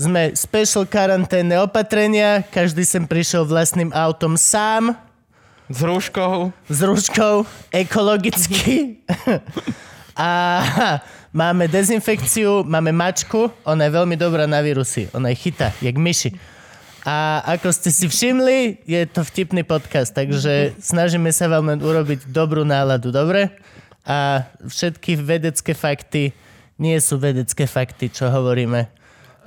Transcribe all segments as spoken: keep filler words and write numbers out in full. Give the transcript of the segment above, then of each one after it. Sme special karanténne opatrenia. Každý sem prišiel vlastným autom sám. S rúškou. S rúškou, ekologicky. A... Máme dezinfekciu, máme mačku, ona je veľmi dobrá na vírusy, ona je chytá, jak myši. A ako ste si všimli, je to vtipný podcast, takže snažíme sa vám len urobiť dobrú náladu, dobre? A všetky vedecké fakty nie sú vedecké fakty, čo hovoríme.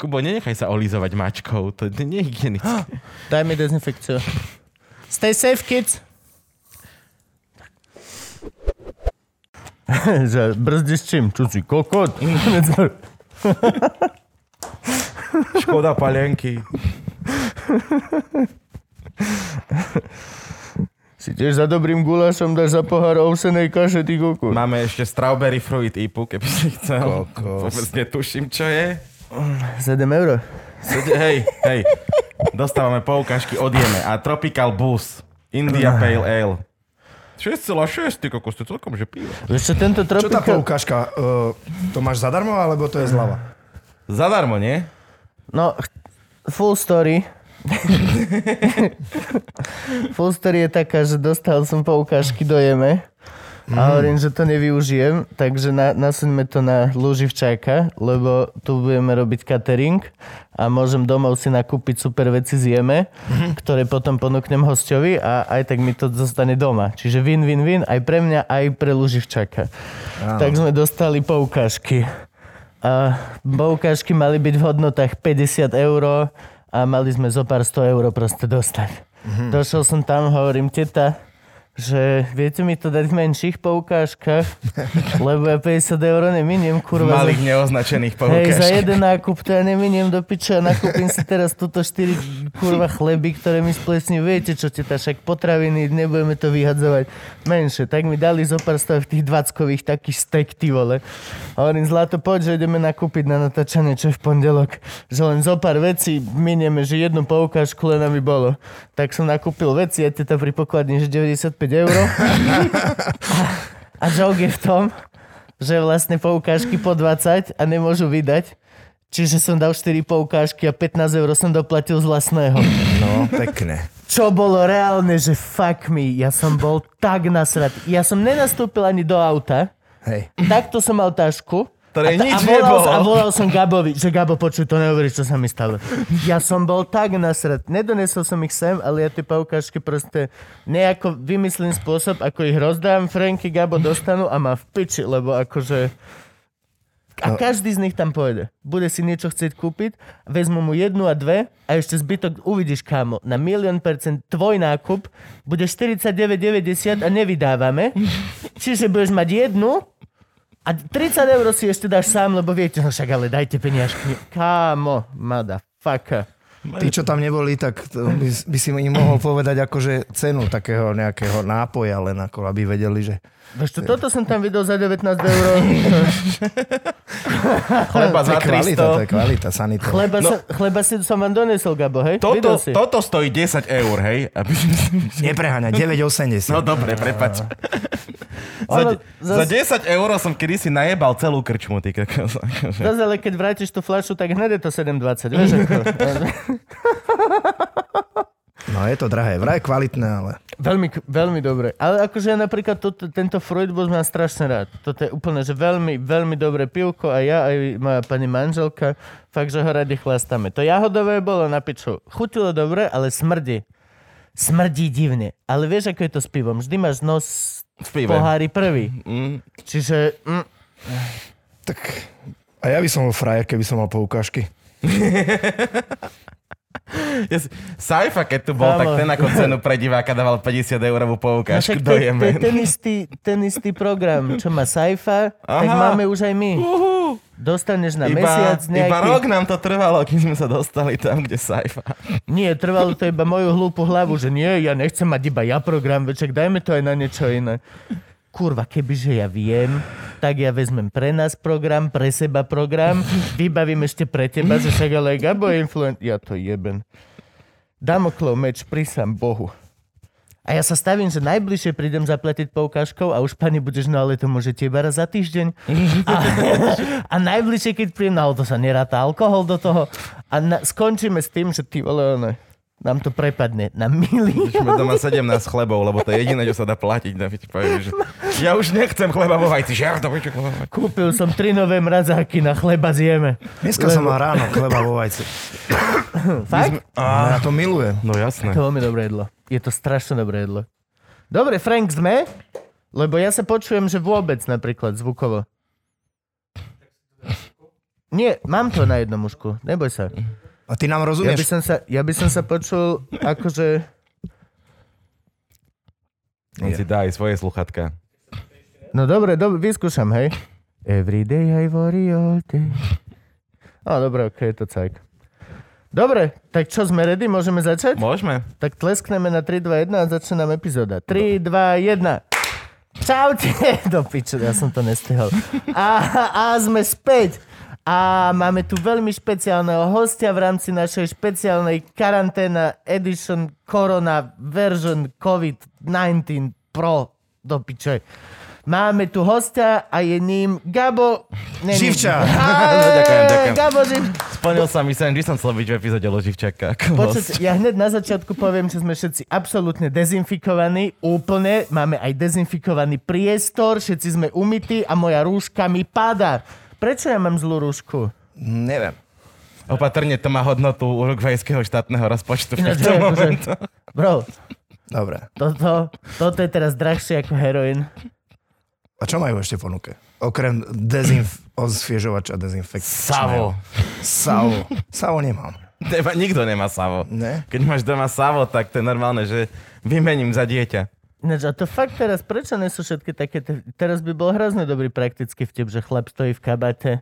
Kubo, nenechaj sa olizovať mačkou. To nie je hygienické. Daj mi dezinfekciu. Stay safe, kids. Že brzdíš čím? Čo si, kokot? Škoda palenky. Si tiež za dobrým gulášom dáš za pohár ovsenej kaše, ty kokot. Máme ešte strawberry fruit ipu, keby si chcel. Kokos. Vôbec netuším, čo je. sedem eur. Hej, hej. Dostávame poukážky, odjeme. A Tropical Booze. India Pale Ale. šesť celá šesť, ty kokos, to je celkom, že pivo. Ešte tento tropika... Čo tá poukážka? Uh, to máš zadarmo, alebo to je zľava? Zadarmo, nie? No, full story. Full story je taká, že dostal som poukážky do jeme mm. a hovorím, že to nevyužijem, takže na, nasuňme to na Luživčáka, lebo tu budeme robiť catering a môžem domov si nakúpiť super veci z jeme, mm-hmm. ktoré potom ponúknem hosťovi a aj tak mi to zostane doma. Čiže win, win, win aj pre mňa, aj pre Luživčáka. Áno. Tak sme dostali poukážky. A poukážky mali byť v hodnotách päťdesiat eur a mali sme zo pár sto eur proste dostať. Mm-hmm. Došiel som tam, hovorím, teta, že viete mi to dať v menších poukážkach, lebo ja päťdesiat eur neminiem, kurva. Malých neoznačených poukážkach. Hej, za jeden nákup to ja neminiem do piče a nakúpim si teraz túto štyri kurva chleby, ktoré mi splesňujú. Viete čo, teta, však potraviny, nebudeme to vyhadzovať menšie. Tak mi dali zopár stav v tých dvackových takých steak, ty vole. Hovorím, zlato, poď, že ideme nakúpiť na natáčanie, čo v pondelok. Že len zopár vecí minieme, že jednu poukážku len aby bolo. Tak som nakúpil veci a teta pri pokladni, že deväťdesiatpäť eur. A joke je v tom, že vlastne poukážky po dvadsať a nemôžu vydať. Čiže som dal štyri poukážky a pätnásť eur som doplatil z vlastného. No, pekne. Čo bolo reálne, že fuck me. Ja som bol tak nasrat. Ja som nenastúpil ani do auta. Hej. Takto som mal tašku. Ktorej a, nič a volal, nebolo. A volal som Gabovi, že Gabo, počuj, to neuveríš, čo sa mi stalo. Ja som bol tak nasrad. Nedonesol som ich sem, ale ja tie poukážky proste nejako vymyslím spôsob, ako ich rozdám, Franky, Gabo dostanú a má v piči, lebo akože... A každý z nich tam pôjde. Bude si niečo chcieť kúpiť, vezmu mu jednu a dve a ešte zbytok uvidíš, kámo. Na milión percent tvoj nákup bude štyridsaťdeväť deväťdesiat a nevydávame. Čiže budeš mať jednu a tridsať eur si ešte dáš sám, lebo viete, no však ale dajte peniažky. Kámo, motherfucker. Tí, čo tam neboli, tak by, by si im mohol povedať akože cenu takého nejakého nápoja, len ako aby vedeli, že... Veď toto som tam videl za devätnásť eur. Chleba za tristo. To je kvalita, sanitárne. Chleba, no, sa, chleba si som vám donesol, Gabo, hej? Toto, toto stojí desať eur, hej? Aby... Nepreháňa, deväť osemdesiat. No dobre, prepáč. Za, za desať eur som kedysi najebal celú krčmu. Ty kakos, akože. Zas, ale keď vrátiš tú fľašu, tak hned je to sedem dvadsať. Vieš, ako? No je to drahé, vraj kvalitné, ale... Veľmi, veľmi dobre. Ale akože ja napríklad toto, tento Fruitbus mám strašne rád. Toto je úplne, že veľmi, veľmi dobré pivko a ja aj moja pani manželka fakt, že ho radi chlastame. To jahodové bolo na piču. Chutilo dobre, ale smrdí. smrdí divne. Ale vieš, ako je to s pivom? Vždy máš nos v pohári prvý. Mm. Čiže... Mm. Tak... A ja by som bol frajer, keby som mal poukážky. Yes. Saifa, keď tu bol, Hámo. Tak ten ako cenu pre diváka dával päťdesiat eurovú poukážku no, do Jemenu. Ten, ten istý program, čo má Saifa, tak máme už aj my. Uhu. Dostaneš na iba, mesiac nejaký... Iba rok nám to trvalo, kým sme sa dostali tam, kde Saifa. Nie, trvalo to iba moju hlúpu hlavu, že nie, ja nechcem mať iba ja program, veček, dajme to aj na niečo iné. Kurva, kebyže ja viem, tak ja vezmem pre nás program, pre seba program, vybavím ešte pre teba, že však ale Gabo je influent... Ja to jeben. Damoklov meč, prísam Bohu. A ja sa stavím, že najbližšie prídem zaplatiť poukážkou a už pani budeš, no ale to môžete iba raz za týždeň. A, a najbližšie, keď príjem, no to sa neráta alkohol do toho. A na, skončíme s tým, že ty vole ono... Nám to prepadne na milióny. Sme doma sedemnásť chlebov, lebo to je jediné, čo sa dá platiť. Ja už nechcem chleba vo vajci. Kúpil som tri nové mrazáky na chleba zjeme. Dneska lebo... som mal ráno chleba vo vajci. Fakt? Sme... A... Ja to milujem. No jasné. To veľmi dobré jedlo. Je to strašne dobré jedlo. Dobre, Frank, sme? Lebo ja sa počujem, že vôbec napríklad zvukovo. Nie, mám to na jednom ušku. Neboj sa. A ty nám rozumieš? Ja by som sa, ja by som sa počul akože... On si dá aj svoje sluchatka. No dobre, dobre, vyskúšam, hej. Every day I worry all day. Á, dobre, okej, okay, to cajk. Dobre, tak čo, sme ready? Môžeme začať? Môžeme. Tak tleskneme na tri, dva, jeden a začínam epizóda. tri, dva, jeden... Čaute! Do piču, ja som to nestihol. A, a sme späť. A máme tu veľmi špeciálneho hostia v rámci našej špeciálnej karanténa edition Corona version COVID deväťnásť Pro do piče. Máme tu hostia a je ním Gabo... Ne, Živčák! Ďakujem, ďakujem. Gabo Živ... Splnil som, myslím, že som chcel byť v epizóde o Živčáka. Počuť, ja hneď na začiatku poviem, že sme všetci absolútne dezinfikovaní, úplne. Máme aj dezinfikovaný priestor, všetci sme umytí a moja rúška mi padá. Prečo ja mám zlú rúšku? Neviem. Opatrne, to má hodnotu urugvajského štátneho rozpočtu v tomto momentu. Bro. Dobre. Toto, toto je teraz drahšie ako heroín. A čo majú ešte ponuke? Okrem dezinf- osviežovača dezinfekcie. Savo. Savo. Savo nemám. Neba, nikto nemá savo. Ne? Keď máš doma savo, tak to je normálne, že vymením za dieťa. Než a to fakt teraz, prečo nie sú všetky také... Te... Teraz by bol hrozne dobrý praktický vtip, že chlap stojí v kabáte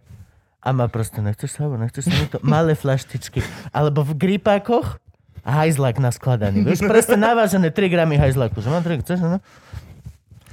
a má proste, nechceš savo, nechceš savo, to malé flaštičky. Alebo v gripákoch a hajzlak naskladaný. Vieš, presne navážené tri gramy hajzlaku. Že mám tri, chceš, no?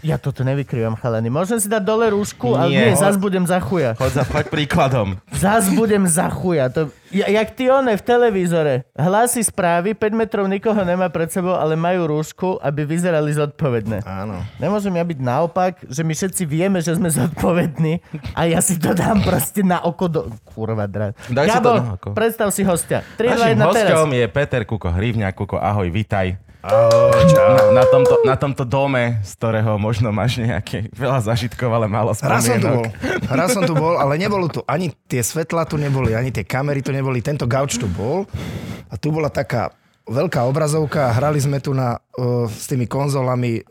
Ja toto nevykrývam, chalani. Môžem si dať dole rúšku, ale nie, ho... zás budem za chuja. Choď za fakt príkladom. Zás budem za chuja. To... Ja, jak ty one v televízore. Hlási správy, päť metrov nikoho nemá pred sebou, ale majú rúšku, aby vyzerali zodpovedné. Áno. Nemôžem ja byť naopak, že my všetci vieme, že sme zodpovední a ja si to dám proste na oko do... Kurva, drát. Daj Gabo, si to na oko. Predstav si hostia. tri, dva, jeden, teraz. Našim hosťom je Peter Kuko Hrivňák. Kuko, ahoj, vitaj. Na, na, tomto, na tomto dome, z ktorého možno máš nejaké veľa zážitkov, ale málo spomienok. Raz som tu bol, ale nebolo tu ani tie svetlá tu neboli, ani tie kamery tu neboli. Tento gauč tu bol a tu bola taká veľká obrazovka a hrali sme tu na, uh, s tými konzolami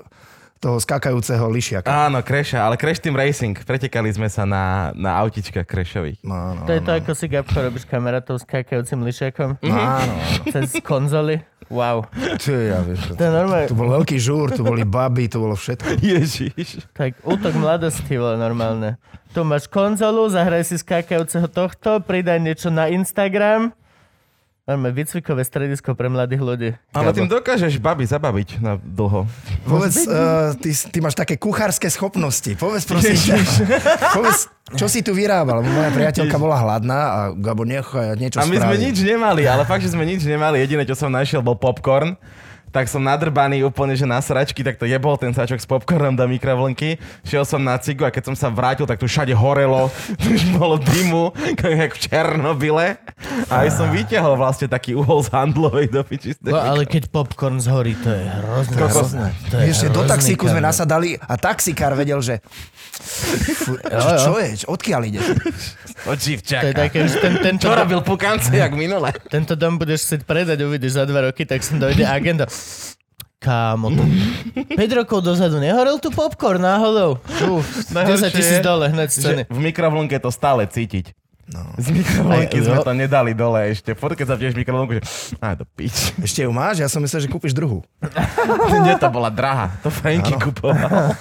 toho skákajúceho lišiaka. Áno, Crash, ale Crash Team Racing. Pretekali sme sa na, na autičkách Crashových. Áno, to je to, ako si Gabko robíš kamerátov skákajúcim lišiakom? Áno, áno. Cez konzoly. Wow. Ty, ja vieš, to, to, normálne... to bol veľký žúr, tu boli baby, to bolo všetko. Ježiš. Tak útok mladosti bolo normálne. Tu máš konzolu, zahraj si skákajúceho tohto, pridaj niečo na Instagram. Normálne výcvikové stredisko pre mladých ľudí. Ale Gabo, tým dokážeš babi zabaviť na dlho. Povedz, uh, ty, ty máš také kuchárske schopnosti. Povedz prosím. Povedz, čo si tu vyrábal? Moja priateľka bola hladná a Gabo nechaj niečo spraviť. A my spraví. Sme nič nemali, ale fakt, že sme nič nemali. Jediné, čo som našiel, bol popcorn. Tak som nadrbaný úplne, že na sračky, tak to jebol ten sáčok s popcornom do mikrovlnky. Šiel som na cigu a keď som sa vrátil, tak tu všade horelo, tu už bolo dymu, jak v Černobyle. A aj som vytiahol vlastne taký uhol z handlovej do pičistej. No, ale keď popcorn zhorí, to je hrozné. To, hrozné. to je Ešte hrozný, do taxíku karne. Sme nasadali a taxikár vedel, že Fú, čo, čo je? Odkiaľ ide? Od Živčáka. Také, ten, tento... Čo robil pukance, jak minule? Tento dom budeš chcieť predať, uvidíš za dva roky, tak sem dojde agenda. Kámo, to... päť rokov dozadu nehorel tu popcorn náhodou. Uf, desať tisíc dole hneď scény. V mikrovlnke to stále cítiť. No. Z mikrovlnky aj, sme jo. To nedali dole ešte. Furt, keď sa vtieš mikrovlnku, že... Á, do pič. Ešte ju máš? Ja som myslel, že kúpiš druhú. Nie, to bola drahá. To Franky kupoval.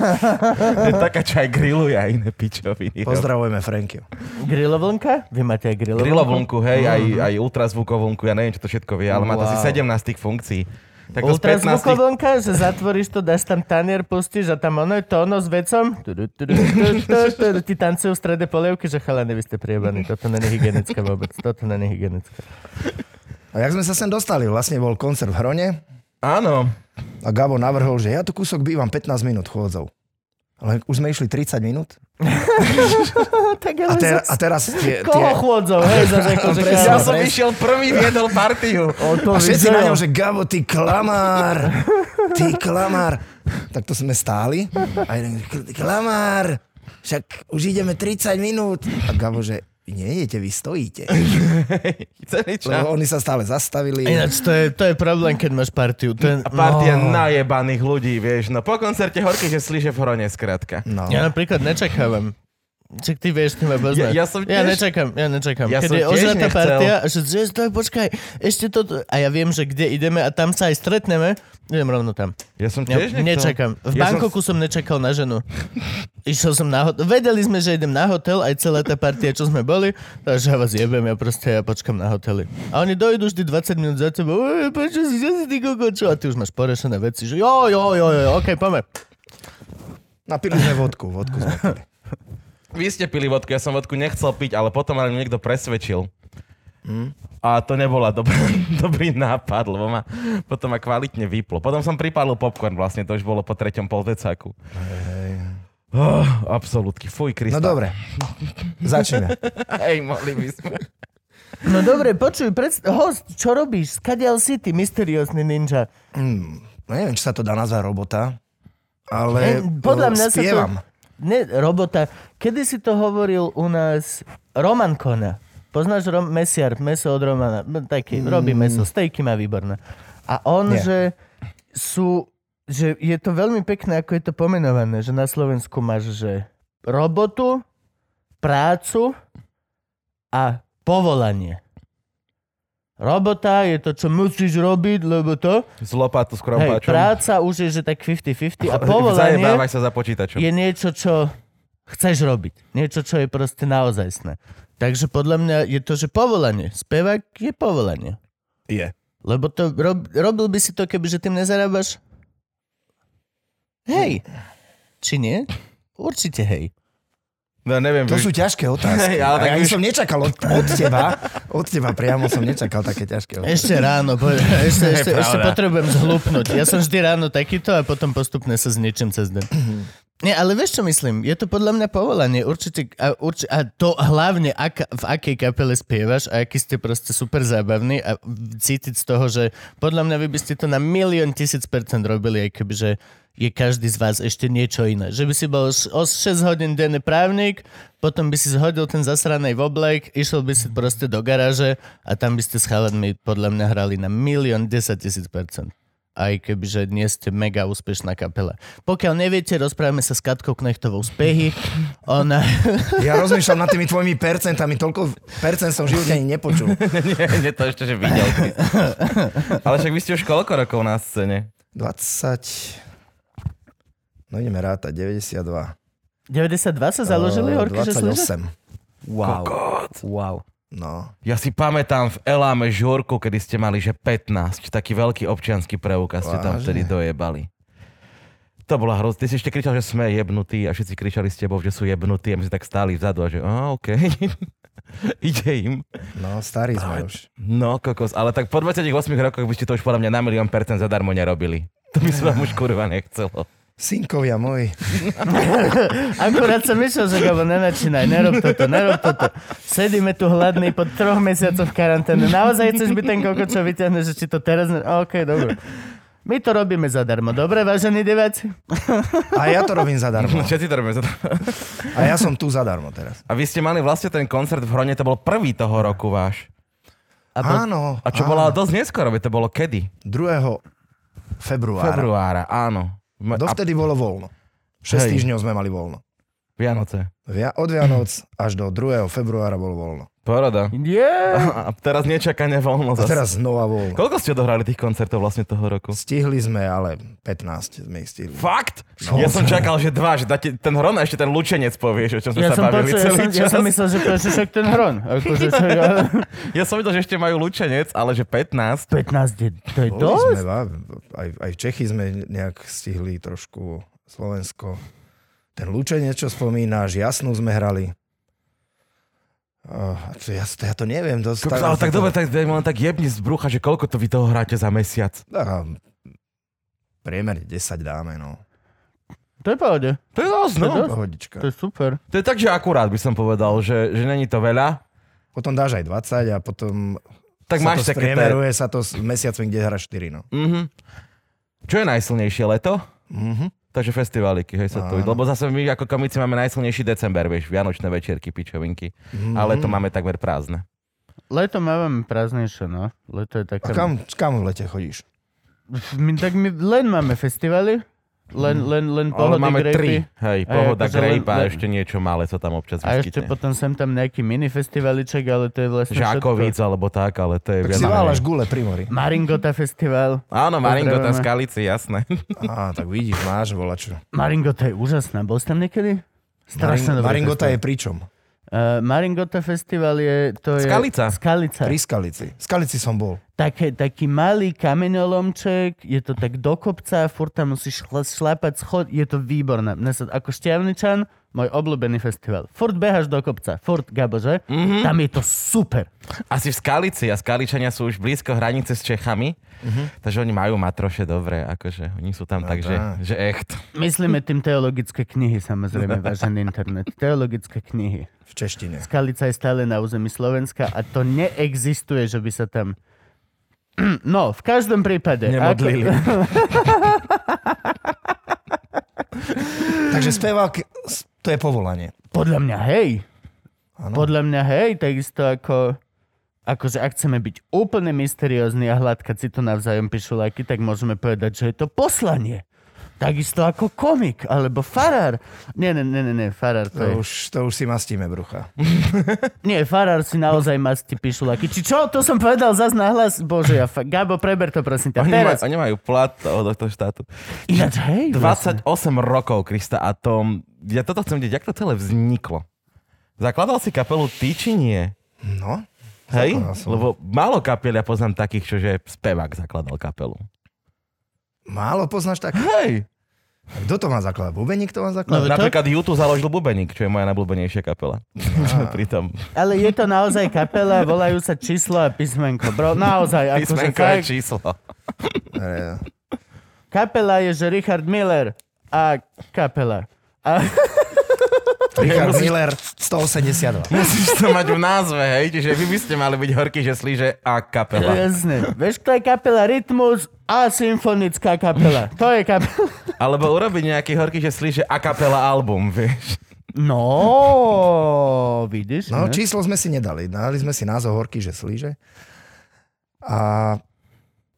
Je taká, čo aj grilluje a iné pičoviny. Pozdravujeme Frankyho. Grillovlnka? Vy máte aj grillovlnku? Grillovlnku, hej, aj, aj ultrazvukovlnku. Ja neviem, čo to všetko vie, ale má to asi sedemnásť tých funkcií. Ultrazvukovlnka, že zatvoríš to, dáš tam tanier, pustíš a tam ono je tóno s vecom. Ty tancujú v strede polievky, že chalane, vy ste priebaní. Toto není hygienická vôbec. Toto není hygienická. A jak sme sa sem dostali? Vlastne bol koncert v Hrone. Áno. A Gabo navrhol, že ja tu kúsok bývam pätnásť minút chôdzov. Ale už sme išli tridsať minút. A, ter- a teraz... Tie, tie... Koho chôdzov, hej, zažekol, že ja som išiel prvý, viedol partiu. A všetci na ňom, že Gabo, ty klamár, ty klamár. Tak to sme stáli. A jeden, klamár, však už ideme tridsať minút. A Gabo, že... Vy nejedete, vy stojíte. Lebo oni sa stále zastavili. Ináč, to je, to je problém, keď máš partiu. Ten... A partia no. najebaných ľudí, vieš. No po koncerte horky, že slíže v Hrone, skrátka. No. Ja napríklad nečakávam. Čak ty vieš, ty ma poznáš. Ja, ja, tiež... ja nečakám, ja nečakám. Ja keď je ožratá partia, že, že stoj, počkaj, ešte toto. A ja viem, že kde ideme a tam sa aj stretneme. Idem rovno tam. Ja som tiež ja, nečakám. V ja Bangkoku som... som nečakal na ženu. Išiel som na hotel. Vedeli sme, že idem na hotel, aj celá tá partia, čo sme boli. Takže ja vás jebem, ja proste ja počkam na hoteli. A oni dojdú vždy dvadsať minút za tebou. Počo si, čo si ty kokočo? A ty už máš porešené veci, že jo, jo, jo, jo, okej, okay, poďme. Napili sme vodku, vodku sme pili. Vy ste pili vodku, ja som vodku nechcel piť, ale potom ma niekto presvedčil. Mm. A to nebola dobrý, dobrý nápad, lebo ma potom ma kvalitne vyplo. Potom som pripálil popcorn vlastne, to už bolo po treťom polvecáku. Hej. Oh, absolútky, fuj, Krista. No dobre, začneme. Hej, mohli by sme. No dobre, počuj, pred... host, čo robíš? Skadiaľ si ty, mysteriózny ninja? Mm, no neviem, či sa to dá nazvať robota, ale hey, podľa mňa spievam. Ne, robota. Kedy si to hovoril u nás Roman Kona. Poznáš Rom, mesiar, meso od Romana. Taký, mm. robí meso, stejky má výborné. A on, Nie. že sú, že je to veľmi pekné, ako je to pomenované, že na Slovensku máš, že robotu, prácu a povolanie. Robota je to, čo musíš robiť, lebo to... Z lopatu, s krompáčom. Hej, práca už je, že tak päťdesiat päťdesiat a povolanie... Zajebávaj sa za počítačom. ...je niečo, čo chceš robiť. Niečo, čo je proste naozajstné. Takže podľa mňa je to, že povolanie. Spevák je povolanie. Je. Lebo to... Rob, robil by si to, kebyže tým nezarábaš? Hej. Či nie? Určite hej. No, neviem, to by... sú ťažké otázky. Hey, ale tak ja už... som nečakal od, od teba. Od teba priamo som nečakal také ťažké otázky. Ešte ráno. Po, ešte, ešte, ešte potrebujem zhlúpnuť. Ja som vždy ráno takýto a potom postupne sa zničím cez deň. Nie, ale vieš, čo myslím? Je to podľa mňa povolanie. Určite, a, urči, a to hlavne, ak, v akej kapele spievaš a aký ste proste super zábavní a cítiť z toho, že podľa mňa vy by ste to na milión tisíc percent robili, aj kebyže je každý z vás ešte niečo iné. Že by si bol šesť hodín denný právnik, potom by si zhodil ten zasranej oblek, išiel by si proste do garáže a tam by ste s chalanmi podľa mňa hrali na milión desať tisíc percent. Aj kebyže nie ste mega úspešná kapela. Pokiaľ neviete, rozprávame sa s Katkou Knechtovou z Pehy. Ona... Ja rozmýšľam nad tými tvojimi percentami. Toľko percent som v živote ani nepočul. nie, nie to ešte, že videl. Ale však vy ste už koľko rokov na scéne? dvadsať... No ideme rátať, deväťdesiatdva. deväťdesiatdva sa založili horky, že slíže? dvadsaťosem. Wow. Kokot. Wow. No. Ja si pamätám v Eláme žurku, kedy ste mali, že pätnásť. Taký veľký občiansky preukaz ste tam vtedy dojebali. To bola hrozné. Ty si ešte kričal, že sme jebnutí a všetci kričali s tebou, že sú jebnutí a my sme tak stáli vzadu a že aha, okej. Okay. Ide im. No, starý sme už. No, kokos. Ale tak po dvadsiatich ôsmich rokoch by ste to už podľa mňa na milión percent zadarmo nerobili. To by som vám už kurva nechcelo. Synkovia moji. Akurát som myslel, že Gabo, nenačínaj, nerob toto, nerob toto. Sedíme tu hladný po troch mesiacoch v karanténe. Naozaj chceš byť ten koko, čo vyťahne, že či to teraz... Ne... OK, dobre. My to robíme zadarmo. Dobre, vážení diváci? A ja to robím zadarmo. Všetci to robíme zadarmo. A ja som tu zadarmo teraz. A vy ste mali vlastne ten koncert v Hrone, to bol prvý toho roku váš. A bol... Áno. A čo áno. Bolo dosť neskoro, to bolo kedy? Druhého Februára. Februára, áno. Dovtedy bolo voľno. šesť týždňov sme mali voľno. Vianoce. Od Vianoc až do druhého februára bolo voľno. Paráda. Yeah. A teraz nečakanie voľno zase. A teraz znova voľno. Koľko ste odohrali tých koncertov vlastne toho roku? Stihli sme, ale pätnásť sme ich stihli. Fakt? No, ja som čakal, že dva, že ten Hron a ešte ten Lučenec povieš, o čom sme ja sa bavili počul, celý ja som, čas. Ja som myslel, že to je však ten Hron. Akože čo, ja... ja som videl, že ešte majú Lučenec, ale že pätnásť. pätnásť je, to je dosť. Sme, aj, aj v Čechy sme nejak stihli trošku Slovensko. Ten Lučenec, čo spomínáš, Jasnú sme hrali. Oh, to ja, to, ja to neviem. To, Kuk, ale tak dobre, tak len tak jebni z brucha, že koľko to vy toho hráte za mesiac? Dá, priemerne desať dáme, no. To je pohode. To je dosť, no. Pohodička. To je super. To je tak, že akurát by som povedal, že, že není to veľa. Potom dáš aj dvadsať a potom tak sa máš to spriemeruje, sa to mesiacmi, kde hráš štyri, no. Mm-hmm. Čo je najsilnejšie leto? Mhm. Takže festivaliky, hej, sa tu. Lebo zase my ako komici máme najsilnejší december, vieš, vianočné večierky, pičovinky. Mm. Ale to máme takmer prázdne. Leto máme prázdnejšie, no. Leto je také... A kam, kam v lete chodíš? My, tak my len máme festivaly, len, mm. len, len Pohoda Grejpy. Máme tri, hej, Pohoda Grejpa a ešte niečo malé, co tam občas vyskytne. A ešte potom sem tam nejaký mini festivaliček, ale to je vlastne Žákovic, všetko. Alebo tak, ale to je... Tak si váľaš gule pri mori. Maringota festival. Áno, Maringota z Kalici, jasné. Á, tak vidíš, máš volačo. Maringota je úžasná, bol si tam niekedy? Strašne Maring- dobrý Maringota festival. Je pričom? Uh, Maringota festival je... to je Skalica. Skalica. Pri Skalici. Skalici som bol. Také, taký malý kameňolomček, je to tak do kopca, furt tam musíš šlapať schod, je to výborné. Ako Štiavničan, môj obľúbený festival. Furt behaš do kopca, furt, Gabo, že? Mm-hmm. Tam je to super. Asi v Skalici a Skaličania sú už blízko hranice s Čechami, mm-hmm. takže oni majú matroše dobré, akože oni sú tam no, tak, že, že echt. Myslíme tým teologické knihy, samozrejme, vážený internet. Teologické knihy. V češtine. Skalica je stále na území Slovenska a to neexistuje, že by sa tam... No, v každom prípade. Nemodlili. Ak... Takže spevák, to je povolanie. Podľa mňa, hej. Ano. Podľa mňa, hej, takisto ako... Akože ak chceme byť úplne mysteriózni a hladkať si to navzájom pišuláky, tak môžeme povedať, že je to poslanie. Takisto ako komik, alebo farár. Nie, nie, nie, nie, farár to, to je... Už, to už si mastíme brucha. Nie, farár si naozaj mastí pišuláky. Či čo? To som povedal zas nahlas. Bože, ja fa... Gabo, preber to, prosím ťa. Oni, maj, oni majú plat od tohto štátu. Ináč, hej. dvadsaťosem vlastne. Rokov, Krista, a tom... Ja toto chcem vedieť, jak to celé vzniklo. Zakladal si kapelu ty, či nie? No. Hej, lebo málo kapiel, ja poznám takých, čože spevák zakladal kapelu. Málo poznáš tak? Hej! A kto to má zakladať? Bubeník to má zakladať? No, napríklad tak... YouTube založil Bubeník, čo je moja najblúbenejšia kapela. Ah. Pritom. Ale je to naozaj kapela, volajú sa Číslo a Písmenko. Bro, naozaj. Písmenko je Číslo. Kapela je, že Richard Miller a kapela. A... Richard musíš... Miller sto osemdesiatdva. Musíš to mať v názve, hej? Čiže vy by ste mali byť horký, že slíže a kapela. Jasne. Vieš, to je kapela Rytmus a symfonická kapela. To je kapela. Alebo urobiť nejaký horký, že slíže a kapela album, vieš? No, vidíš? No, ne? Číslo sme si nedali. Dali sme si názov horký, že slíže. A...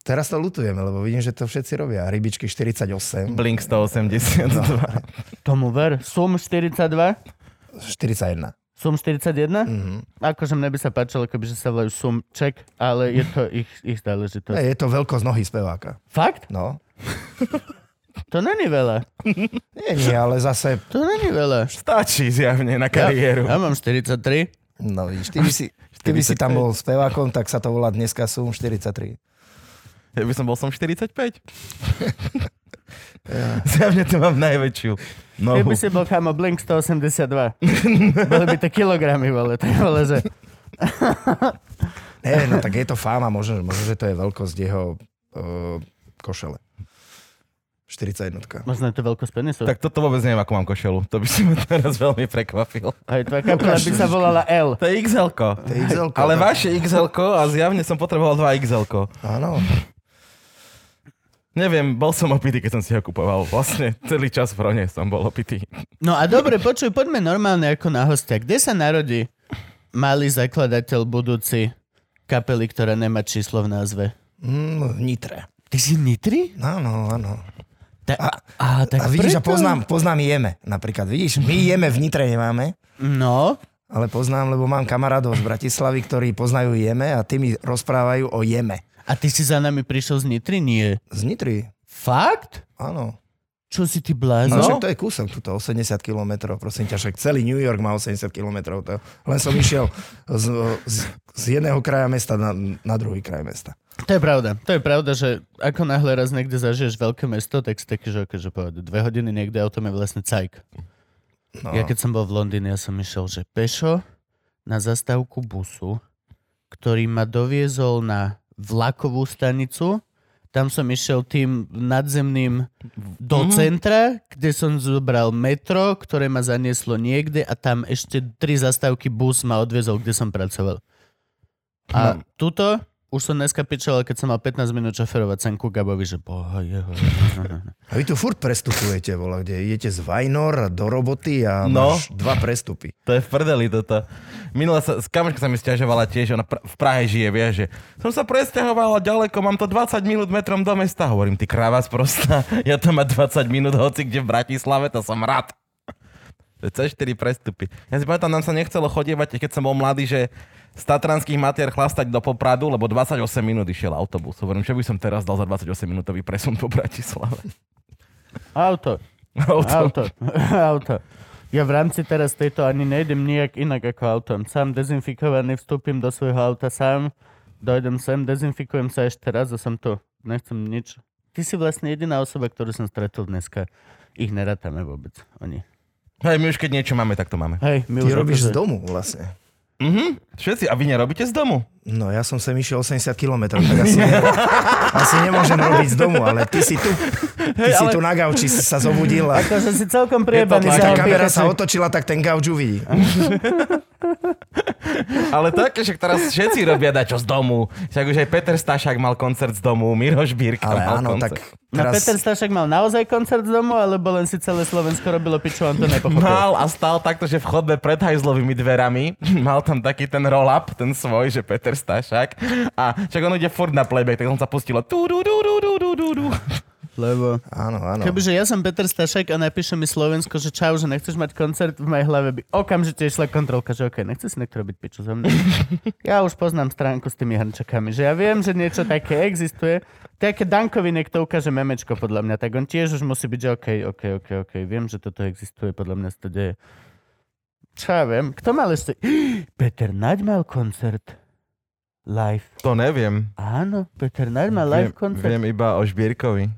Teraz to lutujeme, lebo vidím, že to všetci robia. Rybičky štyridsaťosem. Blink sto osemdesiatdva. No. Tomu ver. Sum štyridsaťdva? štyridsaťjeden. Sum štyridsaťjeden? Mm-hmm. Akože mne by sa páčilo, kebyže sa volajú Sum Ček, ale je to ich, ich záležitosť. Ne, je to veľkosť nohy speváka. Fakt? No. To není veľa. Nie, nie, ale zase... To není veľa. Stačí zjavne na kariéru. Ja, ja mám štyridsaťtri. No vidíš, ty by si, ty by si tam bol spevákom, tak sa to volá dneska Sum štyridsaťtri. Ja by som bol som štyridsaťpäť. Zjavne to mám najväčšiu nohu. Ty by si bol chamo Blink sto osemdesiatdva. Boli by to kilogramy, vole. To je vole, že... Ne, no tak je to fáma. Možno, možno že to je veľkosť jeho uh, košele. štyridsaťjednotka. Možno je to veľkosť penisu. Tak toto vôbec neviem, ako mám košelu. To by si ma teraz veľmi prekvapil. Aj tvoja kapela by sa volala L. To je iks elko. To je iks elko. Ale vaše iks elko a zjavne som potreboval dva iks elko. Áno. Neviem, bol som opitý, keď som si ho kupoval. Vlastne celý čas v Rone som bol opitý. No a dobre, počuj, poďme normálne ako na hostia. Kde sa narodí malý zakladateľ budúci kapely, ktorá nemá číslo v názve? Mm, v Nitre. Ty si Nitry? Áno, áno. Ta, a, a, tak a vidíš, preto... a poznám, poznám Jeme napríklad. Vidíš, my Jeme v Nitre nemáme. No... Ale poznám, lebo mám kamarádov z Bratislavy, ktorí poznajú Jeme a tí mi rozprávajú o Jeme. A ty si za nami prišiel z Nitry? Nie. Z Nitry. Fakt? Áno. Čo si ty blázol? No však to je kúsok, tuto osemdesiat kilometrov, prosím ťa, však celý New York má osemdesiat kilometrov. To... Len som išiel z, z, z jedného kraja mesta na, na druhý kraj mesta. To je pravda. To je pravda, že ako náhle raz niekde zažiješ veľké mesto, tak si taký, že akože povedať, dve hodiny niekde autom je vlastne cajk. No. Ja keď som bol v Londýne, ja som išiel, že pešo na zastávku busu, ktorý ma doviezol na vlakovú stanicu. Tam som išiel tým nadzemným do centra, kde som zobral metro, ktoré ma zanieslo niekde a tam ešte tri zastávky bus ma odviezol, kde som pracoval. A no. Tuto už som dneska pičoval, keď som mal pätnásť minút šoferovať senku Gabovi, že boha jeho. A vy tu furt prestupujete, vola, kde idete z Vajnor do roboty a no. Máš dva prestupy. To je v prdeli toto. Minula sa, kamoška sa mi sťažovala tiež, ona pr- v Prahe žije, vieš, že som sa presťahovala ďaleko, mám to dvadsať minút metrom do mesta. Hovorím, ty kráva sprostá, ja tam mám dvadsať minút hoci kde v Bratislave, to som rád. To je cé štyri prestupy. Ja si pamätám, nám sa nechcelo chodievať, keď som bol mladý, že z Tatranských Matier chlastať do Popradu, lebo dvadsaťosem minút išiel autobus. Hovorím, čo by som teraz dal za dvadsaťosemminútový presun po Bratislave. Auto. Auto. Auto. Auto. Ja v rámci teraz tejto ani nejdem nijak inak ako autom. Sám dezinfikovaný, vstúpim do svojho auta sám, dojdem sem, dezinfikujem sa ešte raz a som tu. Nechcem nič. Ty si vlastne jediná osoba, ktorú som stretol dneska. Ich nerátame vôbec. Oni. Hej, my už keď niečo máme, tak to máme. Hej, my Ty už robíš z domu vlastne. Mhm, všetci. A vy nerobíte z domu? No, ja som sem išiel osemdesiat kilometrov, tak asi, ne, asi nemôžem robiť z domu, ale ty si tu. Ty hey, si ale... tu na gauči sa zobudil. A... Ako som si celkom priebaný. Tá kamera sa otočila, tak ten gauč uvidí. Ale tak, že teraz všetci robia dačo z domu. Však už aj Peter Stašák mal koncert z domu, Miro Žbírka mal áno, koncert. Tak teraz... No Peter Stašák mal naozaj koncert z domu, alebo len si celé Slovensko robilo piču, on to nepochopil. Mal a stál takto, že v chodbe pred hajzlovými dverami. Mal tam taký ten roll-up, ten svoj, že Peter Stašák. A však on ide furt na playback, tak on sa pustilo. Lebo... Áno, áno. Kebyže ja som Peter Stašák a napíše mi Slovensko, že čau, že nechceš mať koncert, v mojej hlave by okamžite išla kontrolka, že okej, okay, nechce si niekto robiť piču za mňa. Ja už poznám stránku s tými hrnčakami, že ja viem, že niečo také existuje. Také Dankovi niekto ukáže memečko podľa mňa, tak on tiež už musí byť, že okej, okay, okej, okay, okej, okay, okej, okay, viem, že toto existuje, podľa mňa sa to deje. Čo ja viem, kto mal ešte... Peter Naď mal koncert. Live. To neviem. Áno, Peter Naď mal live koncert. Viem iba o Žbírkovi.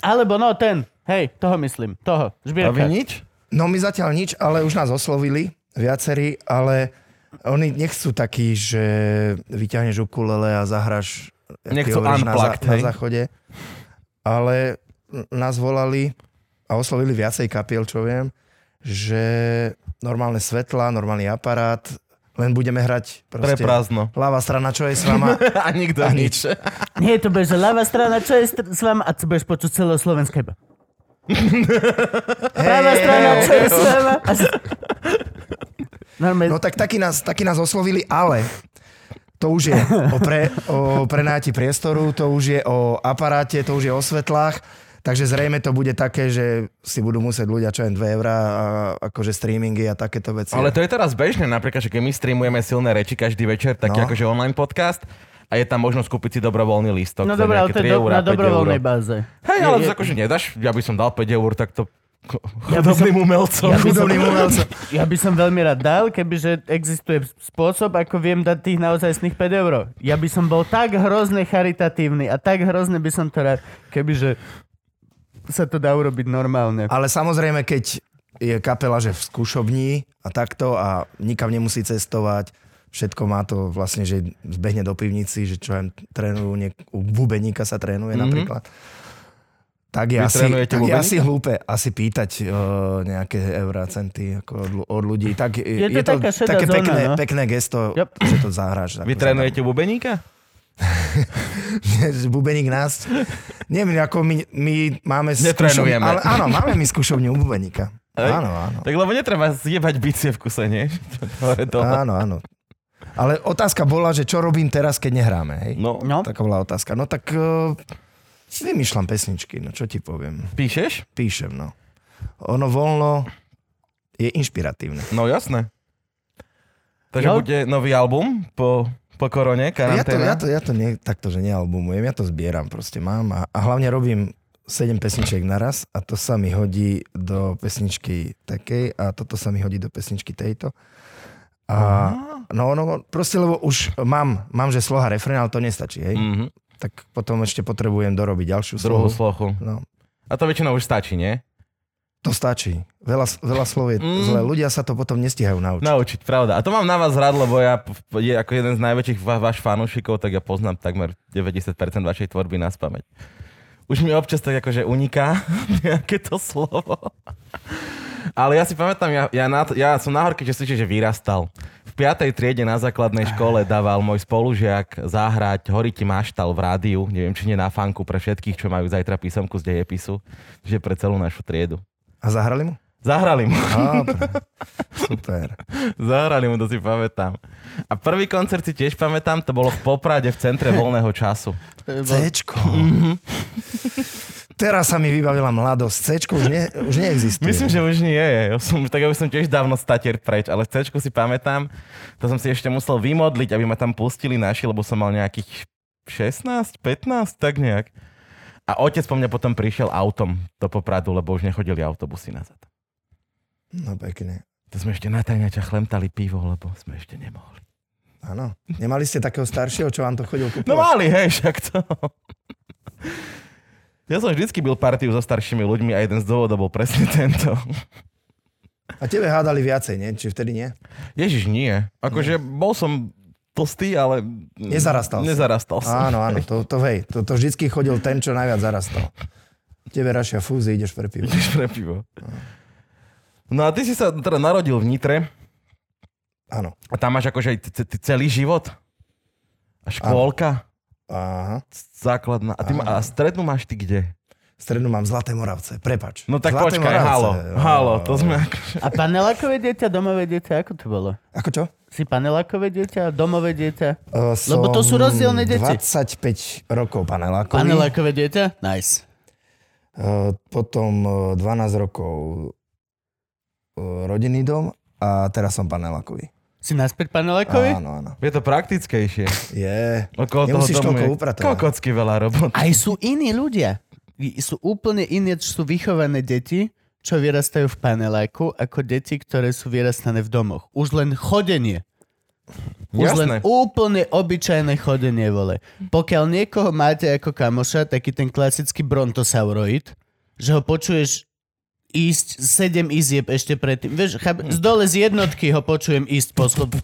Alebo no ten, hej, toho myslím, toho, Žbírka. A vy nič? No my zatiaľ nič, ale už nás oslovili viacerí, ale oni nechcú taký, že vyťahneš ukulele a zahraš nechcú unplugged, na, na záchode. Ale nás volali a oslovili viacej kapiel, čo viem, že normálne svetla, normálny aparát, len budeme hrať proste ľavá strana, čo je s vama. A nikto a nič. Nie, to bude, že ľavá strana, čo je s vama a to budeš počuť celého Slovenska iba. Ľavá strana, čo je s vama. No tak taký nás, taký nás oslovili, ale to už je o, pre, o prenáti priestoru, to už je o aparáte, to už je o svetlách. Takže zrejme to bude také, že si budú musieť ľudia čo len dve eurá a akože streamingy a takéto veci. Ale to je teraz bežné, napríklad, že keď my streamujeme silné reči každý večer, taký no. Akože online podcast a je tam možnosť kúpiť si dobrovoľný lístok. No dobré, ale to je na dobrovoľnej báze. Hej, ale je, je... akože nedáš, ja by som dal päť eur, tak to... Chudobným umelcom. Ja chudobným umelcom. Ja by som veľmi rád dal, kebyže existuje spôsob, ako viem dať tých naozajstných päť eur. Ja by som bol tak hrozne charitatívny a tak hrozne by som to rád, kebyže sa to dá urobiť normálne. Ale samozrejme, keď je kapela, že v skúšobni a takto a nikam nemusí cestovať, všetko má to vlastne, že zbehne do pivnici, že čo aj trénujú, niek- u bubeníka sa trénuje mm-hmm. napríklad. Tak je asi, tak je asi hlúpe asi pýtať uh, nejaké eurá, centy ako od, od ľudí. Tak, je, je to, to také zóna, pekné, no? Pekné gesto, yep. Že to zahráš. Vy trénujete bubeníka? Bubeník nás. Neviem, ako my, my máme skúšovňu. Ale áno, máme my skúšovňu bubeníka. Áno, áno. Tak lebo netreba zjebať bicie v kuse, nie? Áno, áno. Ale otázka bola, že čo robím teraz, keď nehráme. Hej? No. Taká bola otázka. No tak... Uh... Vymýšľam pesničky, no čo ti poviem. Píšeš? Píšem, no. Ono voľno je inšpiratívne. No jasné. Takže no. Bude nový album po, po korone, karanténa? Ja to, ja to, ja to nie, takto, že nealbumujem, ja to zbieram proste, mám a, a hlavne robím sedem pesničiek naraz a to sa mi hodí do pesničky takej a toto sa mi hodí do pesničky tejto. A no, no proste, lebo už mám, mám, že sloha refrén, ale to nestačí, hej. Mm-hmm. Tak potom ešte potrebujem dorobiť ďalšiu slohu. Druhú slohu. No. A to väčšinou už stačí, nie? To stačí. Veľa, veľa slov je mm. zle. Ľudia sa to potom nestihajú naučiť. Naučiť, pravda. A to mám na vás rád, lebo ja je ako jeden z najväčších va- váš fanúšikov, tak ja poznám takmer deväťdesiat percent vašej tvorby naspamäť. Už mi občas tak akože uniká nejaké to slovo. Ale ja si pamätám, ja, ja, na to, ja som na horke, že slyším, že vyrastal. V piatej triede na základnej škole dával môj spolužiak zahrať Horí ti maštal v rádiu, neviem, či nie na fanku pre všetkých, čo majú zajtra písomku z dejepisu, že pre celú našu triedu. A zahrali mu? Zahrali mu. Dobre, super. Zahrali mu, to si pamätám. A prvý koncert si tiež pamätám, to bolo v Poprade v centre voľného času. Cečko. Mm-hmm. Teraz sa mi vybavila mladosť. Cečko už, ne, už neexistuje. Myslím, že už nie je. Ja som, tak ja som tiež dávno statier preč, ale Cečko si pamätám, to som si ešte musel vymodliť, aby ma tam pustili naši, lebo som mal nejakých šestnásť, pätnásť, tak nejak. A otec po mňa potom prišiel autom do Popradu, lebo už nechodili autobusy nazad. No pekne. To sme ešte na tajňača chlemtali pivo, lebo sme ešte nemohli. Áno. Nemali ste takého staršieho, čo vám to chodil kúpovať? No mali, hej, však to. Ja som vždycky byl partiu so staršími ľuďmi a jeden z dôvodov bol presne tento. A tebe hádali viacej, nie? Či vtedy nie? Ježiš, nie. Akože bol som... Tlstý, ale... Nezarastal. Nezarastal som. Áno, áno, to, to hej. To, to vždycky chodil ten, čo najviac zarastal. Tebe rašia fúzy, ideš pre pivo. Ideš pre pivo. No a ty si sa teda narodil v Nitre. Áno. A tam máš akože celý život. A škôlka. Aha. Základná. A, ty ma, a strednú máš ty kde? Strednú mám Zlaté Moravce, prepač. No tak Zlaté počkaj, halo, halo, to sme akože... A panelákové dieťa, domové dieťa, ako to bolo? Ako čo? Si panelákové dieťa, domové dieťa? Uh, Lebo to sú rozdielne deti. dvadsaťpäť rokov panelákové. Panelákové dieťa? Nice. Uh, potom uh, dvanásť rokov uh, rodinný dom a teraz som panelákový. Si naspäť panelákovi? Áno, áno. Je to praktickejšie. Je. Yeah. Nemusíš toľko upratovať. Kokocky veľa robot. Aj sú iní ľudia. Sú úplne iné, sú vychované deti, čo vyrastajú v paneláku, ako deti, ktoré sú vyrastané v domoch. Už len chodenie. Už Jasné. Len úplne obyčajné chodenie, vole. Pokiaľ niekoho máte ako kamoša, taký ten klasický brontosauroid, že ho počuješ ísť sedem izieb ešte predtým. Vieš, chápe, z dole z jednotky ho počujem ísť po slovu.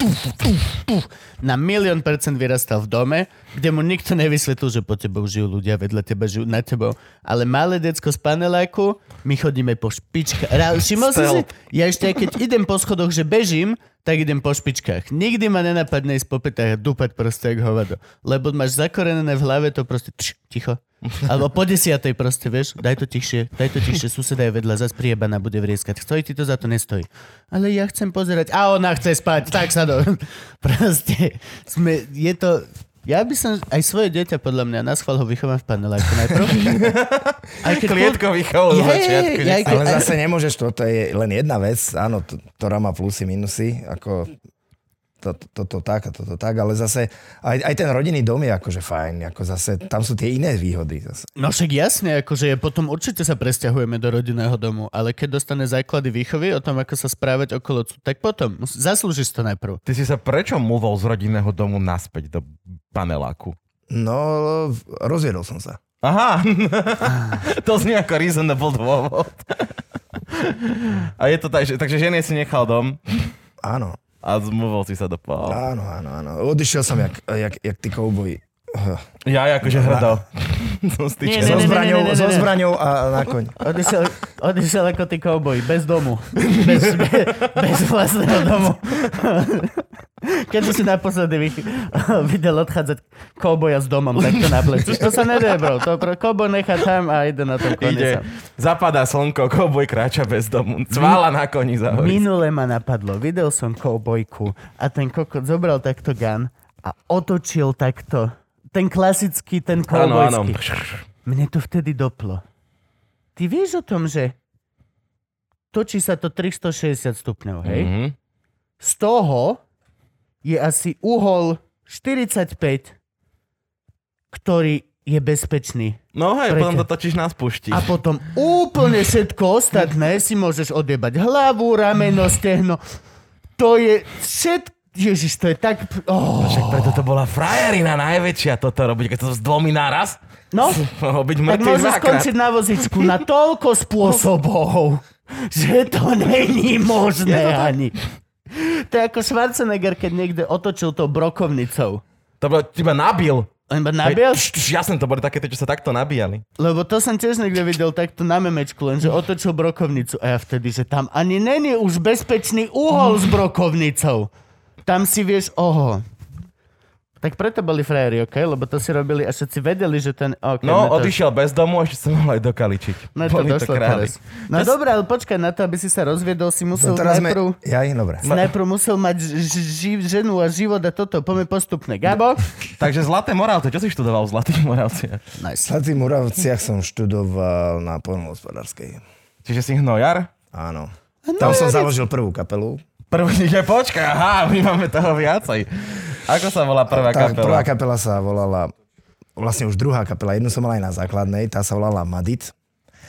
Na milión percent vyrastal v dome, kde mu nikto nevysvetlil, že po tebou žijú ľudia, vedľa teba žijú, na tebou. Ale malé decko z paneláku, my chodíme po špičkách. Všimol si si? Ja ešte, keď idem po schodoch, že bežím, tak idem po špičkách. Nikdy ma nenapadne ísť po pätách a dúpať proste jak hovado. Lebo máš zakorenené v hlave to proste tš, ticho. Alebo po desiatej proste, vieš, daj to tichšie, daj to tichšie, suseda je vedľa, zas priebaná bude vrieskať. Stojí ti to, za to nestojí. Ale ja chcem pozerať, a ona chce spať, tak sa do... Proste, sme, je to... Ja by som aj svoje dieťa, podľa mňa, na schvál ho vychovám v paneláku najprv. Klietko vychovám v začiatku. Je, je, ale aj... zase nemôžeš, toto je len jedna vec, áno, to, ktorá má plusy, minusy, ako toto to, to, tak a toto to, tak, ale zase aj, aj ten rodinný dom je akože fajn, ako zase tam sú tie iné výhody. Zase. No však jasne, akože potom určite sa presťahujeme do rodinného domu, ale keď dostane základy výchovy o tom, ako sa správať okolo, tak potom zaslúžiš to najprv. Ty si sa prečo múval z rodinného domu naspäť do paneláku? No, rozviedol som sa. Aha, to znie ako reasonable dôvod. A je to tak, že, takže žene si nechal dom? Áno. A zmúval si sa do pál. Áno, áno, áno. Odišiel som jak, jak, jak tí kouboji. Ja akože hrdol. Nie, nie, nie, nie, nie. So zbraňou a na koň. Odišiel, odišiel ako tí kouboji. Bez domu. Bez, bez, bez vlastného domu. Kedy si naposledy videl odchádzať kouboja s domom takto na pleci. To sa nedie, bro. To kouboj nechá tam a ide na tom koni. Zapadá slnko, kouboj kráča bez domu. Cvála na koni za horizont. Minule ma napadlo. Videl som koubojku a ten kokot zobral takto gun a otočil takto. Ten klasický, ten koubojský. Áno, áno. Mne to vtedy doplo. Ty vieš o tom, že točí sa to tristošesťdesiat stupňov, hej? Mm-hmm. Z toho je asi uhol štyridsaťpäť, ktorý je bezpečný. No hej, potom to točíš na spušti. A potom úplne všetko ostatné si môžeš odjebať hlavu, rameno, stehno. To je všetko. Ježiš, to je tak... Oh. Však preto to bola frajerina najväčšia toto robiť, keď to zdlomí naraz. No, tak môžeš skončiť na vozičku na toľko spôsobov, že to není možné to ani. To je ako Schwarzenegger, keď niekde otočil tou brokovnicou. To bolo, iba nabil. Iba nabil? Jasne, to boli také, čo sa takto nabíjali. Lebo to som tiež niekde videl takto na memečku, lenže otočil brokovnicu a ja vtedy, že tam ani není už bezpečný úhol s brokovnicou. Tam si vieš, oho. Tak preto boli frajeri, ok? Lebo to si robili a všetci vedeli, že ten... Okay, no, to... odišiel bez domu a ešte sa mohol aj dokaličiť. No to boli došlo to teraz. No Des... dobré, ale počkaj, na to, aby si sa rozviedol, si musel no, najprv... Me... Ja im dobré. Najprv musel mať ži... ženu a život a toto. Poďme postupne. Gabo? Takže Zlaté Moravce. Čo si študoval v Zlatých Moravciach? V Zlatých Moravciach som študoval na poľnohospodárskej. Čiže si hnojar? Áno. Hnojarec. Tam som založil prvú kapelu. Prvý, že počkaj, aha, my máme toho viacej. Ako sa volá prvá tá, kapela? Prvá kapela sa volala, vlastne už druhá kapela, jednu som mal aj na základnej, tá sa volala Madit.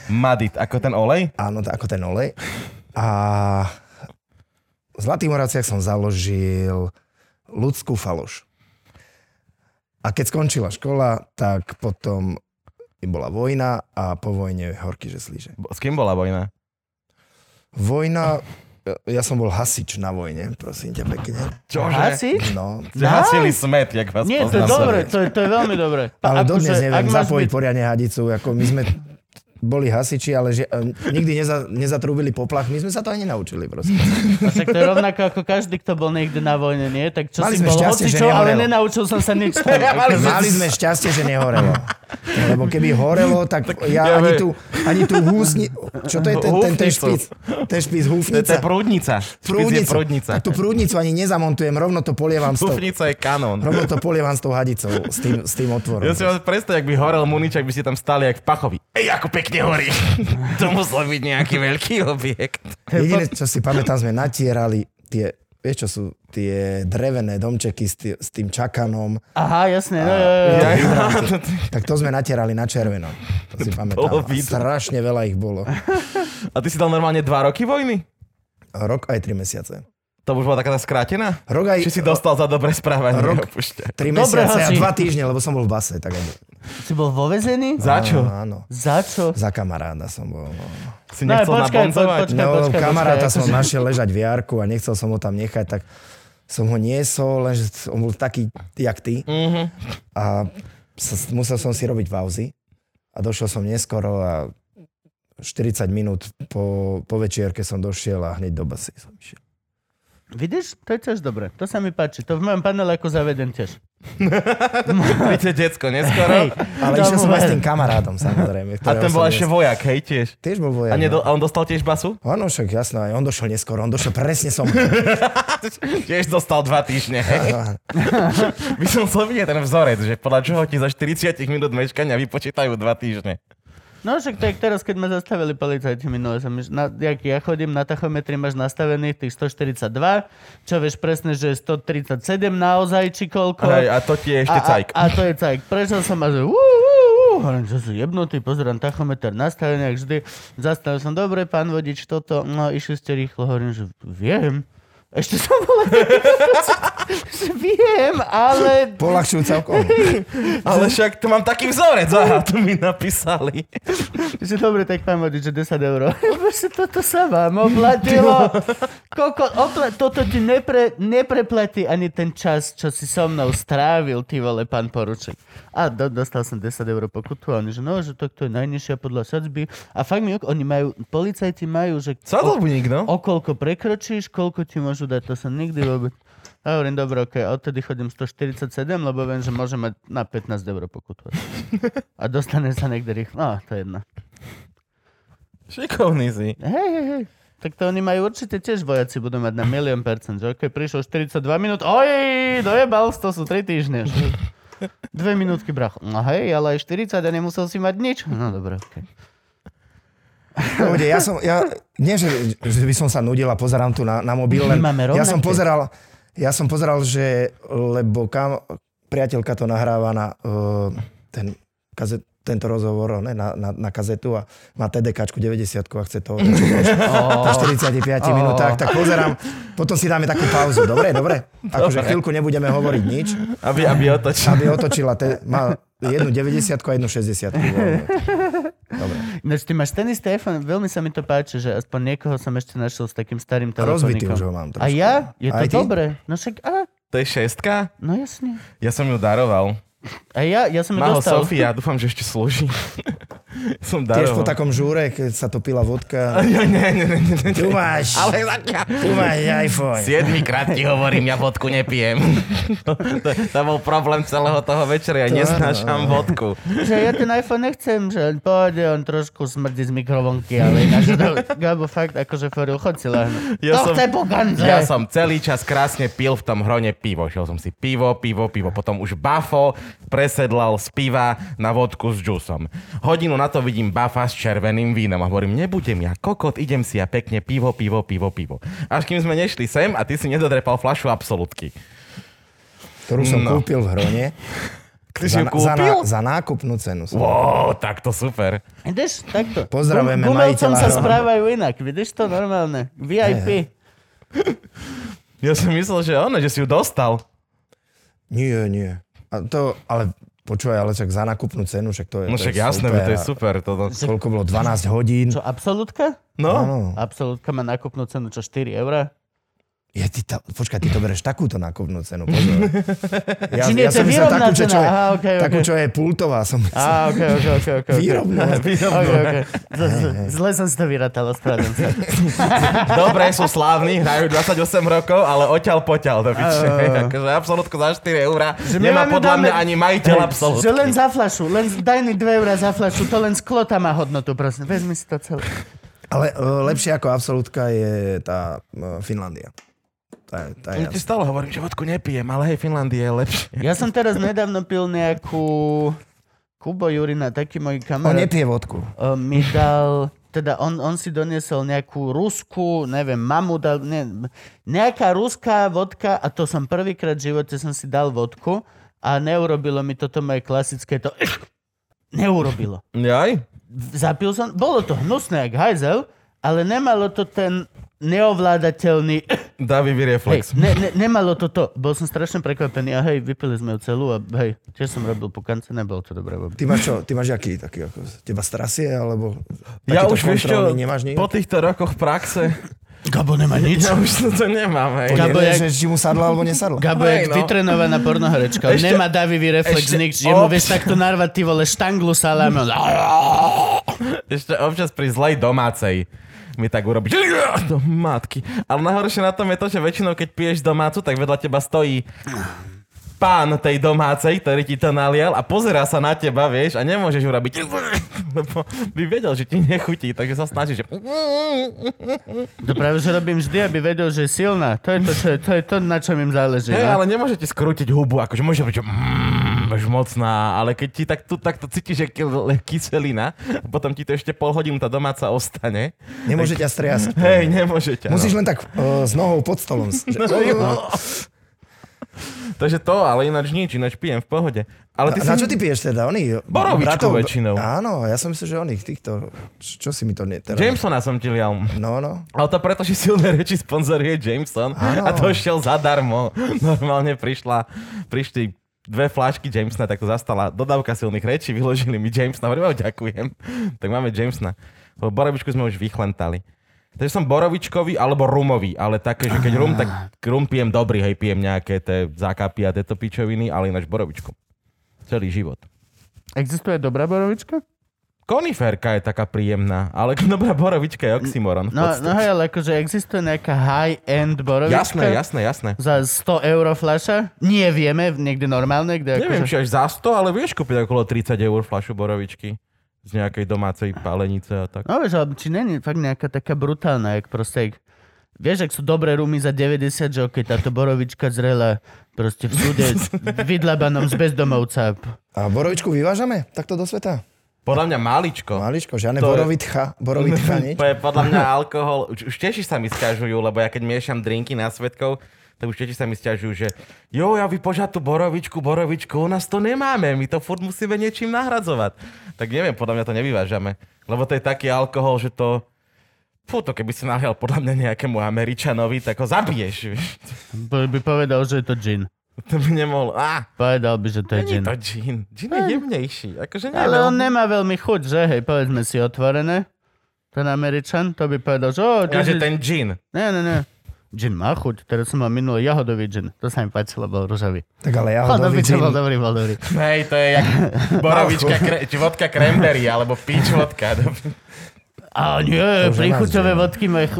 Madit, ako ten olej? Áno, ako ten olej. A v Zlatých Moravciach som založil Ľudskú faloš. A keď skončila škola, tak potom bola vojna a po vojne Horky, že slíže. S kým bola vojna? Vojna... Ja som bol hasič na vojne, prosím ťa pekne. Čože? Hasič? No. Hasili smet, jak vás Nie, poznám. Nie, to je dobre, to je, to je veľmi dobre. Ale dodnes neviem zapojiť byť... poriadne hadicu, ako my sme boli hasiči, ale že, nikdy neza, nezatrúbili poplach, my sme sa to ani naučili proste. A však to je rovnako ako každý, kto bol niekde na vojne, nie? Tak čo mali si bol hocičov, ale nenaučil som sa nič. Mali, mali sme šťastie, že nehorelo. Lebo keby horelo, tak, tak ja, ja ani tu, ani tu húsni... Čo to je ten, ten, ten špic? Ten špic, húfnica. To je prúdnica. Prúdnica. Tak tú prúdnicu ani nezamontujem, rovno to polievam s tou... Húfnica je kanón. Rovno to polievam s tou hadicou, s tým, s tým otvorom. Ja si vás predstav, ak by horel muničak, by ste tam stáli jak v pachovi. Ej, ako pekne horí. To musel byť nejaký veľký objekt. Jediné, čo si pamätám, sme natierali tie... Vieš, čo sú tie drevené domčeky s, tý, s tým čakanom. Aha, jasne. A, no, jo, jo, ja, ja, ja. Tak to sme natierali na červeno. To si pamätám. Strašne veľa ich bolo. A ty si dal normálne dva roky vojny? Rok aj tri mesiace. To už bola taká skrátená? Rok aj... Či si dostal za dobré správanie? Rok, tri mesiace a dva týždne, lebo som bol v base. Tak aby... Si bol vo väzení? Za čo? Áno, áno. Za čo? Za kamaráda som bol. Si nechcel no, počkaj, nabonzovať? Počkaj, no, počkaj, kamaráta počkaj, som akože... našiel ležať v jarku a nechcel som ho tam nechať, tak som ho niesol, lenže on bol taký, jak ty. Mm-hmm. A musel som si robiť pauzy. A došiel som neskoro a štyridsať minút po, po večierke som došiel a hneď do basy som išiel. Vidíš? To je tiež dobre. To sa mi páči. To v mojom panele ako zaveden tiež. Víte, decko, neskoro. Hej, ale išiel som aj s tým kamarádom, samozrejme. A ten bol ešte vojak, hej, tiež? Tiež bol vojak. A, nedo- a on dostal tiež basu? Áno, však jasno, aj on došiel neskoro. On došiel presne som. Tiež dostal dva týždne, hej. By som chcel vidieť ten vzorec, že podľa čoho ti za štyridsať minút meškania vypočítajú dva týždne. No však tak teraz, keď ma zastavili policajti minule, som, na, jak ja chodím, na tachometri máš nastavených tých sto štyridsaťdva, čo vieš presne, že je sto tridsaťsedem naozaj, či koľko. Hej, a to ti je ešte cajk. A, a to je cajk. Prešiel som a že uú, uú, hovorím, že sú jebnutý, pozerám tachometer nastavený, jak vždy. Zastavil som, dobre, pán vodič, toto, no išli ste rýchlo, hovorím, že viem. Ešte som bol... Viem, ale... Polahčujú celkom. Ale však tu mám taký vzorec. Aha, tu mi napísali. Že dobre, tak pán vodič, že desať eur. Bože, toto sa vám oplatilo. Koko, opla- toto ti nepre, nepreplatí ani ten čas, čo si so mnou strávil, ty vole, pán poruček. A do, dostal som desať eur pokutu a oni, že no, že to, to je najnižšia podľa sadzby. A fakt mi, oni majú, policajti majú, že... Sadobník, no? O koľko prekročíš, koľko ti môžeš dať, to som nikdy vôbec... A hovorím, dobre, okej, okay. Odtedy chodím sto štyridsaťsedem, lebo viem, že môžem mať na pätnásť eur pokutu. A dostane sa niekde rýchlo. No, to je jedno. Šikovný si. Hej, hej, hej. Tak to oni majú určite tiež vojaci, budú mať na milión percent, že okej, okay, prišlo štyridsaťdva minút, oj, dojebal, to sú tri týždne. Dve minútky, bracho. No hej, ale aj štyridsať a nemusel si mať nič. No dobré, okej. Okay. Ľudia, ja som, ja, nie, že, že by som sa nudil a pozerám tu na, na mobil, len ja som pozeral, ja som pozeral, že, lebo kam, priateľka to nahráva na uh, ten, kazet, tento rozhovor, ne, na, na, na kazetu a má TDKčku deväťdesiat a chce to na štyridsaťpäť minútach, tak pozerám, potom si dáme takú pauzu, dobre, dobre, akože chvíľku nebudeme hovoriť nič, aby, aby otočila, aby otočila te, má jednu deväťdesiat a jednu šesťdesiat. Dobre. Ináč, ty máš ten istý iPhone, veľmi sa mi to páči, že aspoň niekoho som ešte našiel s takým starým telefónikom. Rozbitý už ho mám trošku. A ja? Je to dobré. No však, a... To je šestka? No jasne. Ja som ju daroval. A ja, ja som ju Málo dostal. Máho Sofia, dúfam, že ešte slúži. Som daroval. Tiež po takom žúre, keď sa topila vodka. Jo, nie, nie, nie, nie. Tu máš. Ale ja. Tu máš iPhone. Siedmikrát ti hovorím, ja vodku nepijem. To, to, to bol problém celého toho večera, ja to nesnášam vodku. Že ja ten iPhone nechcem, že pôjde, on trošku smrdí z mikrovlnky, ale ináč to Gabo fakt akože foril, chod si lehnu. Ja to som, chce po ganze. Ja som celý čas krásne pil v tom hrone pivo. Šiel som si pivo, pivo, pivo. Potom už bafo presedlal z piva na vodku s džusom. Hodinu na to vidím bafa s červeným vínom a hovorím, nebudem ja kokot, idem si ja pekne pivo, pivo, pivo, pivo. Až kým sme nešli sem a ty si nedodrepal fľašu absolútky. Ktorú som no. kúpil v Hrone. Za, za, na, za nákupnú cenu. Wow, tak to super. Ideš takto. Pozdravujeme Gum, majiteľa. Gumelcom sa správajú inak, vidíš to normálne. vé í pé. Ja som myslel, že ono, že si ju dostal. Nie, nie. A to, ale počúvaj, ale však za nakupnú cenu, však to je... No však to je jasné, super, to je super. Toto. Koľko bolo? dvanásť hodín. Čo, absolútka? No. Áno. Absolútka má nakupnú cenu, čo štyri eurá? Ja, ty ta, počkaj, ty to bereš takúto nakupnú cenu, pozor. Ja, ja som myslel takú, čo, čo, aha, okay, okay. takú, čo je pultová, som myslel. Á, ok, ok, ok. okay. Výrobná. Výrobná. Okay, okay. Z, z, zle som si to vyratal, ospravedlňujem sa. Dobre, sú slávni, hrajú dvadsaťosem rokov, ale oťal poťal do piče. Akože absolútku za štyri eurá nemá podľa mňa ani majiteľ absolútky. Že len za fľašu, len daj mi dve eurá za fľašu, to len sklota má hodnotu, prosím. Vezmi si to celé. Ale lepšie ako absolútka je tá Finlandia. Tá, tá ja ti stále hovorím, že vodku nepijem, ale hej, Finlandia je lepšie. Ja som teraz nedávno pil nejakú... Kubo Jurina, taký môj kamarát... On nepije vodku. Mi dal... Teda on, on si doniesol nejakú rusku, neviem, mamu dal... Ne, nejaká ruská vodka a to som prvýkrát v živote som si dal vodku a neurobilo mi toto moje klasické to... Neurobilo. Jaj? Zapil som... Bolo to hnusné, jak hajzel, ale nemalo to ten... neovládateľný... Davivý reflex. Hej, ne, ne, nemalo toto. Bol som strašne prekvapený a hej, vypili sme ju celú a hej, tiež som robil pukance, nebolo to dobré. Ty máš čo? Ty máš jaký taký? Ako, teba strasie alebo... Ja už vieš čo, po týchto rokoch praxe... Gabo nemá nič. Ja už to nemám, hej. Gabo je, že či mu sadla alebo nesadla. Gabo je no. vytrenovaná pornohorečka. Ešte, nemá davivý reflex nič. Že mu vieš takto narvať, ty vole, štanglu saláme. Ešte občas pri zlej domácej mi tak urobíš do matky. Ale najhoršie na tom je to, že väčšinou, keď piješ domácu, tak vedľa teba stojí pán tej domácej, ktorý ti to nalial a pozerá sa na teba, vieš, a nemôžeš urobiť, lebo by vedel, že ti nechutí, takže sa snažíš, že... To práve, že robím vždy, aby vedel, že je silná. To je to, čo, to, je to na čom im záleží. Hej, ale nemôžete skrútiť hubu, akože môže byť, že... mocná, ale keď ti tak, tu, tak to cítiš, že kyselina, potom ti to ešte pol hodinu tá domáca ostane. Nemôže ťa striasť. Hej, nemôže ťa. Musíš no. len tak uh, s nohou pod stolom. No, no. Takže to, ale ináč nič, ináč pijem v pohode. Ale ty a, si... Na čo ty piješ teda? Oni, borovičku bratov, väčšinou. Áno, ja som myslel, že oných týchto... Čo si mi to... Ne, teda... Jamesona som ti lial. No, no. Ale to preto, že silné reči sponzoruje Jameson áno. a to šiel zadarmo. Normálne prišla, prišli... dve flášky Jamesona, tak to zastala dodávka silných rečí, vyložili mi Jamesona, hovorím, ďakujem, tak máme Jamesona. Borovičku sme už vychlentali. Takže som borovičkový alebo rumový, ale také, že keď rum, tak rum pijem dobrý, hej, pijem nejaké tie zákapy a tieto pičoviny, ale ináč borovičku. Celý život. Existuje dobrá borovička? Koniférka je taká príjemná, ale dobrá borovička je oxymoron. No, no hej, ale akože existuje nejaká high-end borovička? Jasné, jasné, jasné. Za sto eur fľaša? Nie vieme, niekde normálne. Kde Neviem, akože... či až za sto, ale vieš kúpiť okolo tridsať eur fľašu borovičky z nejakej domácej palenice a tak. No vieš, ale či není fakt nejaká taká brutálna, jak proste... Vieš, ak sú dobré rumy za deväťdesiat, že okej, táto borovička zrela proste v súde vydlabanom z bezdomovca. A borovičku vyvážame takto do sveta? Podľa mňa maličko. Maličko, žiadne to borovitcha, borovitcha nič. To je podľa mňa alkohol. Už, už Češi sa mi sťažujú, lebo ja keď miešam drinky na svetkov, tak už Češi sa mi sťažujú, že jo, ja vypožať tú borovičku, borovičku, u nás to nemáme, my to furt musíme niečím nahradzovať. Tak neviem, podľa mňa to nevyvážame. Lebo to je taký alkohol, že to... Fú, to keby si nahlial podľa mňa nejakému Američanovi, tak ho zabiješ. By povedal, že je to džin. To by nemohol. Á, povedal by, že to je džin. To džin. Džin je jemnejší. Akože ale on nemá veľmi chuť, že? Hej, povedzme si otvorené. Ten Američan, to by povedal, že... Oh, ja, že ten džin. Ne, ne, ne. Džin má chuť. Teraz som mal minulý jahodový džin. To sa mi páčilo, bol ružavý. Tak ale jahodový džin. Bol dobrý, bol dobrý. Hej, to je jak borovička, kre, či vodka cranberry, alebo píč vodka. A nie, príchuťové vodky moje...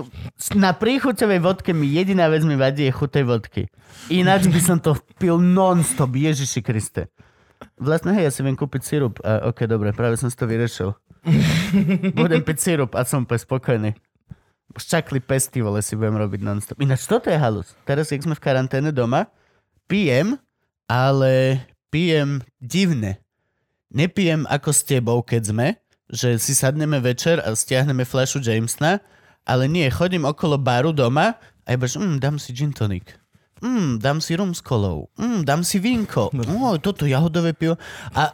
Na príchuťovej vodke mi jediná vec mi vadí je chutej vodky. Ináč by som to pil non-stop, Ježiši Kriste. Vlastne, hej, ja si viem kúpiť sirup. A, ok, dobre, práve som si to vyriešil. Budem piť sirup a som úplne spokojný. Ščakli pesty, vole, si budem robiť non-stop. Ináč, toto je halus. Teraz, jak sme v karanténe doma, pijem, ale pijem divne. Nepijem ako s tebou, keď sme, že si sadneme večer a stiahneme fľašu Jamesona, ale nie, chodím okolo baru doma a iba, že mm, dám si gin tonic, mm, dám si rum s kolou, mm, dám si vínko, oh, toto jahodové pivo. A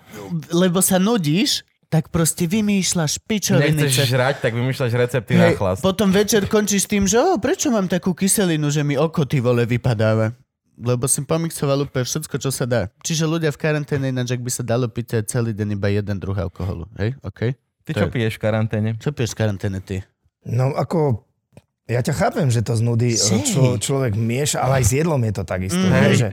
lebo sa nudíš, tak proste vymýšľaš pičovinice. Nechceš žrať, tak vymýšľaš recepty na chlast. Potom večer končíš tým, že oh, prečo mám takú kyselinu, že mi oko ty vole vypadáva. Lebo som pomixoval úplne všetko, čo sa dá. Čiže ľudia v karanténe, ináč ak by sa dalo piť celý deň iba jeden druh alkoholu. Hej, okej. Okay. Ty to čo je. Piješ v karanténe? Čo piješ v karanténe ty? No ako, ja ťa chápem, že to z nudy člo, človek mieša, ale aj s jedlom je to takisto. Mm. Že,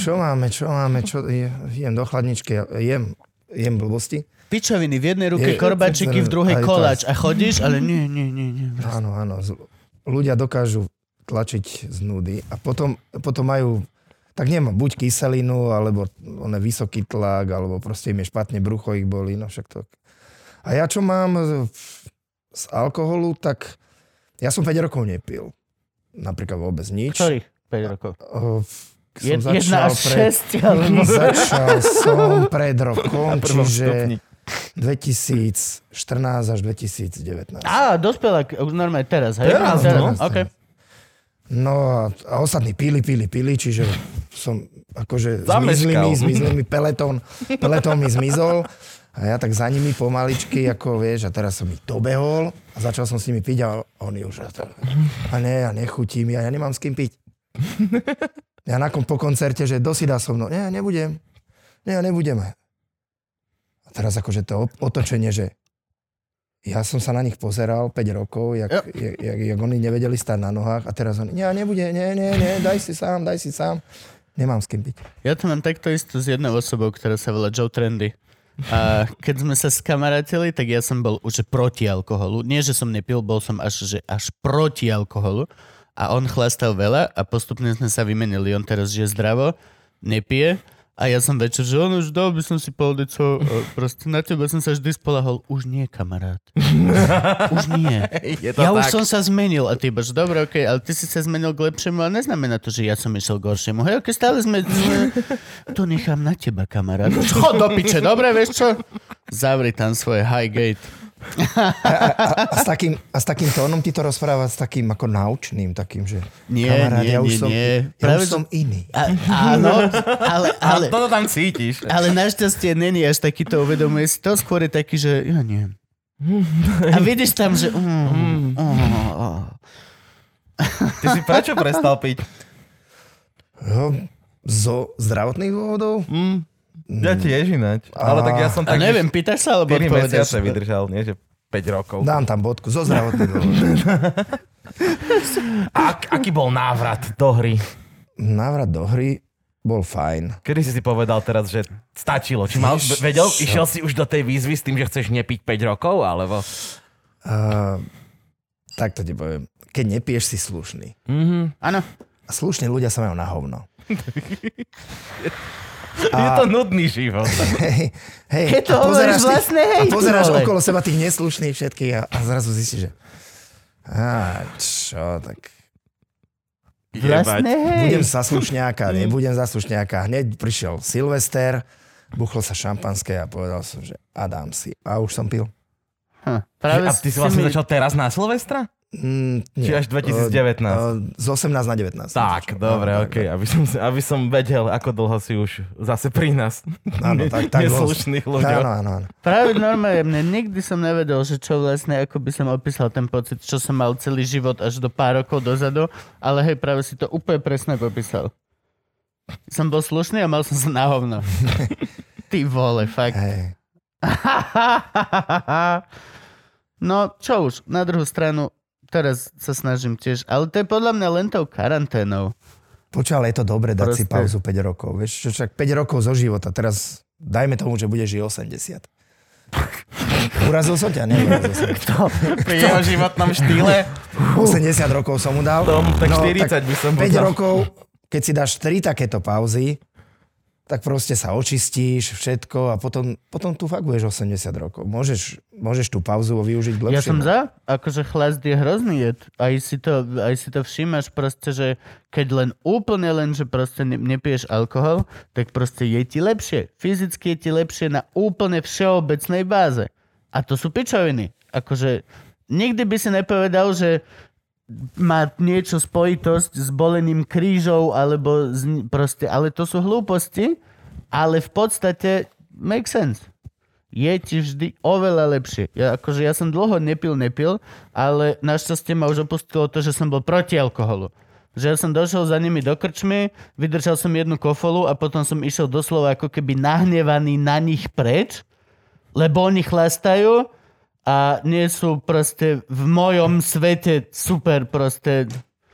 čo máme, čo máme, čo jem do chladničky, jem, jem blbosti. Pičoviny, v jednej ruke je, korbačiky, v druhej koláč a chodíš, ale nie, nie, nie. nie. Áno, áno, ľudia dokážu tlačiť z nudy a potom, potom majú... Tak nemám, buď kyselinu, alebo oné vysoký tlak, alebo proste im je špatne, brucho ich bolí, no však to... A ja čo mám z alkoholu, tak ja som päť rokov nepil. Napríklad vôbec nič. Ktorých päť rokov? Som Jedna začal pred... Jedna Začal som pred rokom, čiže... dvetisícštrnásť až dvetisícdevätnásť. Á, dospelák, normálne teraz, hej? Teraz, no. Okay. No a ostatní pili, pili, pili, čiže som akože zmizli mi, zmizli mi peletón, peletón mi zmizol a ja tak za nimi pomaličky, ako vieš, a teraz som ich dobehol a začal som s nimi piť a oni už, a ne, ja nechutím, ja, ja nemám s kým piť. Ja nakon po koncerte, že dosida so mnou, ne, nebudem, ne, nebudeme. A teraz akože to otočenie, že ja som sa na nich pozeral päť rokov, jak, jak, jak, jak oni nevedeli stať na nohách a teraz oni, nie, nebude, nie, nie, nie, daj si sám, daj si sám. Nemám s kým byť. Ja to mám takto isto s jednou osobou, ktorá sa volá Joe Trendy. A keď sme sa skamarátili, tak ja som bol už proti alkoholu. Nie, že som nepil, bol som až, že až proti alkoholu. A on chlastal veľa a postupne sme sa vymenili. On teraz žije zdravo, nepije. A ja som večer, že on už dal by som si povedal, čo proste na teba som sa vždy spolahol. Už nie, kamarát. Už nie. Ja tak. Už som sa zmenil. A ty iba, že dobre, okej, okay, ale ty si sa zmenil k lepšiemu a neznamená to, že ja som išiel k horšiemu. Hej, okej, okay, stále sme... To nechám na teba, kamarát. Chod do piče, dobre, vieš čo? Zavri tam svoje high gate. A, a, a, s takým, a s takým tónom ti to rozpráva s takým ako naučným takým, že nie, kamarát, nie, ja už, nie, som, nie. Ja Práve už som iný. A, áno, ale, ale a toto tam cítiš. Ale našťastie není až takýto, uvedomuje si to, skôr je taký, že ja neviem. A vidíš tam, že mm, oh, oh. Ty si prečo prestal piť? No, zo zdravotných dôvodov? Mm. Ja tiež ináč. Ale tak ja som tak... A neviem, pýtaš sa, alebo odpovedaš? štyri mesiace vydržal, nie? Že päť rokov. Dám tam bodku, zo zdravotných dôvodov. Ak, aký bol návrat do hry? Návrat do hry bol fajn. Kedy si si povedal teraz, že stačilo? Či mal, vedel, čo? Išiel si už do tej výzvy s tým, že chceš nepiť päť rokov, alebo... Uh, tak to ti poviem. Keď nepiješ, si slušný. Mm-hmm. Áno. A slušní ľudia sa majú na hovno. A... Je to nudný život. Hej, hej. Keď to hovoríš vlastne, hej. A pozeráš ale. Okolo seba tých neslušných všetkých a, a zrazu zistíš, že á, čo, tak Vlastne, hej. Budem za slušňáka, nebudem za slušňáka. Hneď prišiel Silvester, buchlo sa šampanské a povedal som, že a dám si. A už som pil. Hm, a ty si vlastne mi... začal teraz na Silvestra? Mm, Či až dvetisíc devätnásť? Uh, uh, z osemnásť na devätnásť. Tak, dobre, no, okej. Okay. Aby, aby som vedel, ako dlho si už zase pri nás. Áno, tak, tak neslušných ľudí. Áno, áno, áno. Práve normálne, nikdy som nevedel, že čo vlastne, ako by som opísal ten pocit, čo som mal celý život až do pár rokov dozadu, ale hej, práve si to úplne presne popísal. Som bol slušný a mal som sa na hovno. Ty vole, fakt. Hey. No, čo už, na druhú stranu, teraz sa snažím tiež, ale to je podľa mňa len tou karanténou. Počuj, ale je to dobre dať Proste. si pauzu päť rokov. Vieš, čo, však päť rokov zo života. Teraz dajme tomu, že budeš žiť osemdesiat. Urazil som ťa? Neurazil som. Kto? Pri jeho životnom štýle? osemdesiat rokov som mu dal. Tom, tak no, štyridsať tak by som mu dal. päť rokov, keď si dáš tri takéto pauzy, tak proste sa očistíš, všetko a potom, potom tu fakt budeš osemdesiat rokov. Môžeš, môžeš tú pauzu využiť k lepšiemu. Ja som za, akože chlast je hrozný jed. Aj si to, aj si to všímaš proste, že keď len úplne len, že proste nepiješ alkohol, tak proste je ti lepšie. Fyzicky je ti lepšie na úplne všeobecnej báze. A to sú pičoviny. Akože nikdy by si nepovedal, že má niečo spojitosť s bolením krížov, alebo z, proste, ale to sú hlúposti, ale v podstate make sense. Je ti vždy oveľa lepšie. Ja, akože ja som dlho nepil, nepil, ale našťastie ma už opustilo to, že som bol proti alkoholu. Že ja som došiel za nimi do krčmy, vydržal som jednu kofolu a potom som išiel doslova ako keby nahnevaný na nich preč, lebo oni chlastajú, a nie sú proste v mojom svete super proste...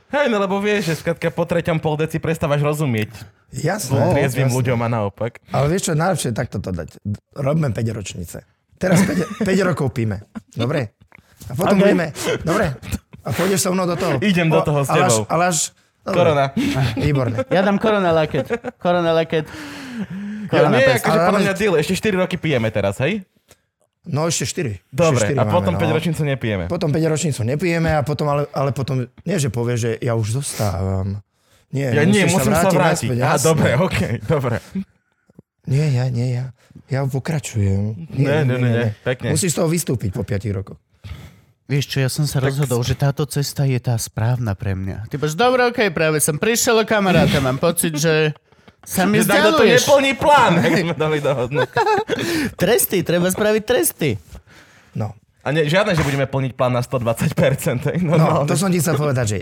Hej, no lebo vieš, že skladka po treťom pol deci prestávaš rozumieť. Jasné. Triezvým ľuďom a naopak. Ale vieš čo, najlepšie je takto to dať. Robme päťročnice. Teraz päť rokov píme. Dobre? A potom okay. budeme... Dobre? A pôjdeš so mnou do toho. Idem do toho o, s tebou. Ale až... Korona. Výborné. Ja dám korona laket. Korona laket. Korona ja, nie, pes. Akože podľa mňa deal. Ešte štyri roky pijeme teraz, hej? No ešte štyri. Dobre, ešte štyri a potom máme, päť ročnicu no. nepijeme. Potom päť ročnicu nepijeme a potom, ale, ale potom, nie že povie, že ja už zostávam. Nie, ja nie, musím sa vrátiť. Á, ah, dobre, okej, okay, dobre. Nie, ja, nie, ja. Ja pokračujem. Nie, nie, nie, nie, nie, nie. Pekne. Musíš z toho vystúpiť po piatich rokoch. Vieš čo, ja som sa tak... rozhodol, že táto cesta je tá správna pre mňa. Ty bož, dobre, okej, okay, práve som prišiel o kamaráta, mám pocit, že... Sa mi zďaluješ. To neplní plán, ak sme dali dohodnúť. Tresty, treba spraviť tresty. No. A ne, žiadne, že budeme plniť plán na sto dvadsať percent. No, no to som ti chcel povedať, že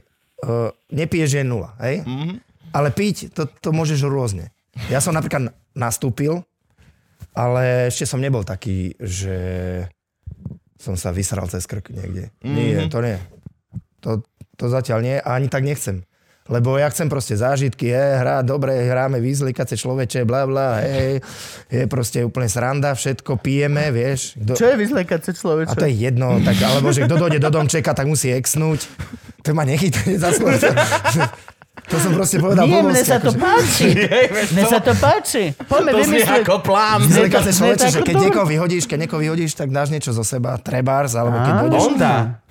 uh, nepiješ, že je nula, hej? Mm-hmm. Ale piť, to, to môžeš rôzne. Ja som napríklad nastúpil, ale ešte som nebol taký, že som sa vysral cez krk niekde. Mm-hmm. Nie, to nie. To, to zatiaľ nie a ani tak nechcem. Lebo ja chcem proste zážitky, je, hra, dobre, hráme výzlikace človeče, blá, blá, hej, je proste úplne sranda, všetko pijeme, vieš. Kdo... Čo je výzlikace človeče? A to je jedno, tak, alebo že kto dojde do domčeka, tak musí exnúť. To ma nechytne za slovo. To som proste povedal po voľnosti. Nie, mne sa to akože... páči. Mne sa to páči. Poďme vymyslieť. To si ako plán. Zlikace človeče, že keď niekoho vyhodíš, keď niekoho vyhodíš, tak dáš niečo zo seba, trebárs, alebo keď dojdeš...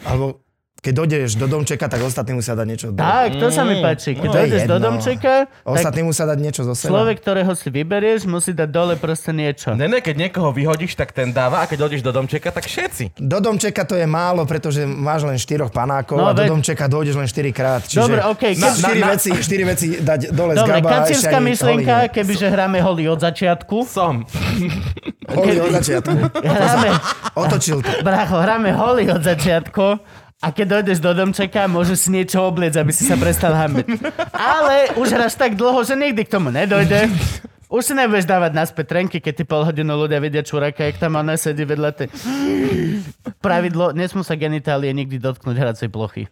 Alebo... Keď dojdeš do domčeka, tak ostatní musia dať niečo. Do... Tak, to sa mi páči. Keď no, dojdeš do domčeka, ostatní musia dať niečo zo seba. Človek, ktorého si vyberieš, musí dať dole proste niečo. Ne, ne, keď niekoho vyhodíš, tak ten dáva, a keď dojdeš do domčeka, tak všetci. Do domčeka to je málo, pretože máš len štyroch panákov no, a do veď... domčeka dojdeš len štyrikrát. Čiže dobre, okej. Okay, štyri na... veci, štyri veci dať dole dobre, z gaba. Dobre, kacírska myšlienka, kebyže hráme holý od začiatku. Som. Holý od začiatku. Hráme... Otočil to. Brácho, hráme holý od začiatku. A keď dojdeš do domčeka, môžeš si niečo obliec, aby si sa prestal hambiť. Ale už hráš tak dlho, že nikdy k tomu nedojde. Už si nebudeš dávať naspäť trenky, keď ti pol hodinu ľudia vidia čuráka, jak tam ona sedí vedľa tej... Pravidlo, nesmú sa genitálie nikdy dotknúť hracej plochy.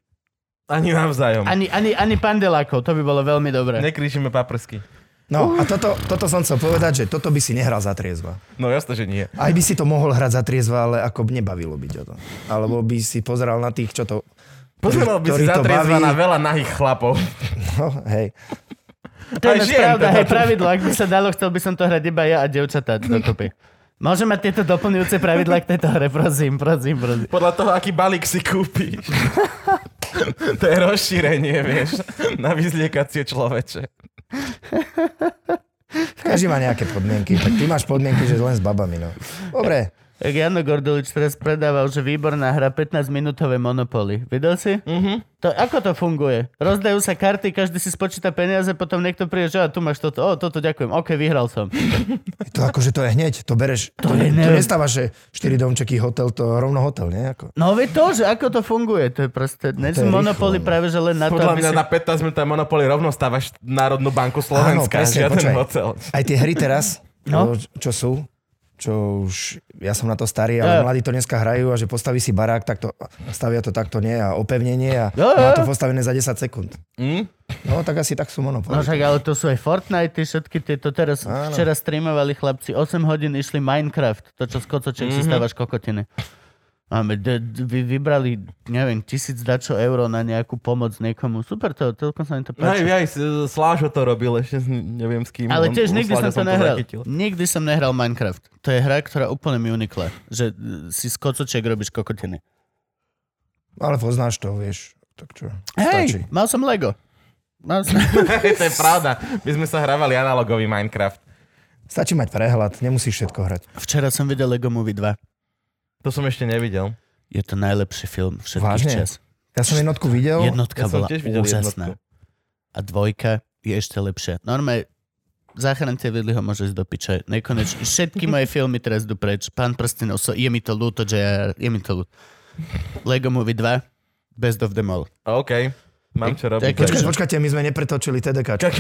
Ani navzájom. Ani, ani, ani pandelákov, to by bolo veľmi dobré. Nekrížime paprsky. No a toto, toto som chcel povedať, že toto by si nehral za triezva. No jasne, že nie. Aj by si to mohol hrať za triezva, ale ako nebavilo by ťa to. Alebo by si pozeral na tých, čo to... Pozeral by si za triezva na veľa nahých chlapov. No, hej. To je nač pravda, hej, pravidlo. Ak by sa dalo, chcel by som to hrať iba ja a dievčatá dokopy. Môžem mať tieto doplňujúce pravidlá k tejto hre, prosím, prosím, prosím. Podľa toho, aký balík si kúpiš. To je rozšírenie, vieš, na vyzliekacie človeče. Každý má nejaké podmienky, tak ty máš podmienky, že len s babami, no. Dobre. Tak Jano Gordulič teraz predával, že výborná hra pätnásťminútové Monopoly. Videl si? Mm-hmm. To, ako to funguje? Rozdajú sa karty, každý si spočíta peniaze, potom niekto príde, že tu máš toto, o, toto ďakujem, ok, vyhral som. To akože to je hneď, to bereš, to, to, je ne... to nestávaš, že štyri domčeky, hotel, to rovno hotel, nie? Ako... No vie to, že ako to funguje, to je proste, no, to je Monopoly rýchlo, práve, že len na to, podľa aby mňa si... na pätnásť minút Monopoly rovno stávaš Národnú banku Slovenska, žiaden hotel. Aj tie hry teraz, no? čo, čo sú? Čo už, ja som na to starý, ale yeah. mladí to dneska hrajú a že postaví si barák, tak to, stavia to takto nie a opevnenie a yeah. má to postavené za desať sekúnd. Mm. No tak asi tak sú Monopoly. No tak ale to sú aj Fortnite, všetky tieto teraz, áno. Včera streamovali chlapci, osem hodín išli Minecraft, to čo z kocoček mm-hmm. si stávaš kokotiny. Máme, de, de, vy, vybrali, neviem, tisíc dačo euro na nejakú pomoc niekomu, super to, celkom sa mi to páči. Aj, aj, Slážo to robil, ešte neviem s kým. Ale tiež nikdy som to nehral, nikdy som nehral Minecraft. To je hra, ktorá úplne mi unikla. Že si z kocočiek robíš kokotiny. Ale poznáš to, vieš. Tak čo? Hej, mal som Lego. Mal som... To je pravda. My sme sa hrávali analogový Minecraft. Stačí mať prehľad, nemusíš všetko hrať. Včera som videl Lego Movie dva. To som ešte nevidel. Je to najlepší film všetkých čas. Ja som jednotku videl. Jednotka ja bola úžasná. Jednotku. A dvojka je ešte lepšia. Normálne záchranca Vidliho môže ísť do piče. Nekoneč. Všetky moje filmy teraz idú preč. Pán prstenov, so, je mi to ľúto, že ja... Je mi to ľúto. Lego Movie dva, Best of them all. OK. Mám čo robiť. Počkajte, počkajte, my sme nepretočili TDKčko.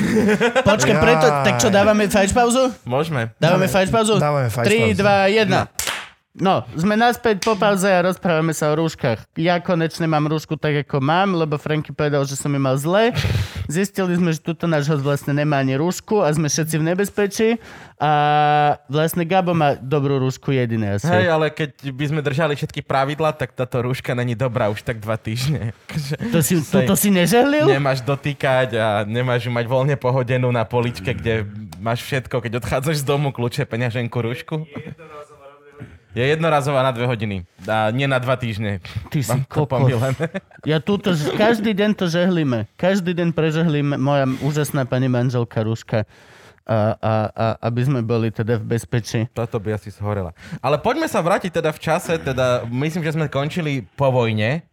Počkaj, preto... Tak čo, dávame fajč pauzu? Môžeme. Dávame fajč pauzu? Dávame fajč pauzu. tri, dva, jeden. No, sme naspäť po pauze a rozprávame sa o rúškach. Ja konečne mám rúšku tak, ako mám, lebo Franky povedal, že som ju mal zle. Zistili sme, že tuto náš host vlastne nemá ani rúšku a sme všetci v nebezpečí. A vlastne Gabo má dobrú rúšku jediné asi. Hej, ale keď by sme držali všetky pravidlá, tak táto rúška není dobrá už tak dva týždne. To si, to, to si nežehlil? Nemáš dotýkať a nemáš ju mať voľne pohodenú na poličke, kde máš všetko, keď odchádzaš z domu, kľúče, peňaženku, rúšku. Je jednorazová na dve hodiny. A nie na dva týždne. Ty si kokos. Ja túto, každý deň to žehlíme. Každý deň prežehlíme moja úžasná pani manželka Ruška. A, a, a, aby sme boli teda v bezpečí. Toto by asi zhorela. Ale poďme sa vrátiť teda v čase. Teda myslím, že sme končili po vojne.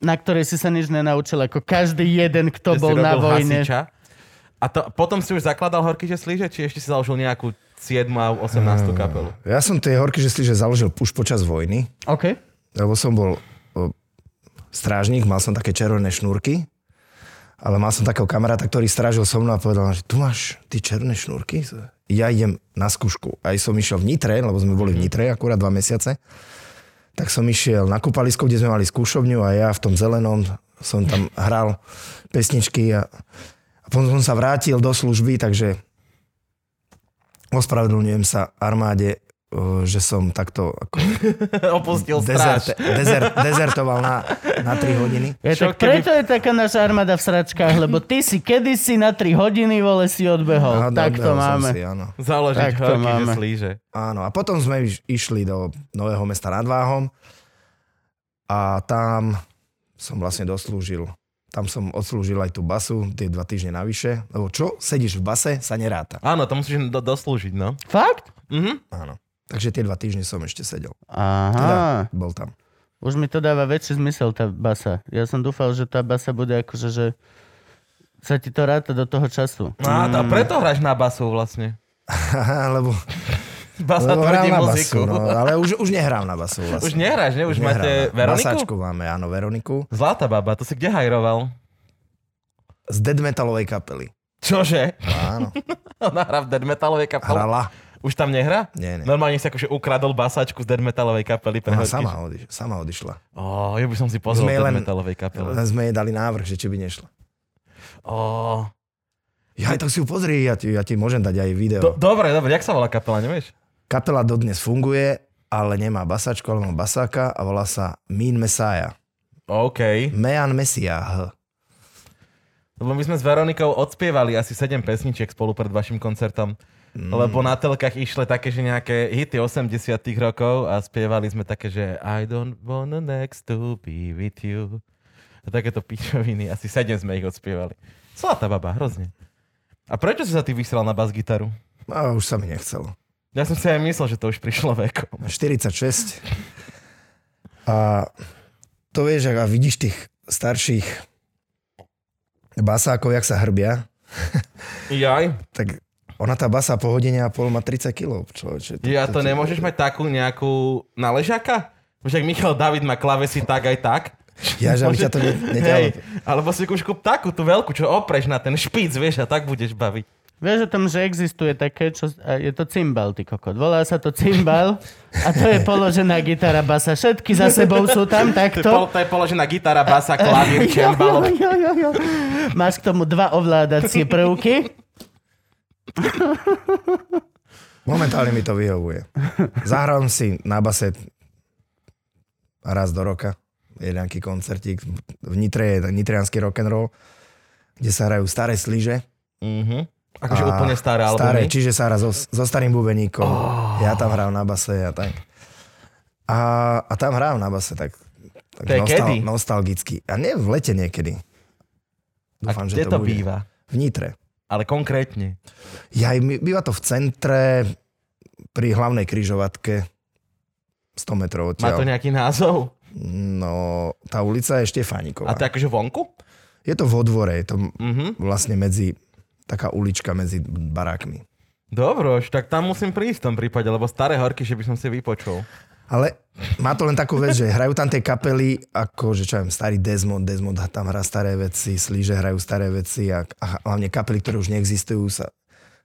Na ktorej si sa nič nenaučil. Ako každý jeden, kto že bol na vojne. Hasiča. A to, potom si už zakladal Horky, že slíže? Či ešte si založil nejakú siedmu a osemnástu kapelu? Ja som tie Horky, že slíže založil už počas vojny. OK. Lebo som bol o, strážnik, mal som také červené šnúrky, ale mal som takého kamaráta, ktorý strážil so mnou a povedal, že tu máš ty červené šnúrky? Ja idem na skúšku. Aj som išiel v Nitre, lebo sme boli v Nitre akurát dva mesiace. Tak som išiel na kúpalisko, kde sme mali skúšovňu a ja v tom zelenom som tam hral pesničky a... A potom som sa vrátil do služby, takže ospravedlňujem sa armáde, že som takto ako opustil stráž. Dezert, dezert, dezertoval na, na tri hodiny. Ja, tak preto je taká naša armáda v sračkách, lebo ty si kedysi na tri hodiny vole si odbehol. Aha, tak to máme. Si, áno. Založiť Horky, že slíže. Áno, a potom sme išli do Nového Mesta nad Váhom a tam som vlastne doslúžil. Tam som odslúžil aj tú basu, tie dva týždne navyše. Lebo čo? Sedíš v base, sa neráta. Áno, to musíš do- doslúžiť, no. Fakt? Mhm. Áno. Takže tie dva týždne som ešte sedel. Aha. Teda bol tam. Už mi to dáva väčší zmysel, tá basa. Ja som dúfal, že tá basa bude akože, že sa ti to ráta do toho času. A, mm. a preto hráš na basu vlastne. Lebo... Basa tvrdí muziku. Basu, no, ale už, už nehrám na basu vlastne. Už nehráš, ne? Už, už máte na... Veroniku? Basáčku máme, áno, Veroniku. Zlatá baba, to si kde hajroval? Z dead metalovej kapely. Čože? Áno. Ona hrá v dead metalovej kapele? Hrala. Už tam nehrá? Nie, nie. Normálne si akože ukradol basáčku z dead metalovej kapely. Ona sama, odiš- sama odišla. Ó, oh, ja by som si pozrel dead len, metalovej kapely. Sme jej dali návrh, že či by nešla. Ó... Oh. Ja tak si ju pozri, ja ti, ja ti môžem dať aj video. Do, dobre, dobre, jak sa volá kapela, nevieš? Kapela dodnes funguje, ale nemá basačku, ale má basáka a volá sa Mean Messiah. OK. Mean Messiah. Lebo my sme s Veronikou odspievali asi sedem pesničiek spolu pred vašim koncertom. Mm. Lebo na telkách išle také, že nejaké hity osemdesiatych rokov a spievali sme také, že I don't wanna next to be with you. a takéto pičoviny. Asi sedem sme ich odspievali. Zlatá baba, hrozne. A prečo si sa ty vysral na basgitaru? No, už sa mi nechcelo. Ja som si aj myslel, že to už prišlo vekom. štyridsaťšesť. A to vieš, ak vidíš tých starších basákov, jak sa hrbia. Jaj. Tak ona tá basá po hodine a pol má tridsať kilogramov. Človeče. Ja to, to nemôžeš mať takú nejakú na ležáka? Už ak Michal David má klavesy tak aj tak. Ja, že aby ťa to neďalo. Alebo si už kúp takú tú veľkú, čo opreš na ten špic, vieš, a tak budeš baviť. Vieš o tom, že existuje také, čo... Je to cymbal, ty kokot. Volá sa to cymbal a to je položená gitara, basa. Všetky za sebou sú tam takto. To je, to je položená gitara, basa, klavír, cymbal. Máš k tomu dva ovládacie prvky. Momentálne mi to vyhovuje. Zahrám si na base raz do roka. Je nejaký koncertík v Nitre, nitriansky rock'n'roll, kde sa hrajú staré slíže. Mm-hmm. Akože úplne staré albumy. Staré, čiže sa hra so, so starým bubeníkom. Oh. Ja tam hrám na base a tak. A, a tam hrám na base tak, tak nostal, nostalgicky. A nie v lete niekedy. Dúfam, a kde že to, to býva? V Nitre. Ale konkrétne? Ja, býva to v centre, pri hlavnej križovatke, sto metrov odtiaľ. Má to nejaký názov? No, tá ulica je Štefániková. A to je akože vonku? Je to vo dvore, je to mm-hmm. vlastne medzi, taká ulička medzi barákmi. Dobro, tak tam musím prísť v tom prípade, lebo staré horky, že by som si vypočul. Ale má to len takú vec, že hrajú tam tie kapely, ako, že čo viem, starý Desmond, Desmond tam hrá staré veci, slíže hrajú staré veci a, a hlavne kapely, ktoré už neexistujú, sa,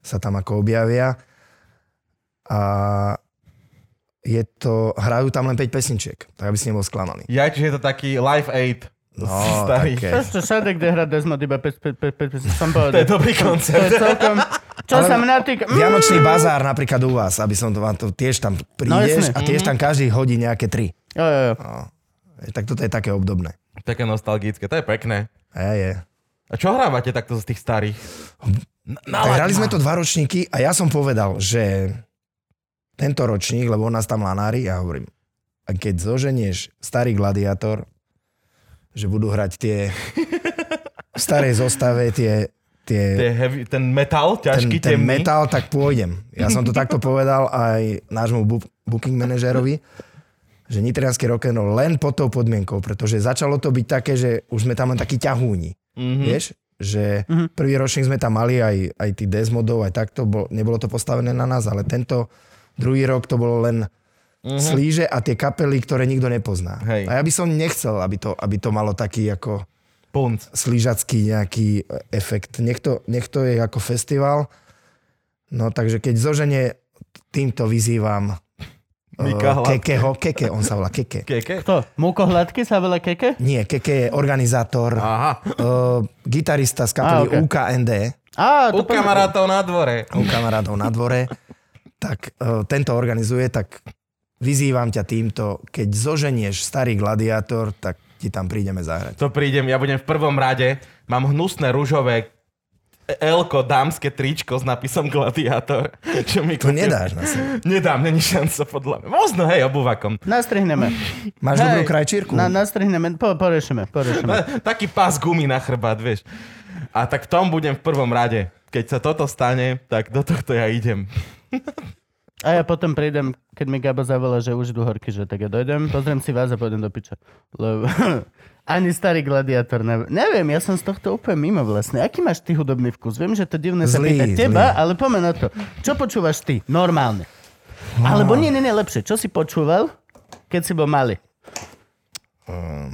sa tam ako objavia. A... Je to, hrajú tam len päť pesničiek, tak aby si nebol sklamaný. Ja, čiže je to taký Live Aid. No, starý. Také. To je všade, kde hrá Desmond iba päť pesničiek. To je dobrý koncert. To je celkom... Čo sa mňa týka... Vianočný bazár napríklad u vás, aby som to vám to... Tiež tam prídeš no, a tiež tam každý hodí nejaké tri. Jo, jo, jo. No, tak toto je také obdobné. Také nostalgické, to je pekné. Je, je. A čo hrávate takto z tých starých? Na, hrali sme to dva ročníky a ja som povedal, že... Tento ročník, lebo on nás tam lanári, ja hovorím, a keď zoženieš starý gladiátor, že budú hrať tie v starej zostave, tie... tie, tie heavy, ten metal, ťažký, ten, ten metal, tak pôjdem. Ja som to takto povedal aj nášmu bu- booking manažerovi, že nitriansky rock'n'roll len pod tou podmienkou, pretože začalo to byť také, že už sme tam len takí ťahúni. Mm-hmm. Vieš? Že mm-hmm. prvý ročník sme tam mali aj, aj tí Desmodov, aj takto, bol, nebolo to postavené na nás, ale tento druhý rok to bolo len uh-huh. slíže a tie kapely, ktoré nikto nepozná. Hej. A ja by som nechcel, aby to, aby to malo taký ako Punc. Slížacký nejaký efekt. Nech to, nech to je ako festival. No takže keď zoženie, týmto vyzývam uh, Kekeho. Keke, on sa volá Keke. Keke? Kto? Múko Hladký sa volá Keke? Nie, Keke je organizátor, uh, gitarista z kapely ah, okay. ú ká en dé. Ah, u kamarátov na dvore. U kamarátov na dvore. Tak uh, tento organizuje, tak vyzývam ťa týmto, keď zoženieš starý gladiátor, tak ti tam prídeme zahrať. To prídem, ja budem v prvom rade, mám hnusné ružové elko dámske tričko s nápisom gladiátor. Čo mi to kúpim. Nedáš na sebe. Nedám, není šanca podľa mňa. Možno, hej, obuvakom. Nastrihneme. Máš hej, dobrú krajčírku? Na, nastrihneme, po, porešime, porešime. Taký pás gumy na chrbát, vieš. A tak v tom budem v prvom rade. Keď sa toto stane, tak do tohto ja idem. A ja potom prídem, keď mi Gabo zavolá, že už idú horky, že tak ja dojdem, pozriem si vás a pôjdem do piča. Lebo ani starý gladiátor neviem. Neviem, ja som z tohto úplne mimo vlastne. Aký máš ty hudobný vkus? Viem, že to divné sa pýtať teba, ale poďme na to. Čo počúvaš ty? Normálne. No. Alebo nie, nie, nie, lepšie. Čo si počúval, keď si bol malý? Um,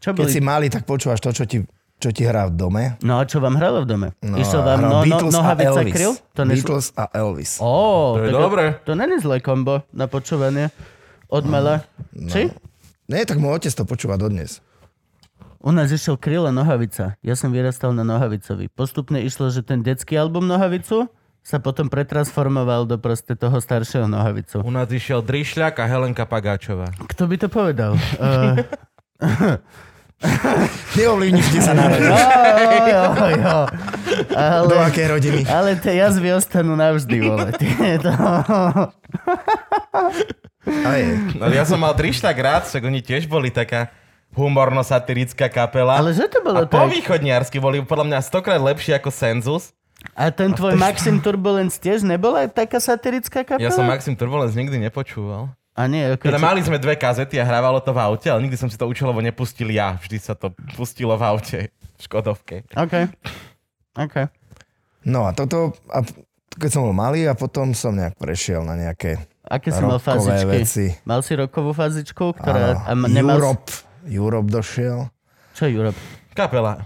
čo keď boli? Si malý, tak počúvaš to, čo ti... Čo ti hrá v dome? No a čo vám hralo v dome? No, Išlo vám no, no, nohavica kryl? To nešlo... Beatles a Elvis. Oh, to je dobre. To není zlé kombo na počúvanie od mala. No, či? Nie, tak môj otec to počúva dodnes. U nás išiel Kryl a Nohavica. Ja som vyrastal na Nohavicovi. Postupne išlo, že ten detský album Nohavicu sa potom pretransformoval do proste toho staršieho Nohavicu. U nás išiel Drišľak a Helenka Pagáčová. Kto by to povedal? uh... Neovlivníš, kde sa narodil. Do akej rodiny. Ale tie jazvy ostanú navždy, vole. To... Ale ja som mal Drišľak rád, však oni tiež boli taká humorno-satirická kapela. Ale že to bolo a tak? A povýchodniarsky boli podľa mňa stokrát lepšie ako Senzus. A ten tvoj a Maxim Turbulence tiež nebola taká satirická kapela? Ja som Maxim Turbulence nikdy nepočúval. A nie, okay, teda mali sme dve kazety a hrávalo to v aute, ale nikdy som si to učil, lebo nepustil ja. Vždy sa to pustilo v aute, v Škodovke. OK. OK. No a toto, a keď som bol malý a potom som nejak prešiel na nejaké aké si mal fazičky? Veci. Mal si rokovú fazičku, ktorá... A nemal... Europe. Europe došiel. Čo je Europe? Kapela.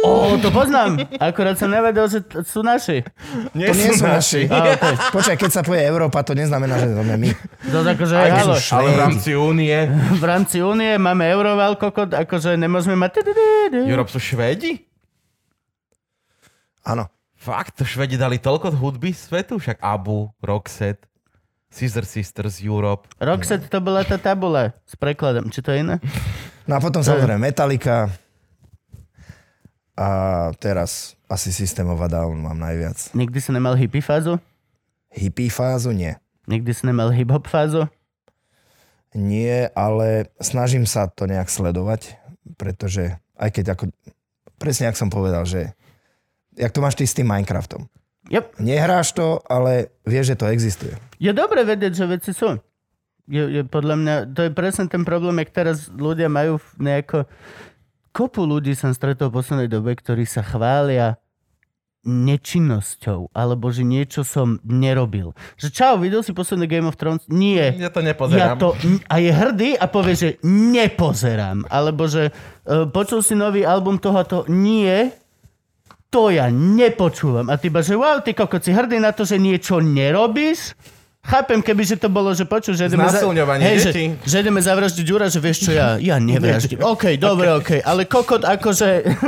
Ó, oh, to poznám. Akorát som nevedel, že t- sú naši. Nie to nie sú naši. Ah, okay. Počkaj, keď sa povie Európa, to neznamená, že to sme my. To akože aj, halo. Ale v rámci únie. V rámci únie máme Euroval, kokot, akože nemôžeme mať... Európ sú Švédi? Áno. Fakt, Švédi dali toľko hudby svetu, však ABBA, Roxette, Scissor Sisters, Europe. Roxette to bola tá tabula s prekladom, či to je iné? No a potom samozrejme Metallica... A teraz asi systémová Down mám najviac. Nikdy si nemal hippie fázu? Hippie fázu nie. Nikdy si nemal hip-hop fázu? Nie, ale snažím sa to nejak sledovať, pretože aj keď ako... Presne jak som povedal, že jak to máš ty s tým Minecraftom. Yep. Nehráš to, ale vieš, že to existuje. Je dobre vedieť, že veci sú. Je, je podľa mňa... To je presne ten problém, jak teraz ľudia majú nejako... Kopu ľudí som stretol v poslednej dobe, ktorí sa chvália nečinnosťou, alebo že niečo som nerobil. Že čau, videl si posledný Game of Thrones? Nie. Ja to nepozerám. Ja to, a je hrdý a povie, že nepozerám. Alebo že uh, počul si nový album toho a toho? Nie. To ja nepočúvam. A ty iba, že wow, ty kokot, si hrdý na to, že niečo nerobíš? Chápem, keby že to bolo, že počuť, že ideme za... Hej, že, že ideme zavraždiť Jura, že vieš čo ja, ja nevraždím. OK, dobre, OK, okay. Ale kokot akože...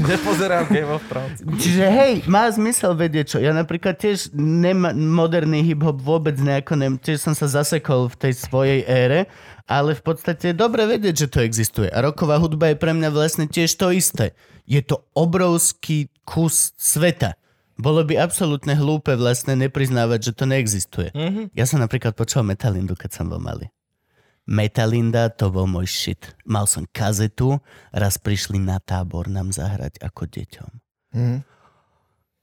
Nepozerám Game of Thrones. Čiže hej, má zmysel vedieť čo. Ja napríklad tiež nemám moderný hip-hop vôbec nejako, nem, tiež som sa zasekol v tej svojej ére, ale v podstate je dobre vedieť, že to existuje. A rocková hudba je pre mňa vlastne tiež to isté. Je to obrovský kus sveta. Bolo by absolútne hlúpe vlastne nepriznávať, že to neexistuje. Mm-hmm. Ja som napríklad počul Metalindu, keď som bol malý. Metalinda, to bol môj shit. Mal som kazetu, raz prišli na tábor nám zahrať ako deťom. Mm-hmm.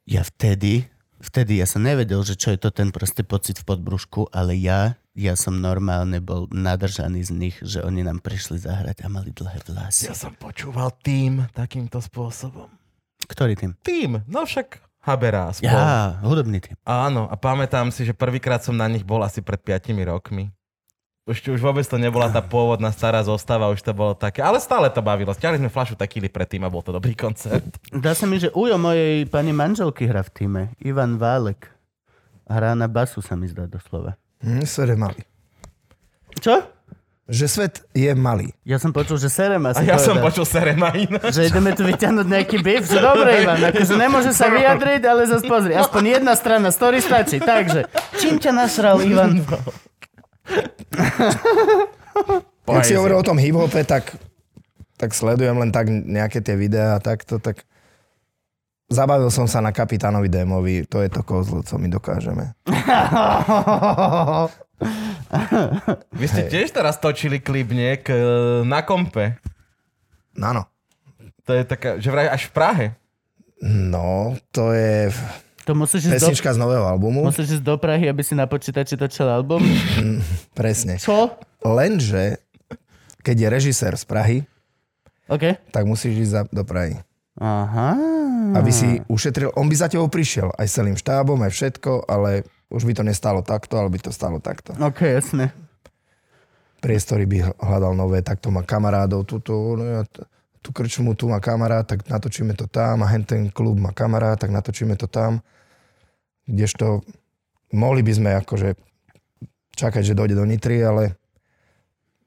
Ja vtedy, vtedy ja som nevedel, že čo je to ten prostý pocit v podbrúšku, ale ja, ja som normálne bol nadržaný z nich, že oni nám prišli zahrať a mali dlhé vlasy. Ja som počúval tým takýmto spôsobom. Ktorý tým? Tým, no však... Habera spolu. Ja, hudobný tým. Áno, a pamätám si, že prvýkrát som na nich bol asi pred piatimi rokmi. Už, už vôbec to nebola tá pôvodná stará zostava, už to bolo také, ale stále to bavilo. Stiahli sme Flašu Tequily predtým a bol to dobrý koncert. Dá sa mi, že ujo mojej pani manželky hrá v týme. Ivan Válek hrá na basu, sa mi zdá doslova. Mm, svet je malý. Čo? Že svet je malý. Ja som počul, že Serema si povedal. A ja povedal, som počul Serema ináč. Že ideme tu vyťahnuť nejaký bif. Že dobre, Ivan, akože nemôže sa vyjadriť, ale zase pozri. Aspoň jedna strana, story stačí. Takže, čím ťa nasral, Ivan? Keď si hovoril o tom hip-hope, tak, tak sledujem len tak nejaké tie videá a takto, tak... Zabavil som sa na Kapitánovi Démovi. To je to kozlo, co my dokážeme. Vy ste hey. tiež teraz točili klip niek na kompe. Áno. To je taká, že vraj až v Prahe. No, to je to pesnička do... z nového albumu. Musíš ísť do Prahy, aby si na počítači točil album? Presne. Čo? Lenže, keď je režisér z Prahy, okay, tak musíš ísť za, do Prahy. Aha. Aby si ušetril, on by za tebou prišiel aj celým štábom, aj všetko, ale už by to nestalo takto, ale by to stalo takto. Ok, jasne. Priestory by hľadal nové, tak to má kamarádov, túto, tú krčmu, tu má kamarát, tak natočíme to tam, a henten klub má kamarát, tak natočíme to tam, kdežto mohli by sme akože čakať, že dojde do Nitry, ale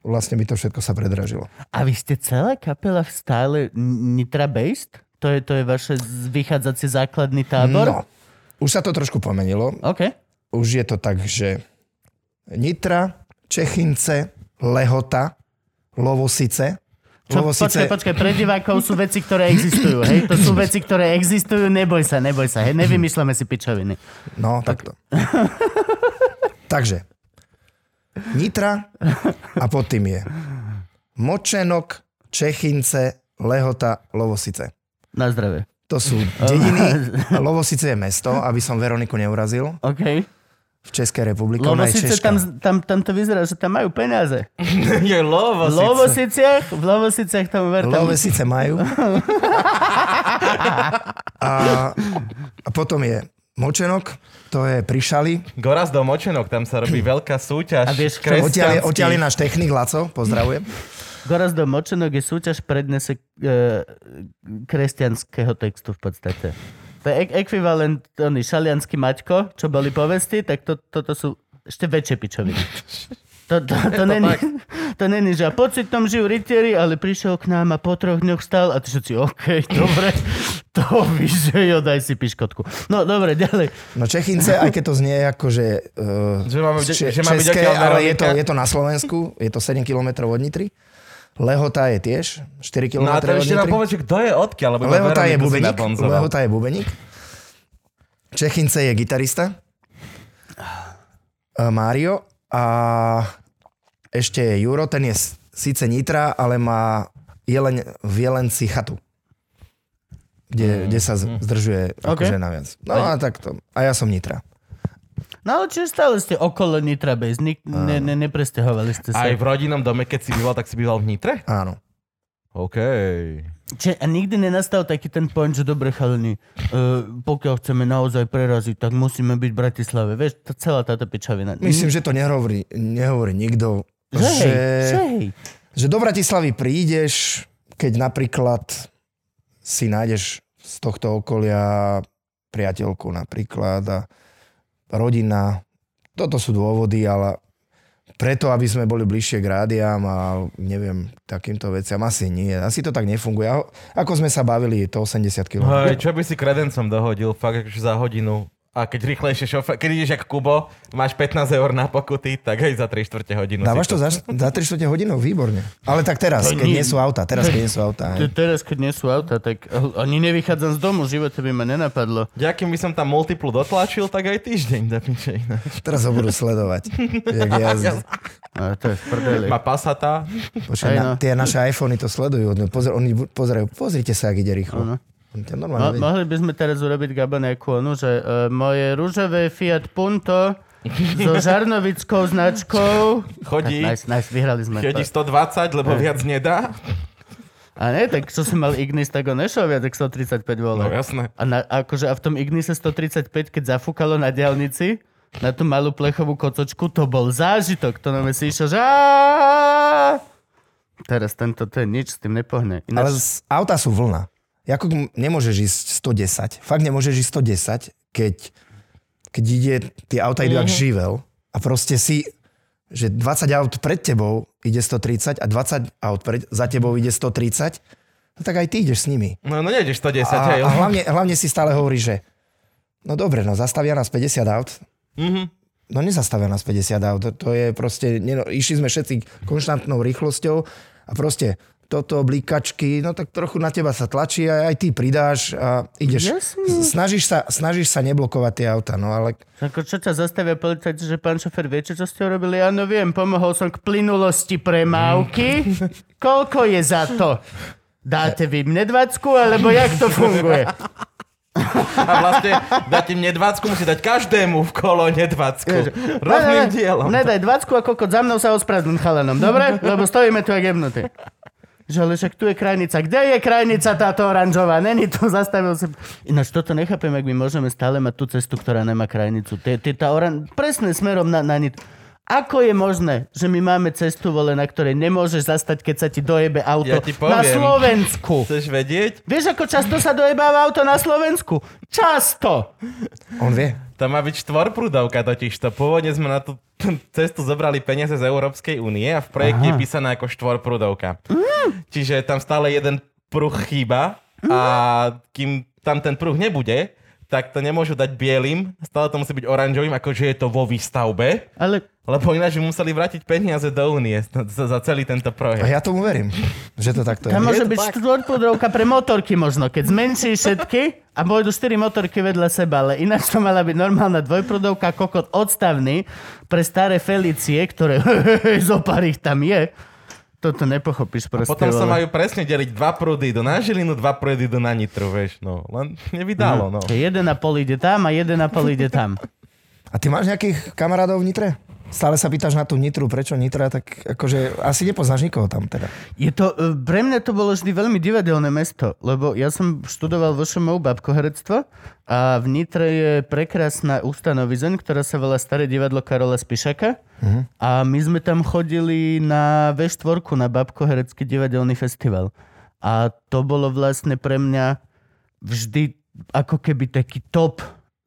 vlastne by to všetko sa predražilo. A vy ste celá kapela v stále Nitra-based? To je, to je vaše vychádzacie základný tábor? No, už sa to trošku pomenilo. OK. Už je to tak, že Nitra, Čechince, Lehota, Lovosice. Čo, Lovosice... Počkaj, počkaj, pre divákov sú veci, ktoré existujú, hej? To sú veci, ktoré existujú, neboj sa, neboj sa, hej? Nevymýšľame si pičoviny. No, takto. Takže, Nitra a pod tým je Močenok, Čechynce, Lehota, Lovosice. Na zdravie. To sú dediny. Lovosice je mesto, aby som Veroniku neurazil. OK. V Českej republike. Lovosice, tam, tam, tam to vyzerá, že tam majú peniaze. Je Lovosice. Lovosiciach, v Lovosiciach tam ver. Tam... Lovosice majú. a, a potom je Močenok, to je Prišali. Goraz do Močenok, tam sa robí veľká súťaž. A vieš, kresťanský. Odtiaľ je náš technik Laco, pozdravujem. Goraz do Močenok je súťaž prednese e, kresťanského textu v podstate. To je ek- ekvivalent oný šaliansky Maťko, čo boli povesti, tak to, toto sú ešte väčšie pičoviny. To, to, to, to není, to není, že a pocit tam žijú rytieri, ale prišiel k nám a po troch dňoch stál a ty všetci, okej, okay, dobre, to víš, že jo, daj si piškotku. No, dobre, ďalej. No Čechynce, aj keď to znie ako, že, uh, že máme, če- že máme české, ale je to, je to na Slovensku, je to sedem kilometrov od Nitry. Lehota je tiež štyri kilometre od Nitry. No a to ešte nám povedz, kto je odkiaľ, lebo Lehota je bubeník, Lehota je bubeník. Čechynce je gitarista. Uh, Mário a... Ešte je Juro, ten je síce Nitra, ale má jelen, v Jelenci chatu, kde, mm. kde sa zdržuje okay. akože naviac. No a takto. A ja som Nitra. No ale čiže stále ste okolo Nitra bez. Nik- ne, ne, neprestehovali ste sa. Aj v rodinnom dome, keď si býval, tak si býval v Nitre? Áno. OK. Čiže nikdy nenastal taký ten point, že dobre chalani, uh, pokiaľ chceme naozaj preraziť, tak musíme byť v Bratislave. Vieš, tá, celá táto pičavina. Myslím, že to nehovorí, nehovorí nikto. Že, že, že, že do Bratislavy prídeš, keď napríklad si nájdeš z tohto okolia priateľku napríklad a rodina. Toto sú dôvody, ale preto, aby sme boli bližšie k rádiám a neviem, takýmto veciam asi nie. Asi to tak nefunguje. Ako sme sa bavili, je to osemdesiat kilometrov. Hej, čo by si kredencom dohodil fakt akože za hodinu? A keď rýchlejšie šofér, keď ideš jak Kubo, máš pätnásť eur na pokuty, tak aj za tri štvrte hodinu. Dávaš to za, za tri štvrte hodinu? Výborne. Ale tak teraz, to keď nie, nie sú auta, teraz, keď nie sú auta. Aj. Teraz, keď nie sú auta, tak ani nevychádzam z domu, živote by ma nenapadlo. Ďakým by som tam multiplu dotlačil, tak aj týždeň, da piče ináč. Teraz ho budú sledovať, jak jazda. A to je v prdeli. Má Passata. Počkaj, na, tie naše iPhony to sledujú. Pozr, oni pozerajú, pozrite sa, ak ide rýchlo. Ano. Mo- mohli by sme teraz urobiť Gabo nejakú onu, že uh, moje ružové Fiat Punto so žarnovickou značkou chodí, nice, nice, vyhrali sme. Chodí stodvadsať, lebo viac nedá. A ne, tak čo si mal Ignis, tak on nešiel viac, tak stotridsaťpäť volal. No jasné. A, na, akože, a v tom Ignise stotridsaťpäť, keď zafúkalo na diaľnici, na tú malú plechovú kocočku, to bol zážitok. To nám si išiel, že aaaaaaa. Teraz tento, to je nič, s tým nepohne. Ináč... Ale z auta sú vlna. Jakub, nemôžeš ísť stodesať. Fakt nemôžeš ísť stodesať, keď, keď ide, tie auta idú mm-hmm. jak živel a proste si, že dvadsať aut pred tebou ide stotridsať a dvadsať aut pred, za tebou ide stotridsať, no tak aj ty ideš s nimi. No, no nejdeš stodesať. A, hej, a hlavne, hlavne si stále hovoríš, že no dobre, no zastavia nás päťdesiat aut. Mm-hmm. No nezastavia nás päťdesiat aut. To je proste, ne, no, išli sme všetci konštantnou rýchlosťou a proste toto, blíkačky, no tak trochu na teba sa tlačí a aj ty pridáš a ideš. Jasne. Snažíš sa, snažíš sa neblokovať tie auta, no ale... Ako čo ťa zastavia policajt, že pán šofer vie, čo ste urobili? Áno, viem, pomohol som k plynulosti premávky. Koľko je za to? Dáte vy mne dvacku, alebo jak to funguje? A vlastne dať im nedvacku, musí dať každému v kolone dvacku. Rovným dielom. Nedaj dvacku a koľko za mnou sa ospravedlním chalanom, dobre? Lebo stojíme tu jak jemnuty. Že však tu je krajnica. Kde je krajnica táto oranžová? Není tu, zastavil si. Ináč toto nechápem, ak my môžeme stále mať tú cestu, ktorá nemá krajnicu. T- t- tá oran... Presne smerom na, na nit. Ako je možné, že my máme cestu, vole, na ktorej nemôžeš zastať, keď sa ti dojebe auto ja ti na Slovensku? Chceš vedieť? Vieš, ako často sa dojebáva auto na Slovensku? Často! On vie. To má byť štvorprúdovka totižto. Pôvodne sme na tú cestu zobrali peniaze z Európskej únie a v projekte je písaná ako štvorprúdovka. Mm. Čiže tam stále jeden pruh chýba a kým tam ten pruh nebude, tak to nemôžu dať bielým. Stále to musí byť oranžovým, akože je to vo výstavbe. Ale Lebo ináč by museli vrátiť peniaze do únie za celý tento projekt. A ja tomu verím, že to takto je. Tam môže byť štvorpúdrovka pre motorky možno, keď zmenší všetky a pôjdu štyri motorky vedľa seba, ale ináč to mala byť normálna dvojprúdrovka, kokot odstavný pre staré Felicie, ktoré zo pár ich tam je. Toto nepochopíš proste. A potom sa majú presne deliť dva prúdy do na Žilinu, dva prúdy do na Nitru, vieš, no. Len nevydalo, no. no. Jeden a pol ide tam a jeden a pol ide tam. A ty máš nejakých kamarádov v Nitre? Stále sa pýtaš na tú Nitru, prečo Nitra, tak akože asi nepoznáš nikoho tam teda. Je to, pre mňa to bolo vždy veľmi divadelné mesto, lebo ja som študoval vo ŠMU babkoherectvo a v Nitre je prekrásna ustanovizeň, ktorá sa volá Staré divadlo Karola Spišaka. Uh-huh. A my sme tam chodili na vé štyri na babkoherecký divadelný festival. A to bolo vlastne pre mňa vždy ako keby taký top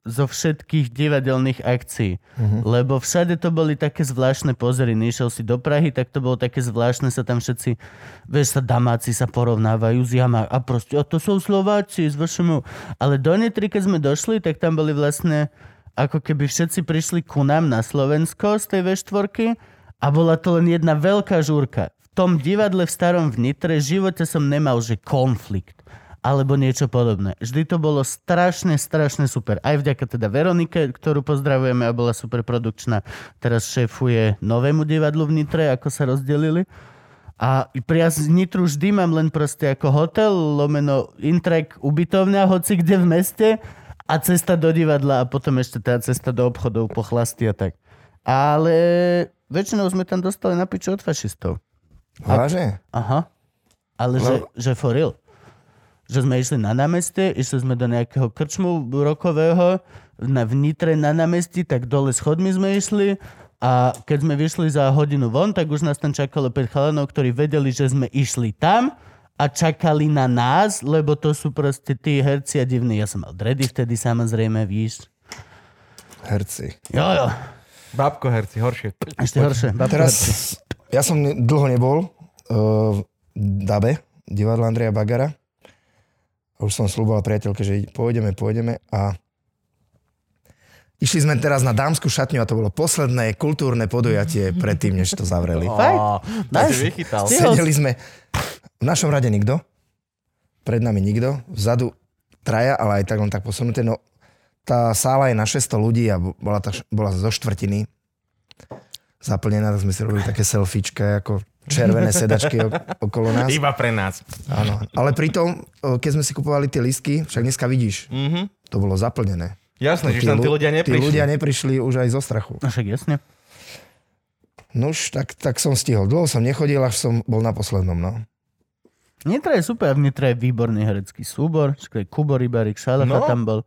zo všetkých divadelných akcií. Uh-huh. Lebo všade to boli také zvláštne pozeriny. Išiel si do Prahy, tak to bolo také zvláštne, sa tam všetci, vieš, sa damáci sa porovnávajú z Jama a proste, a to sú Slováci z vašemu. Ale do Nitry, keď sme došli, tak tam boli vlastne, ako keby všetci prišli ku nám na Slovensko z tej vé štyri a bola to len jedna veľká žúrka. V tom divadle v starom v Nitre v živote som nemal, že konflikt alebo niečo podobné. Vždy to bolo strašne, strašne super. Aj vďaka teda Veronike, ktorú pozdravujeme a bola super produkčná. Teraz šéfuje novému divadlu v Nitre, ako sa rozdelili. A ja z Nitru vždy mám len proste ako hotel, lomeno Intrek, ubytovňa, hoci kde v meste a cesta do divadla a potom ešte tá cesta do obchodov po chlasti a tak. Ale väčšinou sme tam dostali na piču od fašistov. Vážne? Aha. Ale no. že, že for real. Že sme išli na námestie, išli sme do nejakého krčmu rokového, na vnitre na námestí, tak dole schodmi sme išli a keď sme vyšli za hodinu von, tak už nás tam čakalo päť chalanov, ktorí vedeli, že sme išli tam a čakali na nás, lebo to sú proste tí herci a divní. Ja som mal dredy vtedy, samozrejme, víš. Herci. Jojo. Bábko herci, horšie. Ešte horšie, bábko Teraz, herci. Ja som dlho nebol uh, v Dabe, divadla Andreja Bagara. Už som sľuboval priateľke, že pôjdeme, pôjdeme a išli sme teraz na dámsku šatňu a to bolo posledné kultúrne podujatie predtým, než to zavreli. Oh, vychytal. Sedeli sme, v našom rade nikto, pred nami nikto, vzadu traja, ale aj tak len tak posunuté. No tá sála je na šesťsto ľudí a bola, tá, bola zo štvrtiny zaplnená, tak sme si robili také selfiečka, ako červené sedačky okolo nás. Iba pre nás. Áno. Ale pritom, keď sme si kupovali tie lístky, však dneska vidíš, mm-hmm. to bolo zaplnené. Jasné, že tam tí ľudia neprišli. Tí ľudia neprišli už aj zo strachu. No však jasne. Nuž, tak, tak som stihol. Dlho som nechodil, až som bol na poslednom, no. Nitra je super, Nitra je výborný herecký súbor. Však aj Kubo Rybarík, Šalacha no. tam bol.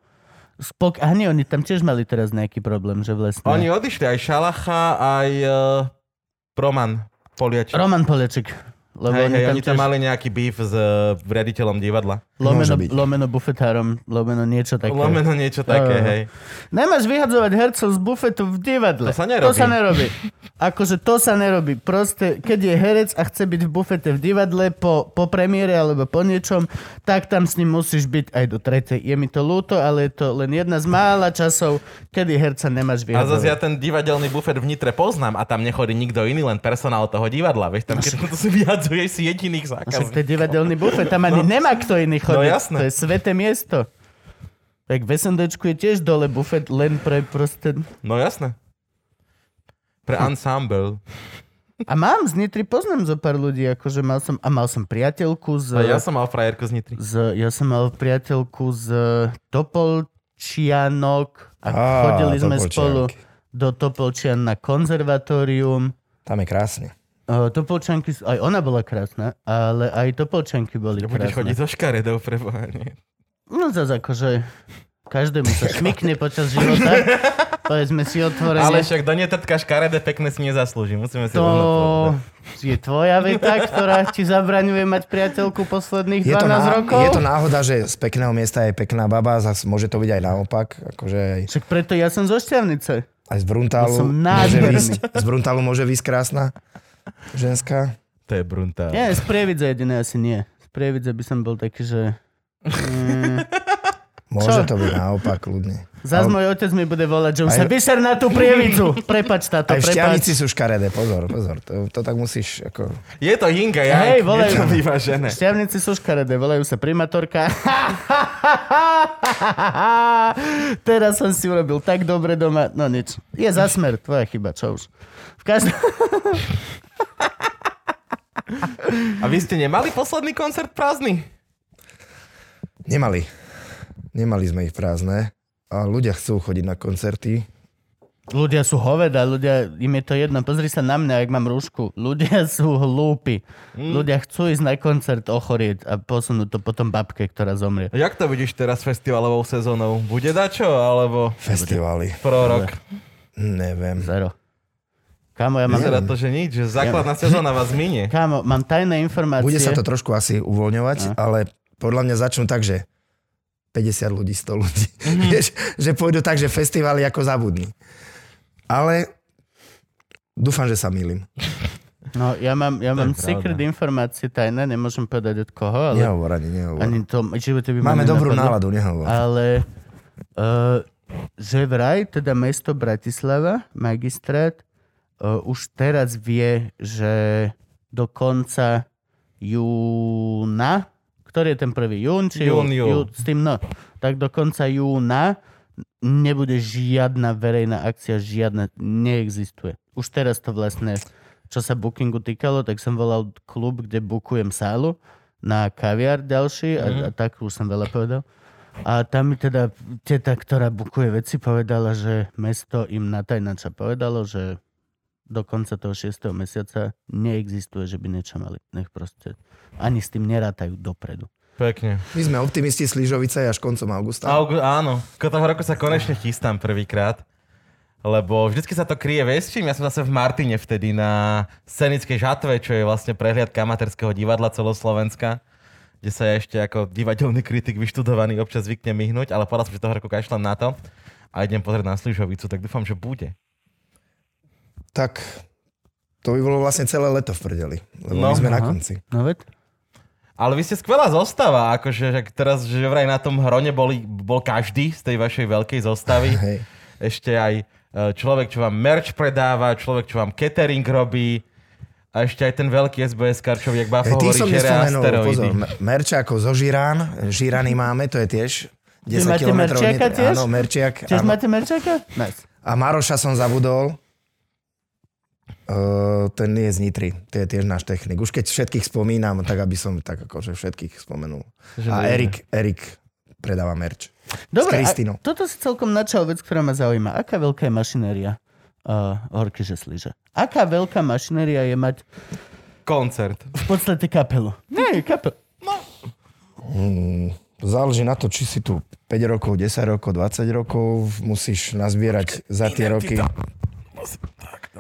Spok- a nie, oni tam tiež mali teraz nejaký problém, že vlastne... Oni odišli, aj Šalacha, aj uh, Roman. Poliaček. Roman Poliaček. Lebo hej, oni, hej, tam, oni tiež... tam mali nejaký beef s uh, riaditeľom divadla. Lomeno, lomeno bufetárom, lomeno niečo také. Lomeno niečo také, oh. hej. Nemáš vyhadzovať hercov z bufetu v divadle. To sa nerobí. To sa nerobí. Akože to sa nerobí. Proste, keď je herec a chce byť v bufete v divadle po, po premiére alebo po niečom, tak tam s ním musíš byť aj do tretej. Je mi to ľúto, ale je to len jedna z mála časov, kedy herca nemáš vyhadzovať. A zase ja ten divadelný bufet v Nitre poznám a tam nechodí nikto iný, len personál toho divadla. Vieš, tam keď to si vyhadzuješ si jediných zákazníkov. To je divadelný bufet, tam ani no. nemá kto iný chodiť. No jasné. To je sveté miesto. Tak v SNDčku je tiež dole bufet len pre proste... No jasné. Pre ensemble. A mám z Nitry, poznám zo pár ľudí, akože mal som, a mal som priateľku z... A ja som mal frajerku z Nitry. Z, ja som mal priateľku z Topolčianok a, a chodili sme spolu do Topolčian na konzervatórium. Tam je krásne. Uh, Topolčanky, aj ona bola krásna, ale aj Topolčanky boli krásne. Budeš chodiť zo škaredou prebohanie. No zase akože... Každému sa šmykne počas života. Povedzme si otvorene. Ale však do netrtka škaredé pekne si nezaslúži. Musíme si to uznať. Je tvoja veta, ktorá ti zabraňuje mať priateľku posledných je dvanásť ná... rokov? Je to náhoda, že z pekného miesta je pekná baba. Zas môže to byť aj naopak. Akože... Však preto ja som zo Šťavnice. Aj z Bruntálu. Ja môže vys... Z Bruntálu môže vysť krásna ženská. To je Bruntál. Nie, z Prievidze jediné asi nie. Z Prievidze by som bol taký, že... Mm... Môže čo? To byť naopak, ľudne. Zas môj otec mi bude volať, že už aj... sa vyser na tú prievicu. Prepač, táto, prepač. Aj šťavici sú škaredé, pozor, pozor. To, to tak musíš, ako... Je to jinga, ja? Hej, volajú. Je to vyvážené. Šťavnici sú škaredé, volajú sa primátorka. Teraz som si urobil tak dobre doma. No nič. Je za smer, tvoja chyba, čo už. V každom... A vy ste nemali posledný koncert prázdny? Nemali. Nemali sme ich prázdne. A ľudia chcú chodiť na koncerty. Ľudia sú hoveda, ľudia, im je to jedno. Pozri sa na mňa, ak mám rúšku. Ľudia sú hlúpi. Mm. Ľudia chcú ísť na koncert, ochorieť a posunúť to potom babke, ktorá zomrie. A jak to vidíš teraz festivalovou sezónou? Bude dačo, alebo... Festivaly. Prorok. Neviem. Zero. Kámo, ja mám... Vyzerá to, že nič, že základná ja. sezóna vás minie. Kámo, mám tajné informácie. Bude sa to trošku asi uvoľňovať, a. ale podľa mňa začnú tak, že päťdesiat ľudí, sto ľudí. Mm-hmm. Vieš, že pôjdu tak, že festivály ako zabudní. Ale dúfam, že sa milím. No, ja mám, ja mám secret informácie tajné, nemôžem povedať od koho, ale... Nehovor, ani nehovor. Ani to, by Máme dobrú napadlo, náladu, nehovor. Ale... Uh, že vraj, teda mesto Bratislava, magistrát, Uh, už teraz vie, že do konca júna, ktorý je ten prvý jún, či jún, jún, jún, s tým no, tak do konca júna nebude žiadna verejná akcia, žiadna, neexistuje. Už teraz to vlastne, čo sa bookingu týkalo, tak som volal klub, kde bookujem sálu na kaviár ďalší, mm-hmm. a, a tak už som veľa povedal. A tam mi teda teta, ktorá bookuje veci, povedala, že mesto im na tajnáča povedalo, že do konca toho šiesteho mesiaca neexistuje, že by niečo mali. Nech proste ani s tým nerátajú dopredu. Pekne. My sme optimisti z Lížovice až koncom augusta. Augu- áno. Ko toho roku sa konečne chystám prvýkrát, lebo vždycky sa to kryje vesčím. Ja som zase v Martine vtedy na Scenickej žatve, čo je vlastne prehliadka amatérskeho divadla celoslovenska, kde sa ja ešte ako divadelný kritik vyštudovaný občas zvykne myhnúť, ale povedal som, že toho roku kašľam na to a idem pozrieť na Slížovicu, tak dúfam, že bude. Tak to by bolo vlastne celé leto v prdeli, lebo no, my sme aha. na konci. No, ale vy ste skvelá zostava, akože teraz, že vraj na tom hrone boli, bol každý z tej vašej veľkej zostavy. Hej. Ešte aj človek, čo vám merch predáva, človek, čo vám catering robí a ešte aj ten veľký es bé es karčov, jak Bafo hovorí, že reasteroidy. Merčákov zo Žirán, Žirany máme, to je tiež desať kilometrov. Tiež? Áno, merčiak. Tiež áno. Máte merčiaka? Nice. A Maroša som zabudol. Uh, ten je z Nitry, to je tiež náš technik. Už keď všetkých spomínam, tak aby som tak akože všetkých spomenul. Že a Erik, Erik predáva merch. Dobre, s Kristínou. Toto si celkom načal vec, ktorá ma zaujíma. Aká veľká je mašinéria uh, Horky, že slíže? Aká veľká mašinéria je mať koncert? V podstate kapelu. Nie, kapelu. No. Hmm, záleží na to, či si tu päť rokov, desať rokov, dvadsať rokov musíš nazbierať za tie roky.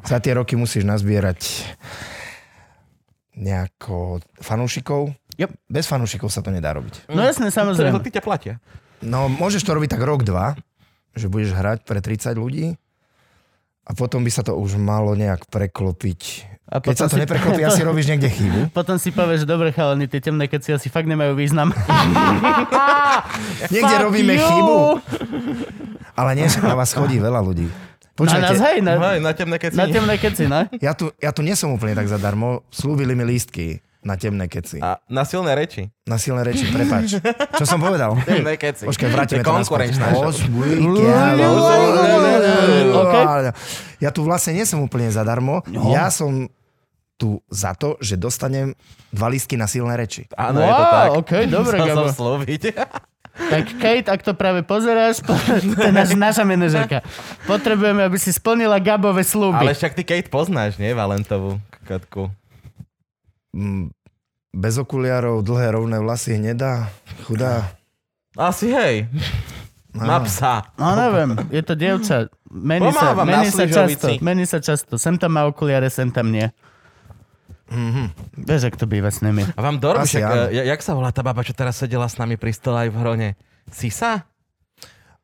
Za tie roky musíš nazbierať nejako fanúšikov. Yep. Bez fanúšikov sa to nedá robiť. No jasne, samozrejme. Ty ťa platia. No môžeš to robiť tak rok, dva, že budeš hrať pre tridsať ľudí a potom by sa to už malo nejak preklopiť. A keď sa to si... nepreklopí, asi robíš niekde chybu. Potom si povieš, že dobre chalani, tie temné keci asi fakt nemajú význam. Niekde Fuck robíme you. chybu. Ale nie, na vás chodí veľa ľudí. Počujete, na nás, hej, na, hej, na temné keci. Na temné keci, ne? Ja tu, ja tu nie som úplne tak zadarmo. Slúbili mi lístky na temné keci. A na silné reči. Na silné reči, prepáč. Čo som povedal? Temné keci. Počkaj, vrátime to naspäť. Ja tu vlastne nie som úplne zadarmo. Ja som tu za to, že dostanem dva lístky na silné reči. Áno, je to tak. OK, dobre, Gabo. Tak Kate, ak to práve pozeráš, to je naš, naša manažerka. Potrebujeme, aby si splnila Gabove sľuby. Ale však ty Kate poznáš, nie? Valentovú kakatku. Bez okuliarov, dlhé rovné vlasy, hnedá, chudá. Asi hej. Na psa. No neviem, je to dievča. Mení sa, mení sa často. Mení sa často. Sem tam má okuliare, sem tam nie. Mm-hmm. Vieš, ak to býva s nimi. A vám dorobí, však, uh, jak sa volá tá baba, čo teraz sedela s nami pri stole aj v Hrone? Sisa?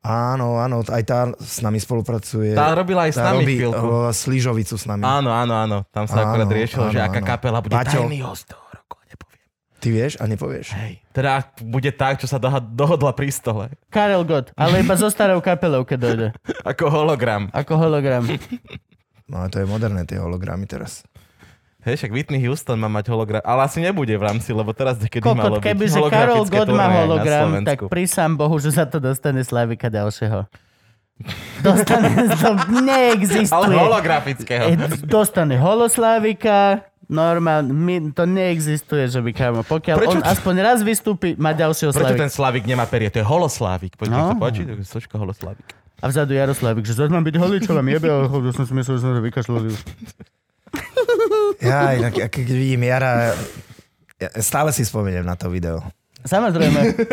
Áno, áno, aj tá s nami spolupracuje. Tá robila aj tá s nami robí, chvíľku. Uh, Slížovicu s nami. Áno, áno, áno. Tam sa áno, akorát riešilo, áno, že aká áno. kapela bude Paťo. Tajný host toho roku, nepoviem. Ty vieš a nepovieš. Hej, teda bude tak, čo sa dohodla pri stole. Karel Gott, ale iba so starou kapelou, keď dojde. Ako hologram. Ako hologram. No to je moderné, tie hologramy teraz. Hej, však Whitney Houston má mať hologram, ale asi nebude v rámci, lebo teraz dekedy malo byť holografické turné na Slovensku. Keby Karel Gott má hologram, tak prísam Bohu, že za to dostane Slavika ďalšieho. Dostane, to neexistuje. Ale holografického. Dostane Holoslávika... Normálne, to neexistuje, že by kámo. Pokiaľ prečo on t- aspoň raz vystúpi, má ďalšieho Slavíka. Prečo ten Slavík nemá perie? To je Holoslávik. Poďme no. sa počíť, to je složka Holoslávik. A vzadu Jaroslávik, že zase mám byť holý, čo vám jebe, ale ja som si myslel, že som to vykašľal. Ja, inak, keď vidím Jara, ja stále si spomeniem na to video. Samozrejme.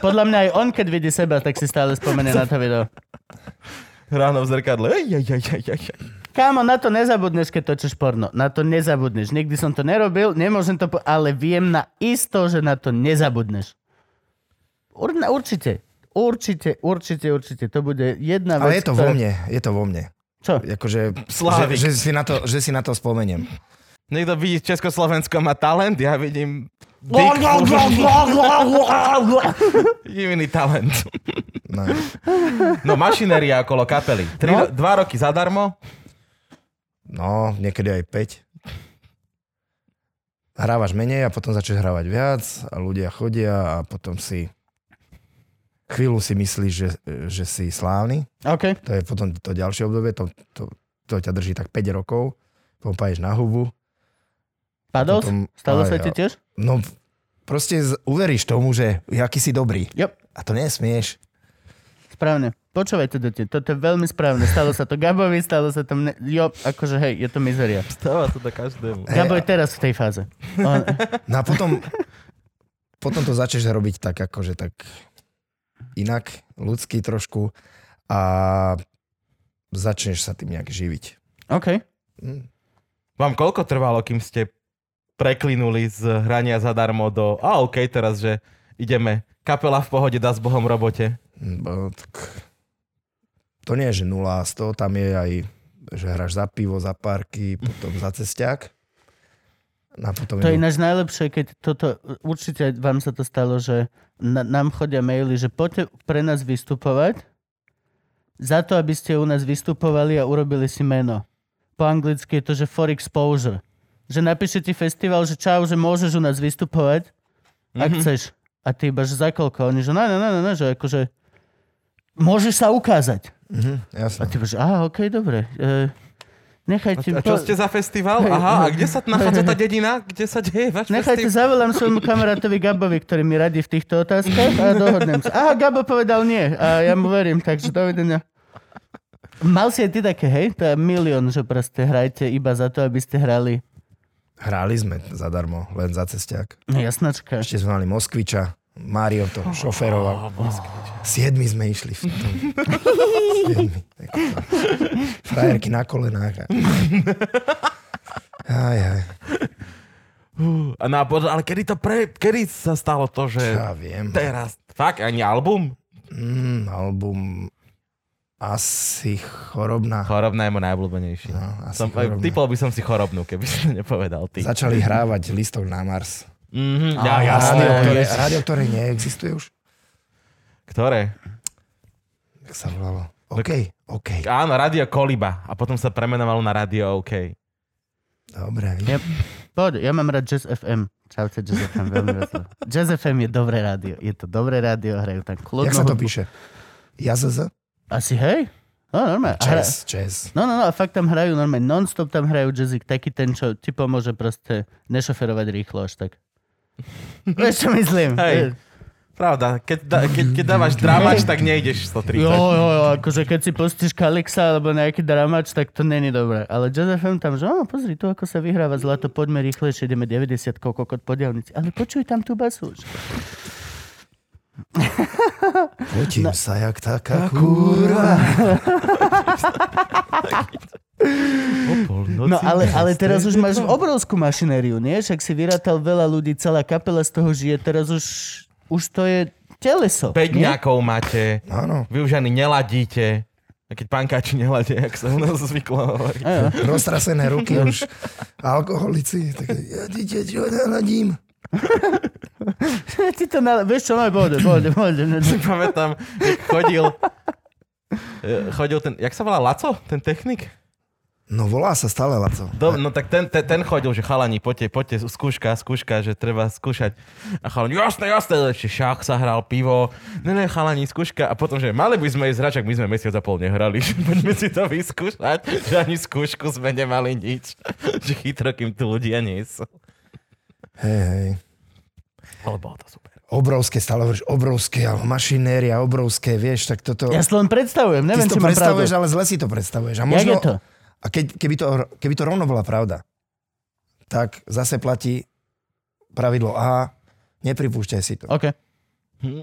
Podľa mňa aj on, keď vidí seba, tak si stále spomenie na to video. Ráno v zrkadle. Ej, ej, ej, ej, ej. Kámo, na to nezabudneš, keď točíš porno. Na to nezabudneš. Nikdy som to nerobil, nemôžem to po... ale viem na isto, že na to nezabudneš. Ur... Určite. Určite, určite, určite. To bude jedna ale vec, Ale je to ktorá... vo mne. Je to vo mne. Čo? Jakože, Slávik. Že, že, si na to, že si na to spomeniem. Niekto vidí Československo má talent, ja vidím... Divný talent. No, no mašinéria okolo kapely. Tri, no? Dva roky zadarmo. No, niekedy aj päť. Hrávaš menej a potom začneš hrávať viac a ľudia chodia a potom si chvíľu si myslíš, že, že si slávny. Okay. To je potom to ďalšie obdobie, to, to, to ťa drží tak päť rokov, potom páješ na hubu. Padol? Stalo sa ti tiež? No, proste uveríš tomu, že aký si dobrý. Yep. A to nesmieš. Správne. Počúvaj to, deti. Toto je veľmi správne. Stalo sa to Gabovi, stalo sa to mne. Jo, akože hej, je to mizeria. Stáva to do každému. Gabo je teraz v tej fáze. On... No a potom, potom to začneš robiť tak akože tak inak, ľudský trošku a začneš sa tým nejak živiť. OK. Hm. Vám koľko trvalo, kým ste preklinuli z hrania zadarmo do a OK, teraz, že ideme kapela v pohode, dá s Bohom robote? To nie je, že nula a sto, tam je aj, že hráš za pivo, za parky, potom za cesťák. A potom to je ináč najlepšie, keď toto, určite vám sa to stalo, že na, nám chodia maily, že poďte pre nás vystupovať, za to, aby ste u nás vystupovali a urobili si meno. Po anglicky je to, že for exposure. Že napíše ti festival, že čau, že môžeš u nás vystupovať, mm-hmm. ak chceš. A ty iba, že za koľko? Oni, že na, na, na, na, že akože môžeš sa ukázať. Mm-hmm, jasne. A ty iba, že aha, okej, okay, dobre. E, nechajte... A, a čo ste za festival? Hej, aha, hej, a kde sa nachádza tá dedina? Kde sa deje váš festival? Nechajte, zavolám svojmu kamarátovi Gabovi, ktorý mi radí v týchto otázkach a dohodnem sa. Aha, Gabo povedal nie a ja mu verím, takže dovidenia. Mal si aj ty také, hej? To je milión, že proste hrajte iba za to, aby ste hrali. Hráli sme zadarmo, len za cesťák. No jasnačka. Ešte sme mali Moskviča, Mário to šoféroval. Oh, Siedmi sme išli v tom. Siedmi. Frajerky na kolenách. Aj, aj. Uh, no, ale kedy, to pre, kedy sa stalo to, že... Ja viem. Teraz, fakt, ani album? Mm, album... Asi Chorobná. Chorobná je môj najobľúbenejší. No, som, typol by som si Chorobnú, keby si to nepovedal ty. Začali hrávať Listok na Mars. Mm-hmm, ja, ah, jasné. Rádio, ktoré neexistuje už. Ktoré? Jak sa volalo? OK, OK. Áno, Rádio Koliba. A potom sa premenovalo na Rádio OK. Dobre. Ja, poď, ja mám rád Jazz ef em. Čaute, Jazz ef em. Veľmi veslo. Jazz ef em je dobré rádio. Je to dobré rádio, hrajú tam kľudnú. Jak sa to píše? jé zet zet? Asi hej? No, normálne. Jazz, jazz. No, no, no, a fakt tam hrajú normálne. Non-stop tam hrajú jazzik. Taký ten, čo ti pomôže proste nešoferovať rýchlo až tak. Vieš, čo myslím? Hej. Pravda. Keď, da, keď, keď dávaš dramač, tak nejdeš sto tridsať. Jo, jo, jo. Akože keď si pustíš Kalixa alebo nejaký dramač, tak to není dobré. Ale Jazz ef em tam, že oh, pozri, tu ako sa vyhráva zlato, poďme rýchlejšie, ideme deväťdesiat kokot po diaľnici. Ale počuj tam tú basu. Potím no. sa jak taká kurva. No ale, ale teraz už máš obrovskú mašinériu, nie? Však si vyrátal veľa ľudí, celá kapela z toho žije. Teraz už, už to je teleso. Peďňakov máte. Áno. Vy už ani neladíte. A keď pankáči neladie, jak sa u nás zvyklo. Roztrasené ruky už. Alkoholici. Tak ja dieťa, čo neladím. Ty to na... Vieš čo, no je pohode, pohode, pohode. Si pamätám, jak chodil... Chodil ten... Jak sa volá Laco? Ten technik? No volá sa stále Laco. Do, no tak ten, ten, ten chodil, že chalani, poďte, poďte, skúška, skúška, že treba skúšať. A chalani, jasné, jasné, ešte šach sa hral, pivo. Ne, ne, chalani, skúška. A potom, že mali by sme ísť hračak, my sme mesiac a pol nehrali. Poďme si to vyskúšať, že ani skúšku sme nemali nič. Že chytro, kým tu ľudia nie sú. Hej, hej. Ale bolo to super. Obrovské, stále hovoríš, obrovské, ale mašinéria, obrovské, vieš, tak toto... Ja si len predstavujem, neviem, či mám pravdu. Ty si to predstavuješ, ale zle si to predstavuješ. A možno... Jak je to? A keď, keby, to, keby to rovno bola pravda, tak zase platí pravidlo A, nepripúšťaj si to. OK. Hm.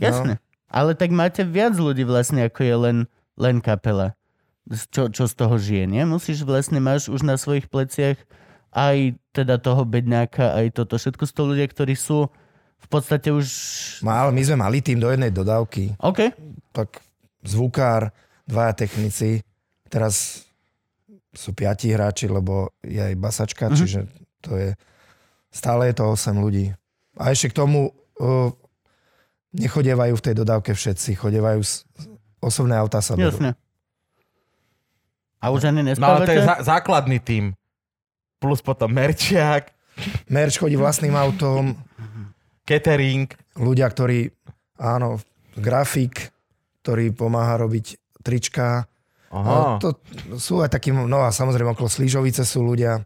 Jasné. No. Ale tak máte viac ľudí vlastne, ako je len, len kapela. Čo, čo z toho žije, nie? Musíš vlastne, máš už na svojich pleciach aj teda toho bedňáka, aj toto. Všetko z toho ľudia, ktorí sú v podstate už... Mal, my sme mali tým do jednej dodávky. OK. Tak zvukár, dvaja technici... Teraz sú piati hráči, lebo je aj basačka, mm-hmm. čiže to je... Stále je to osem ľudí. A ešte k tomu uh, nechodievajú v tej dodávke všetci. Chodievajú... S, osobné autá sa berú. Jasne. A už ani nespávate? No ale to je zá- základný tím. Plus potom merčiak. Merč chodí vlastným autom. Catering. Ľudia, ktorí... Áno, grafik, ktorý pomáha robiť trička... No, to sú aj takí, no a samozrejme okolo Slížovice sú ľudia.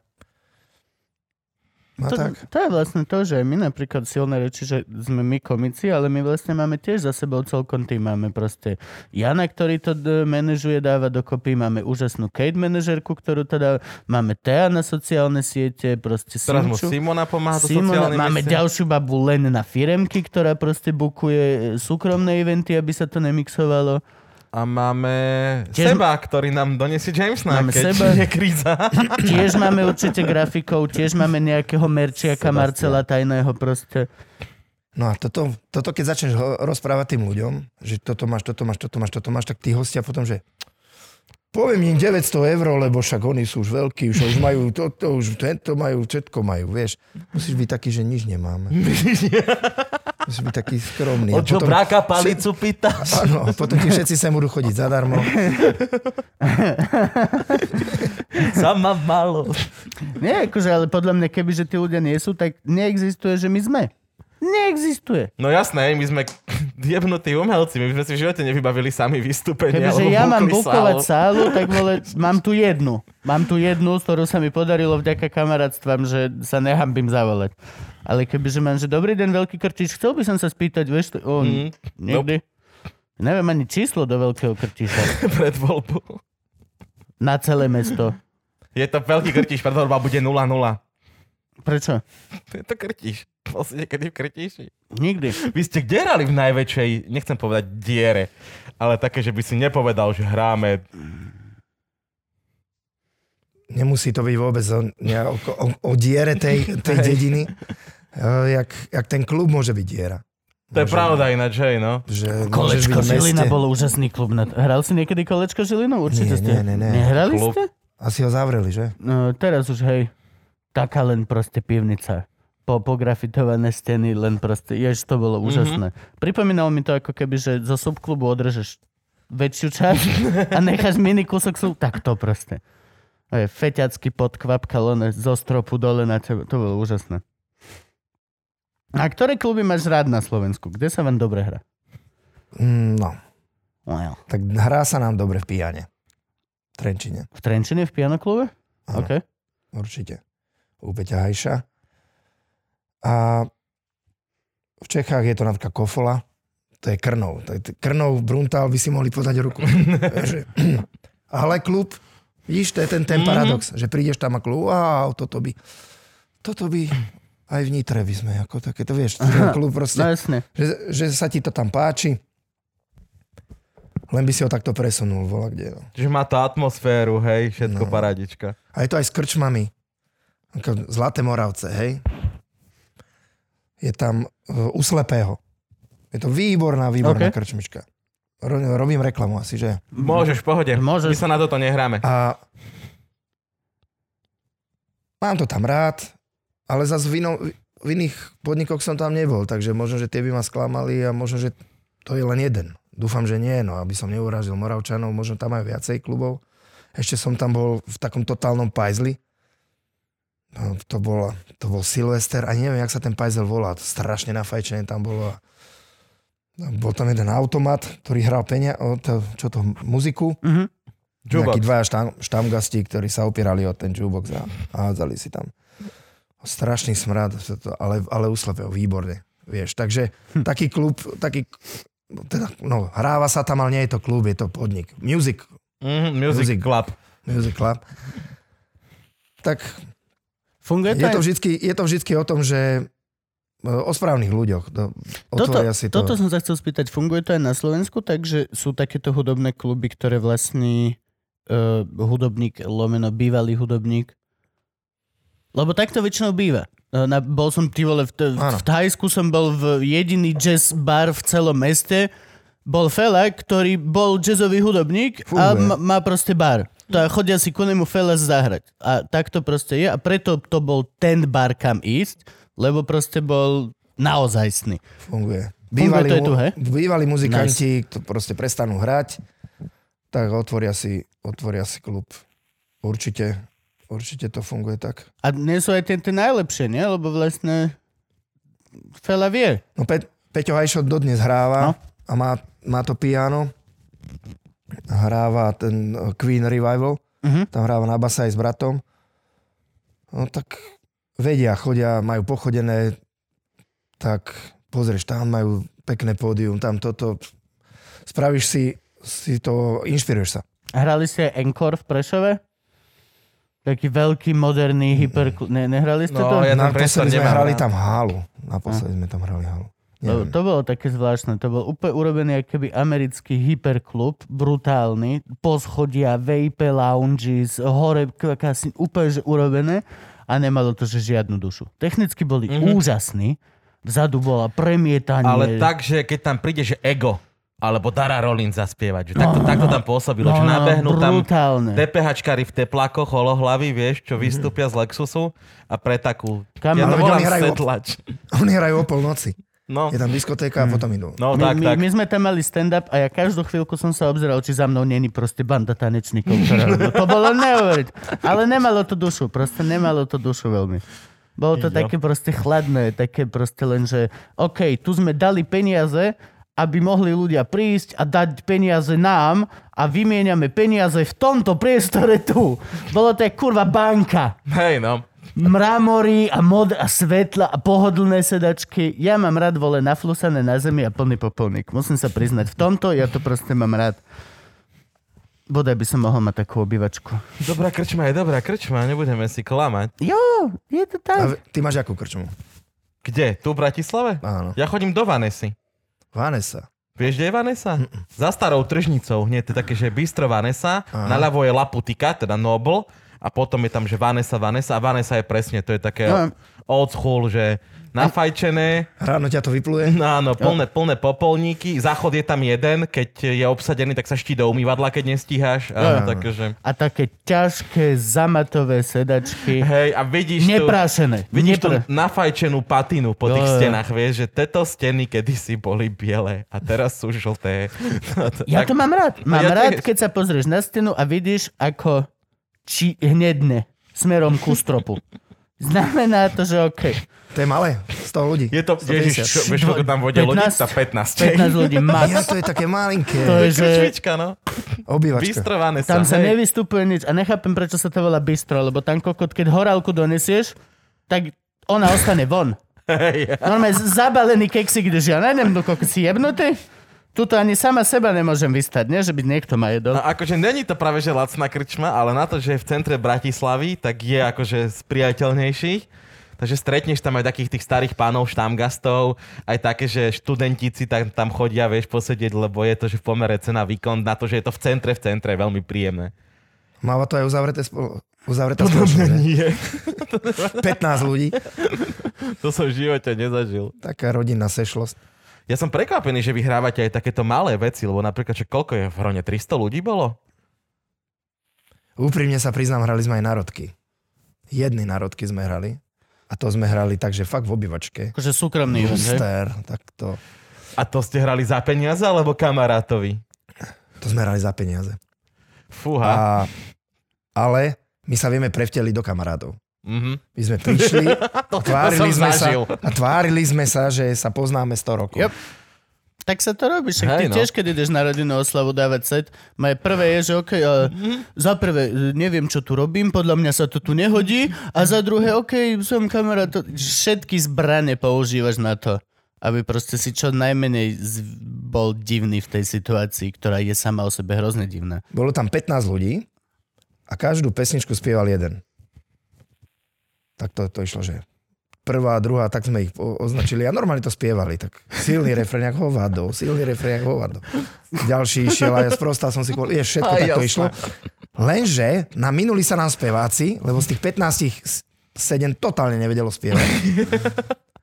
To, tak? To je vlastne to, že my napríklad silné reči, že sme my komici, ale my vlastne máme tiež za sebou celkom tým. Máme proste Jana, ktorý to d- manažuje, dáva dokopy, máme úžasnú Kate manažerku, ktorú to dáva, máme Téa na sociálne siete, proste Simču. Simona pomáha do sociálnych. Máme mieste. Ďalšiu babu len na firemky, ktorá proste bukuje súkromné eventy, aby sa to nemixovalo. A máme tiež... seba, ktorý nám donesie Jamesna, keď seba. Je kríza. Tiež máme určite grafikov, tiež máme nejakého merčiaka Sebastian. Marcela Tajného proste. No a toto, toto keď začneš rozprávať tým ľuďom, že toto máš, toto máš, toto máš, toto máš, tak tí hostia potom, že poviem im deväťsto eur, lebo však oni sú už veľkí, už majú toto, už tento majú, všetko majú, vieš. Musíš byť taký, že nič nemáme. Musíš byť taký skromný. Od čo potom, bráka palicu pýtaš? Áno, potom ti všetci sem budú chodiť zadarmo. Sama malo. Nie, akože, ale podľa mňa, keby, že tí ľudia nie sú, tak neexistuje, že my sme. Neexistuje. No jasné, my sme jebnutí umelci, my sme si v živote nevybavili sami vystúpenia. Keďže ja mám bukovať sálu, tak vole, mám tu jednu. Mám tu jednu, z ktorú sa mi podarilo vďaka kamarátstvám, že sa nehambím zavolať. Ale kebyže mám, že dobrý den, veľký krtič, chcel by som sa spýtať, vieš, o, mm, niekdy? Nope. Neviem ani číslo do veľkého krtiča. Pred voľbou. Na celé mesto. Je to veľký krtič, pred voľbou bude nula nula. Prečo? To je to krtiš. Bol si niekedy v krtiši? Nikdy. Vy ste kde hrali v najväčšej, nechcem povedať diere, ale také, že by si nepovedal, že hráme... Nemusí to byť vôbec o, o, o diere tej, tej dediny. Jak, jak ten klub môže byť diera. To je môže pravda ináč, hej, no. Že Kolečko Žilina bolo úžasný klub. Hral si niekedy Kolečko Žilinu? Určite nie, ste. Nie, nie, nie. Nehrali klub? Ste? Asi ho zavreli, že? No, teraz už, hej. Taká len proste pivnica. Po, pografitované steny, len proste. Jež, to bolo úžasné. Mm-hmm. Pripomínalo mi to, ako keby, že zo subklubu odrežeš väčšiu časť a necháš mini kúsok sub... Tak to proste. A je feťacký podkvapka len zo stropu dole na tebe. To bolo úžasné. A ktoré kluby máš rád na Slovensku? Kde sa vám dobre hrá? No. Well. Tak hrá sa nám dobre v Pijane. V Trenčine. V Trenčine? V Pijanoklube? Áno. Okay. Určite. U Peťa Hajša. A v Čechách je to napríklad Kofola. To je Krnov. To je Krnov, Bruntál by si mohli podať ruku. Ale klub, vidíš, to je ten, ten paradox, mm-hmm. že prídeš tam a klub, wow, toto by, toto by, aj v Nitre by sme, ako také, to vieš, ten klub proste, no, že, že sa ti to tam páči. Len by si ho takto presunul, vola kde. No. Čiže má tá atmosféru, hej, všetko no. Parádička. A je to aj s krčmami. Zlaté Moravce, hej. Je tam u Slepého. Je to výborná, výborná okay. krčmička. Robím reklamu asi, že? Môžeš, pohode. Môžeš. My sa na toto nehráme. A... Mám to tam rád, ale zase v inom, v iných podnikoch som tam nebol, takže možno, že tie by ma sklamali a možno, že to je len jeden. Dúfam, že nie, no aby som neurážil Moravčanov, možno tam aj viacej klubov. Ešte som tam bol v takom totálnom pajzli. No, to, bola, to bol Silvester a neviem, jak sa ten pajzel volá, to strašne nafajčené tam bolo. Bol tam jeden automat, ktorý hral penia, to, čo to, muziku. Mhm. Nejakí dvaja štamgasti, ktorí sa opierali o ten jukebox a hádzali si tam. Strašný smrad, ale, ale uslepil, výborne, vieš. Takže hm. taký klub, taký, teda, no, hráva sa tam, ale nie je to klub, je to podnik. Music. Mm, music, music club. Music club. Tak funguje je to, vždycky, je to vždycky o tom, že o správnych ľuďoch. To, toto, si to... toto som sa chcel spýtať, funguje to aj na Slovensku, takže sú takéto hudobné kluby, ktoré vlastní Uh, hudobník, lomeno bývalý hudobník. Lebo takto väčšinou býva. Uh, na, bol som, ty vole, v, t- v Thajsku som bol v jediný jazz bar v celom meste. Bol fela, ktorý bol jazzový hudobník Fúbe. a m- má proste bar. To, chodia si ku nemu fela zahrať. A takto proste je. A preto to bol ten bar, kam ísť, lebo proste bol naozajstný. Funguje. Bývalí, Funguje to mu- je tu, he? Bývalí muzikanti, nice. To proste prestanú hrať, tak otvoria si, otvoria si klub. Určite, určite to funguje tak. A nie sú aj tie najlepšie, nie? Lebo vlastne fela vie. No Pe- Peťo Hajšot dodnes hráva no. a má, má to piano. Hráva ten Queen Revival. Uh-huh. Tam hráva na basa aj s bratom. No tak vedia, chodia, majú pochodené, tak pozrieš, tam majú pekné pódium, tam toto. Spravíš si si to, inšpiruješ sa. Hrali ste Encore v Prešove? Taký veľký, moderný hyperklub. Ne, nehrali ste to? No, ja tam Prešov nemám. Hrali tam halu. Naposledy sme tam hrali halu. To, to bolo také zvláštne. To bol úplne urobený akoby americký hyperklub. Brutálny. Poschodia, vape lounges, hore, kasi, úplne že urobené. A nemalo to, že žiadnu dušu. Technicky boli mm-hmm. úžasní. Vzadu bola premietanie. Ale tak, že keď tam príde, že ego. Alebo Dara Rollins zaspievať. Že takto, no, takto tam pôsobilo. No, že nabehnú no, tam DPHčkari v teplákoch, holohlavy, vieš, čo vystúpia z Lexusu a pretakú. Ja to volám setlač. Oni hrajú o polnoci. No. Je tam diskotéka mm. a potom idú. No, my, tak, my, tak. my sme tam mali stand-up a ja každú chvíľku som sa obzeral, či za mnou není proste banda tanečníkov. To bolo neuveriteľné. Ale nemalo to dušu. Proste nemalo to dušu veľmi. Bolo to jo. také proste chladné. Také proste len, že OK, tu sme dali peniaze, aby mohli ľudia prísť a dať peniaze nám a vymieňame peniaze v tomto priestore tu. Bolo to je kurva banka. Hej no. Mramory a mod a svetla a pohodlné sedačky. Ja mám rád vole naflusané na zemi a plný popolník. Musím sa priznať v tomto, ja to proste mám rád. Bodaj by som mohol mať takú obývačku. Dobrá krčma je dobrá krčma, nebudeme si klamať. Jo, je to tak. A ty máš akú krčmu? Kde? Tu v Bratislave? Áno. Ja chodím do Vanesy. Vanessa. Vieš, kde je Vanessa? Mm-mm. Za starou tržnicou. Hneď to je také, že je Bistro Vanessa. Aha. Naľavo je Laputika, teda Nobl. A potom je tam, že Vanessa, Vanessa. A Vanessa je presne, to je také no. old school, že nafajčené. Ráno ťa to vypluje. No, áno, plné, plné popolníky. Záchod je tam jeden. Keď je obsadený, tak sa ští do umývadla, keď nestíhaš. Áno, no. také, že... A také ťažké zamatové sedačky. Hej, a vidíš Neprášené. tú... Vidíš Nepr... tú nafajčenú patinu po tých jo, stenách, vieš, že tieto steny kedysi boli biele a teraz sú žlté. Ja to mám rád. Mám ja rád, keď sa pozrieš na stenu a vidíš, ako... či hnedne, smerom ku stropu. Znamená to, že OK. To je malé, sto ľudí. Je to, ježiš, čo, vieš, koľko tam vode ľudí? Tá pätnásť. pätnásť ľudí max. Ja, to je také malinké. To je, že... Krčvička, no. Obývačka. Bistrované sa. Tam sa hej. nevystupuje nič. A nechápem, prečo sa to volá bistro, lebo tam, keď horálku donesieš, tak ona ostane von. Hey, ja. Normálne zabalený keksík držia. Najdem, koľko si jebnutý. Tuto ani sama seba nemôžem vystať, nie? Že by niekto ma jedol. No akože není to práve, že lacná krčma, ale na to, že je v centre Bratislavy, tak je akože z priateľnejších. Takže stretneš tam aj takých tých starých pánov, štamgastov, aj také, že študentíci tam, tam chodia, vieš, posedieť, lebo je to, že v pomere cena výkon, na to, že je to v centre, v centre, veľmi príjemné. Máva to aj uzavreté spolo... uzavretá spoločnosť, nie? pätnásť ľudí. To som v živote nezažil. Taká rodinná sešlosť. Ja som prekvapený, že vyhrávate aj takéto malé veci, lebo napríklad, že koľko je v Hrone? tristo ľudí bolo? Úprimne sa priznám, hrali sme aj národky. Jedny národky sme hrali. A A to sme hrali tak, že fakt v obývačke. Akože súkromný Luster, že? Takto. A to ste hrali za peniaze, alebo kamarátovi? To sme hrali za peniaze. Fúha. A, ale my sa vieme prevteliť do kamarátov. Mm-hmm. My sme prišli to, tvárili to sme sa, a tvárili sme sa, že sa poznáme sto rokov. Yep. Tak sa to robí, však ty no. tiež, keď ideš na rodinnú oslavu dávať set, moje prvé je, že okej, okay, mm-hmm. za prvé, neviem, čo tu robím, podľa mňa sa to tu nehodí, a za druhé, okej, okay, som kamarát, všetky zbrane používaš na to, aby proste si čo najmenej bol divný v tej situácii, ktorá je sama o sebe hrozne divná. Bolo tam pätnásť ľudí a každú pesničku spieval jeden. Tak to, to išlo, že... prvá, druhá, tak sme ich označili a normálne to spievali, tak silný refrén jak hovado, silný refrén jak hovado. Ďalší išiel a ja sprostá som si povedal, je všetko, tak to išlo. Lenže na minuli sa nám speváci, lebo z tých pätnásť sedem totálne nevedelo spievať.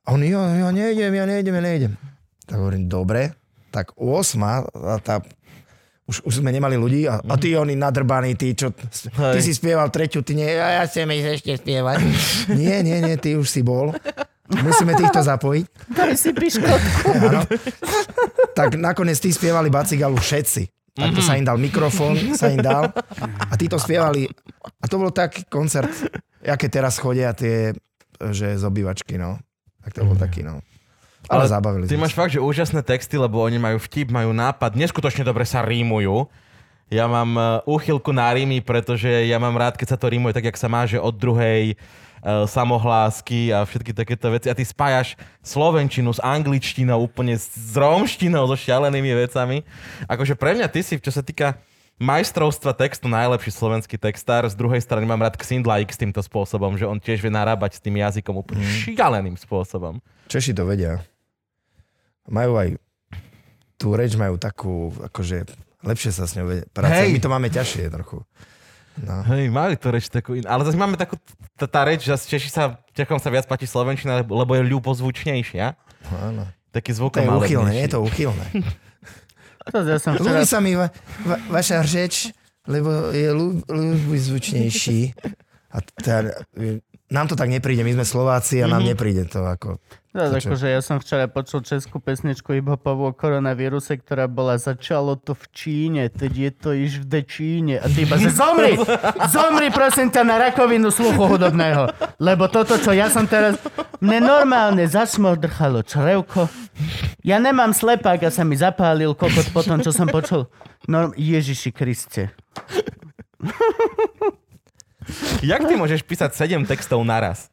A on, jo, ja nejdem, ja nejdem, ja nejdem. Tak hovorím, dobre, tak u osma, a tá, už, už sme nemali ľudí a, a ty oni nadrbaní, ty čo, ty si spieval treťu, ty nie, ja chcem ísť ešte spievať. Nie, nie, nie, ty už si bol. Musíme týchto zapojiť. Daj si piškotku. Áno. Tak nakoniec tí spievali Bacigalu všetci. Tak to sa im dal mikrofón, sa im dal a títo spievali. A to bol taký koncert, aké teraz chodia tie, že z obývačky, no. Tak to bol taký, no. Ale, ale zabavili. Ty máš fakt, že úžasné texty, lebo oni majú vtip, majú nápad, neskutočne dobre sa rímujú. Ja mám úchylku na rímy, pretože ja mám rád, keď sa to rímuje tak, jak sa má, že od druhej uh, samohlásky a všetky takéto veci. A ty spájaš slovenčinu s angličtinou, úplne s rómštinou, so šialenými vecami. Akože pre mňa ty si, čo sa týka majstrovstva textu, najlepší slovenský textár. Z druhej strany mám rád Ksindlaik s týmto spôsobom, že on tiež vie narábať s tým jazykom úplne mm. šialeným spôsobom. Češi to vedia. Majú aj tú reč, majú takú, akože lepšie sa s ňou vedia. Hey. My to máme ťažšie trochu. No. Hej, majú tú reč takú inú. Ale zase máme takú, tá, tá reč, že Češi sa, Čechom sa viac páči slovenčina, lebo je ľubozvučnejšia. Áno. Taký zvuk malý. To je uchylné, nie je to uchylné. Ja Ľúbi sa mi va, va, vaša řeč, lebo je ľubozvučnejší. A teda, nám to tak nepríde, my sme Slováci a nám mm-hmm. nepríde to ako... No, to, akože ja som včera počul českú pesničku hip-hopovú o koronavíruse, ktorá bola začalo to v Číne, teď je to iš v Dečíne. A ty iba si zomri! Zomri, prosím ťa, na rakovinu sluchu hudobného. Lebo toto, čo ja som teraz... Mne normálne zasmodrchalo črevko. Ja nemám slepák a sa mi zapálil kokot po tom, čo som počul. No, Ježiši Kriste. Jak ty môžeš písať sedem textov naraz?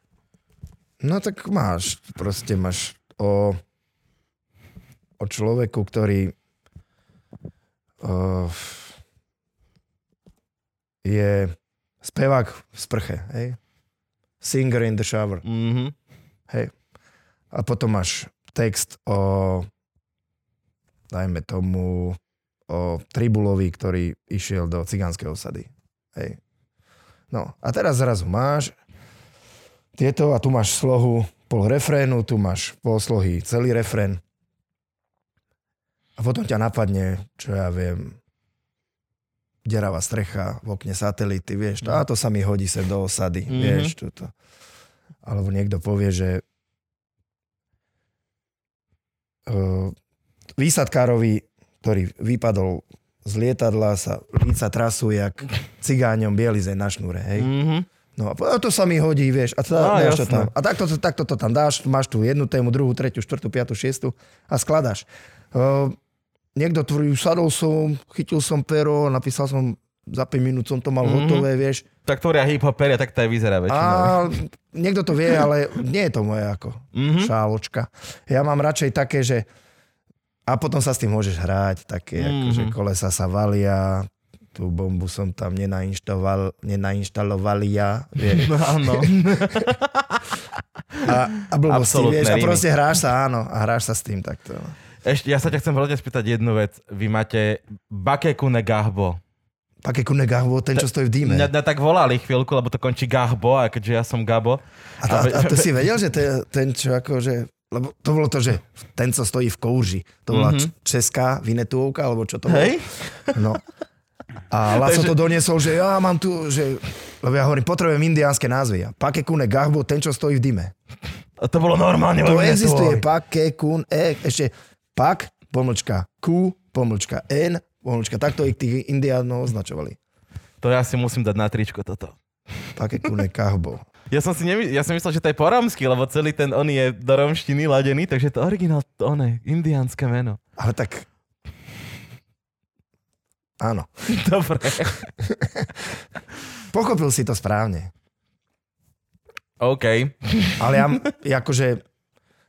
No tak máš, proste máš o, o človeku, ktorý o, je spevák v sprche, hej? Singer in the shower. Mm-hmm. Hej. A potom máš text o, dajme tomu, o Tribulovi, ktorý išiel do cigánskej osady. Hej. No a teraz zrazu máš tieto, a tu máš slohu pol refrénu, tu máš pol slohy celý refrén. A potom ťa napadne, čo ja viem, deravá strecha, v okne satelity, vieš, to, a to sa mi hodí sem do osady, mm-hmm. vieš, toto. Alebo niekto povie, že uh, výsadkárovi, ktorý vypadol z lietadla, sa líca trasú jak cigáňom bielizeň na šnúre, hej. Mm-hmm. No a to sa mi hodí, vieš, a, tá, a, to tam. A takto, takto to tam dáš, máš tu jednu tému, druhú, tretiu, štvrtú, piatu, šiestu a skladáš. Uh, niekto tvorí, sadol som, chytil som pero, napísal som, za päť minút som to mal mm-hmm. hotové, vieš. Tak tvoria hip-hop peria, tak to aj vyzerá väčšinou. A niekto to vie, ale nie je to moje ako mm-hmm. šáločka. Ja mám radšej také, že a potom sa s tým môžeš hrať, také, mm-hmm. akože kolesa sa valia, tú bombu som tam nenainštaloval, nenainštaloval ja. Vieš. No, áno. a a blbosti, vieš, a proste hráš sa, áno, a hráš sa s tým takto. Ešte, ja sa ťa chcem veľmi spýtať jednu vec. Vy máte Bakekune Gahbo. Bakekune Gahbo, ten, čo stojí v díme. Mňa tak volali chvíľku, lebo to končí Gahbo, a keďže ja som Gabo. A, tá, a, a to si vedel, že ten, ten čo akože... Lebo to bolo to, že ten, co stojí v kouži. To bola mm-hmm. česká vinetuovka, alebo čo to bolo? Hej? No. A Laco to doniesol, že ja mám tu, že... Lebo ja hovorím, potrebujem indiánske názvy. Pakekune Gahbo, ten, čo stojí v dime. A to bolo normálne. To existuje. Pakekune, ešte pak, pomlčka, ku, pomlčka, n, pomlčka. Takto ich tých indiánov označovali. To ja si musím dať na tričko toto. Pakekune Gahbo. Ja som si nemyslel, ja som myslel, že to je po romsky, lebo celý ten on je do romštiny ladený, takže to originál, to on je indiánske meno. Ale tak... Áno. Dobre. Pochopil si to správne. OK. Ale ja, akože,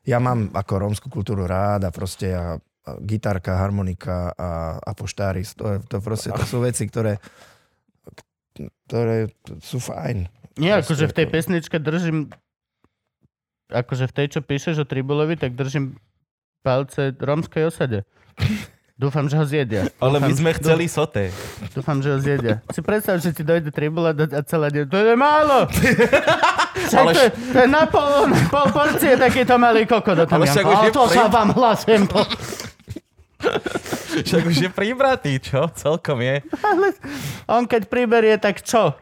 ja mám ako rómsku kultúru rád a proste a, a gitarka, harmonika a, a poštáris. To, to, proste, to sú veci, ktoré, ktoré sú fajn. Nie, proste, akože v tej pesničke držím, akože v tej, čo píšeš o Tribulovi, tak držím palce rómskej osade. Dúfam, že ho zjedia. Ale dúfam, my sme chceli dú... soté. Dúfam, že ho zjedia. Si predstav, že ti dojde Tribula a celá deň. To je málo! Však ale... to, je, to je na pol, na pol porcie takýto malý kokot. Ale však už je... To pri... sa vám hlasujem. Po... Však už je pribratý, čo? Celkom je. Ale on keď priberie, tak čo?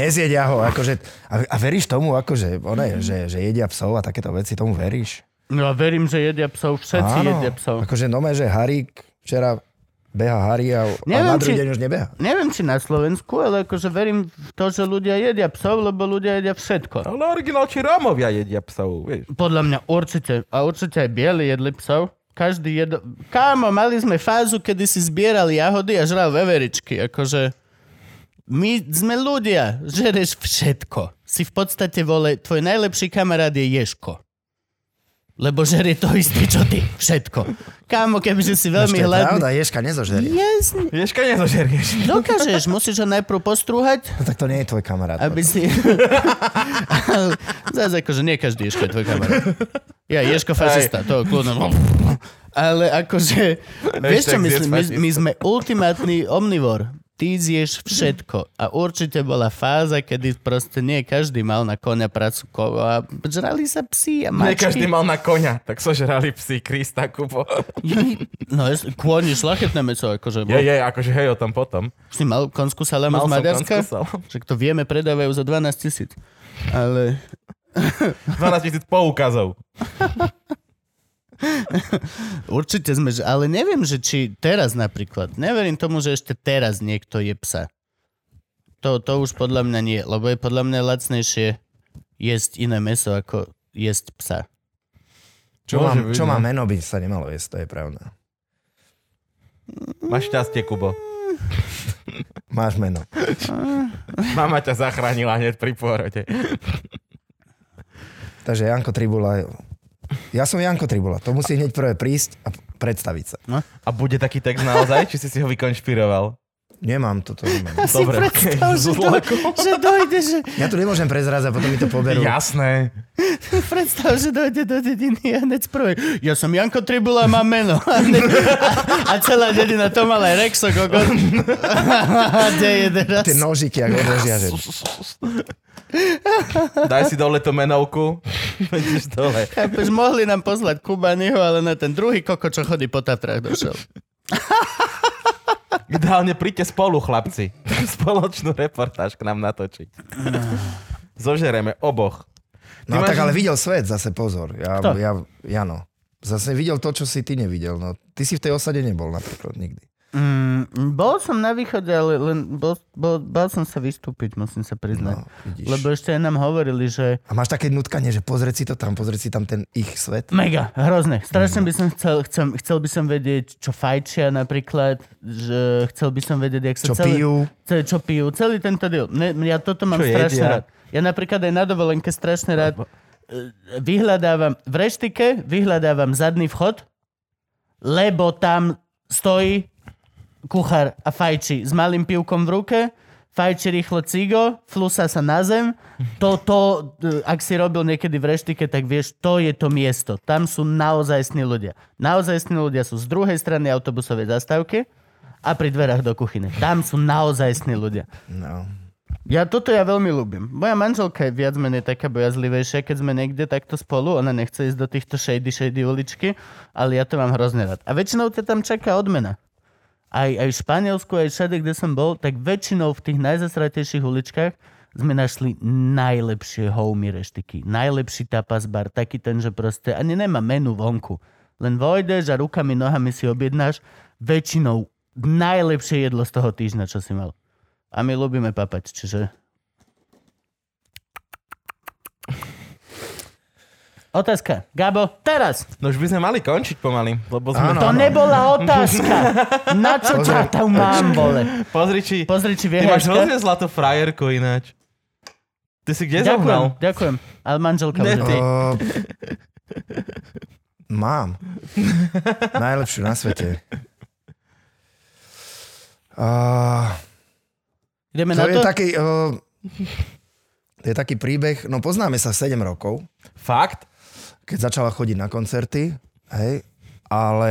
Nezjedia ho. Akože, a, a veríš tomu, akože, one, že, že jedia psov a takéto veci, tomu veríš? No a verím, že jedia psov. Všetci áno, jedia psov. Akože nome, že Harík včera beha Harí a, a na druhý deň už nebeha. Neviem, či na Slovensku, ale akože verím v to, že ľudia jedia psov, lebo ľudia jedia všetko. Ale originál, či Rómovia jedia psov, vieš. Podľa mňa určite. A určite aj bieli jedli psov. Každý jedol... Kámo, mali sme fázu, kedy si zbierali jahody a žral veveričky. Akože... My sme ľudia. Žereš všetko. Si v podstate, vole, tvoj najlepší kamarát je Ježko. Lebo žerie to isté, čo ty. Všetko. Kámo, kebyže si veľmi hladný... No ešte je pravda, Ježka nezožerie. Yes. Ježka nezožerieš. Dokážeš, musíš ho najprv postrúhať. No, tak to nie je tvoj kamarát. Aby si... Zás akože nie každý Ježko je tvoj kamarát. Ja, Ježko fašista, to kľudno. Ale akože... Vieš čo myslím? My, my sme ultimátny omnivor. Ty zješ všetko. A určite bola fáza, kedy proste nie každý mal na koňa prácu a žrali sa psi a mačky. Nie každý mal na koňa, tak so žrali psi, Krista, Kubo. No, kôň je šlachetné meso, akože. Je, je, akože hej, o tom potom. Si mal konskú salámu z Maďarska? Však to vieme, predávajú za dvanásť tisíc. Ale... dvanásť tisíc poukazov. Určite sme, ale neviem, že či teraz napríklad, neverím tomu, že ešte teraz niekto je psa. To, to už podľa mňa nie, lebo je podľa mňa lacnejšie jesť iné mäso, ako jesť psa. Čo, mám, čo má meno by sa nemalo jesť, to je pravda. Máš šťastie, Kubo. Máš meno. Mama ťa zachránila hneď pri pôrode. Takže Janko Tribula... Ja som Janko Tribula, to musí hneď prvé prísť a predstaviť sa. No? A bude taký text naozaj, či si si ho vykonšpiroval? Nemám toto. Nemám. Dobre. Si predstav, že, do, že dojde, že... Ja tu nemôžem prezrázať, potom mi to poberú. Jasné. Predstav, že dojde do dediny a hneď prvý. Ja som Janko Tribula, mám meno. A, hneď, a, a celá dedina to mala aj Rexo, kokot. Tie nožiky, ako odložia, že... Daj si dole tú menovku. Vidíš dole. Chápeš, mohli nám poslať Kubaniho, ale na ten druhý koko, čo chodí po Tatrách, došiel. Ideálne príďte spolu, chlapci. Spoločnú reportáž k nám natočiť. Zožereme oboch. Ty no máš... tak ale videl svet, zase pozor. Ja, ja, ja no. Zase videl to, čo si ty nevidel. No. Ty si v tej osade nebol napríklad nikdy. Mm, bol som na východe, ale len bol, bol, bol som sa vystúpiť, musím sa priznať. No, lebo ešte aj nám hovorili, že... A máš také nutkanie, že pozrieť si to tam, pozrieť si tam ten ich svet? Mega, hrozné. Strašne by som chcel, chcel, chcel by som vedieť, čo fajčia napríklad, že chcel by som vedieť, jak sa čo celý... Pijú. Celý, čo pijú. Celý tento diel. Ne, ja toto mám čo strašne jedia? Rád. Ja napríklad aj na dovolenke strašne rád vyhľadávam, v reštike vyhľadávam zadný vchod, lebo tam stojí kuchár a fajči s malým pivkom v ruke, fajči rýchlo cigo, flusa sa na zem. Toto, ak si robil niekedy v reštike, tak vieš, to je to miesto. Tam sú naozajstní ľudia. Naozajstní ľudia sú z druhej strany autobusovej zastávky a pri dverách do kuchyne. Tam sú naozajstní ľudia. No. Ja toto ja veľmi ľúbim. Moja manželka je viac menej taká bojazlivejšia, keď sme niekde takto spolu. Ona nechce ísť do týchto shady, shady uličky, ale ja to mám hrozne rád. A väčšinou ťa tam čaká odmena. aj, aj v Španielsku, aj všade, kde som bol, tak väčšinou v tých najzasratejších uličkách sme našli najlepšie homey reštiky. Najlepší tapas bar, taký ten, že proste ani nemá menu vonku. Len vojdeš a rukami, nohami si objednáš väčšinou najlepšie jedlo z toho týždňa, čo si mal. A my ľúbime papať, čiže... Otázka. Gabo, teraz! No už by sme mali končiť pomaly. Lebo sme... Áno, to áno. Nebola otázka! Na čo ťa tam mám, vole? Pozri, či... Pozri, či vieračka. Ty máš veľmi zlatú frajerku ináč. Ty si kde zohnal? Ďakujem, ale manželka... Ne, ty. Uh, mám. Najlepšiu na svete. Uh, Ideme na to? Je taký, uh, je taký príbeh, no poznáme sa sedem rokov. Fakt? Keď začala chodiť na koncerty, hej, ale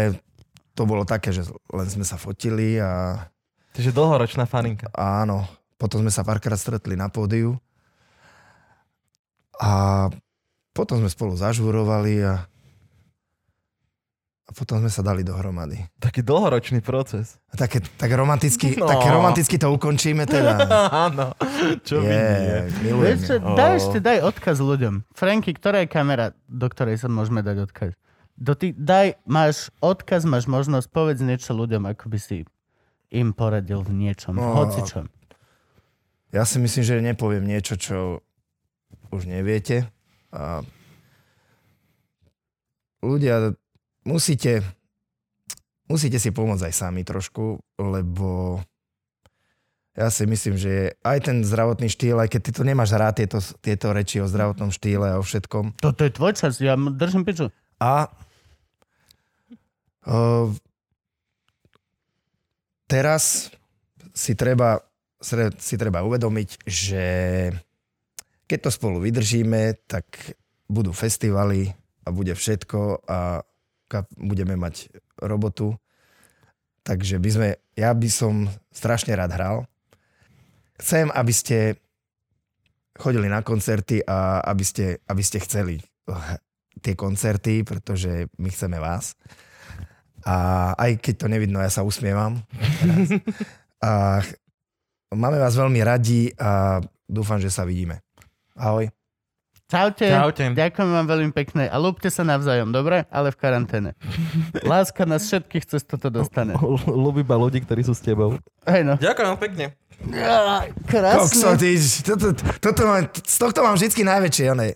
to bolo také, že len sme sa fotili a... Takže dlhoročná faninka. Áno, potom sme sa párkrát stretli na pódiu a potom sme spolu zažúrovali a a potom sme sa dali dohromady. Taký dlhoročný proces. Také, tak, romanticky, no. tak romanticky to ukončíme teda. Áno, čo yeah, vidíte. Milujem. Vieš, oh. Daj ešte, daj odkaz ľuďom. Franky, ktorá je kamera, do ktorej sa môžeme dať odkaz? Do ty, daj, máš odkaz, máš možnosť, povedz niečo ľuďom, ako by si im poradil v niečom, no, v hocičom. Ja si myslím, že nepoviem niečo, čo už neviete. A ľudia... Musíte, musíte si pomôcť aj sami trošku, lebo ja si myslím, že aj ten zdravotný štýl, aj keď ty to nemáš rád, tieto, tieto reči o zdravotnom štýle a o všetkom. Toto je tvoj čas, ja držím piču. A uh, teraz si treba, si treba uvedomiť, že keď to spolu vydržíme, tak budú festivaly a bude všetko a budeme mať robotu. Takže by sme, ja by som strašne rád hral. Chcem, aby ste chodili na koncerty a aby ste, aby ste chceli tie koncerty, pretože my chceme vás. A aj keď to nevidno, ja sa usmievam. A máme vás veľmi radi a dúfam, že sa vidíme. Ahoj. Čaute. Čaute. Ďakujem vám veľmi pekne a ľúbte sa navzájom, dobre? Ale v karanténe. Láska nás všetkých cez toto dostane. Ľúb iba ľudí, ktorí sú s tebou. Hej no. Ďakujem vám pekne. Ja, krásne. Toto, toto mám, z tohto mám vždycky najväčšie, onej.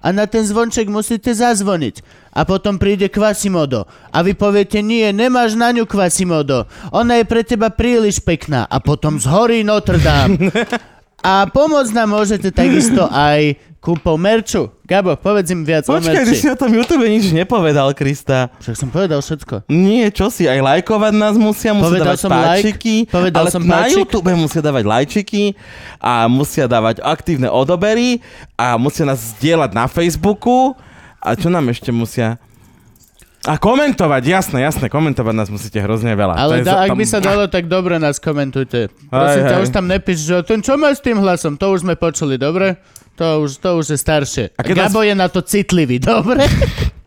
A na ten zvonček musíte zazvoniť. A potom príde Quasimodo. A vy poviete, nie, nemáš na ňu Quasimodo. Ona je pre teba príliš pekná. A potom zhorí Notre Dame. A pomôcť nám môžete takisto aj kúpou merču. Gabo, povedz im viac Počkej, o merči. Počkaj, ty si na tom YouTube nič nepovedal, Krista. Však som povedal všetko. Nie, čo si, aj lajkovať nás musia, musia povedal dávať páčiky. Like, povedal ale som na páčik. YouTube musia dávať lajčiky a musia dávať aktívne odobery a musia nás zdieľať na Facebooku. A čo nám ešte musia... A komentovať, jasné, jasné, komentovať nás musíte hrozne veľa. Ale da, ak tam... by sa dalo, tak dobre nás komentujte. Prosím ťa, už tam nepíš, že ten čo má s tým hlasom, to už sme počuli, dobre? To už, to už je staršie. A Gabo nás... je na to citlivý, dobre?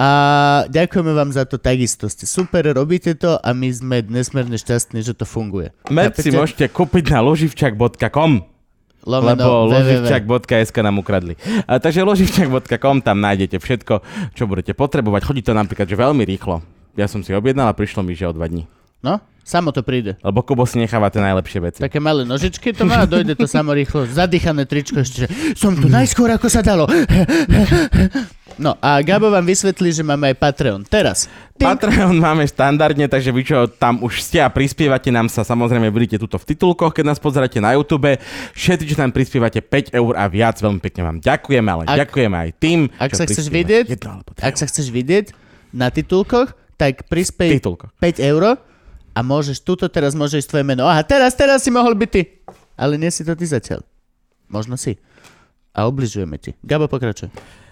A ďakujeme vám za to takisto. Ste super, robíte to a my sme nesmierne šťastní, že to funguje. Merch si môžete kúpiť na loživčak bodka com Lomeno, lebo loživčak bodka es ká nám ukradli. A, takže loživčak bodka com tam nájdete všetko, čo budete potrebovať. Chodí to napríklad že veľmi rýchlo. Ja som si objednal a prišlo mi, že o dva dní. No, samo to príde. Lebo Kubo si necháva tie najlepšie veci. Také malé nožičky to má a dojde to samo rýchlo. Zadýchané tričko ešte, že som tu najskôr, ako sa dalo. No a Gabo vám vysvetlí, že máme aj Patreon. Teraz. Tink. Patreon máme štandardne, takže vy čo tam už ste a prispievate nám sa, samozrejme vidíte tuto v titulkoch, keď nás pozeráte na YouTube. Všetci, čo nám prispievate päť eur a viac, veľmi pekne vám ďakujeme, ale ak, ďakujeme aj tým, ak čo sa chceš vidieť, jedno, ak sa chceš vidieť na titulkoch, tak prispej päť eur. A môžeš, tuto teraz môže ísť tvoje meno. Aha, teraz, teraz si mohol byť ty. Ale nie si to ty zatiaľ. Možno si. A obližujeme ti. Gabo, pokračuje.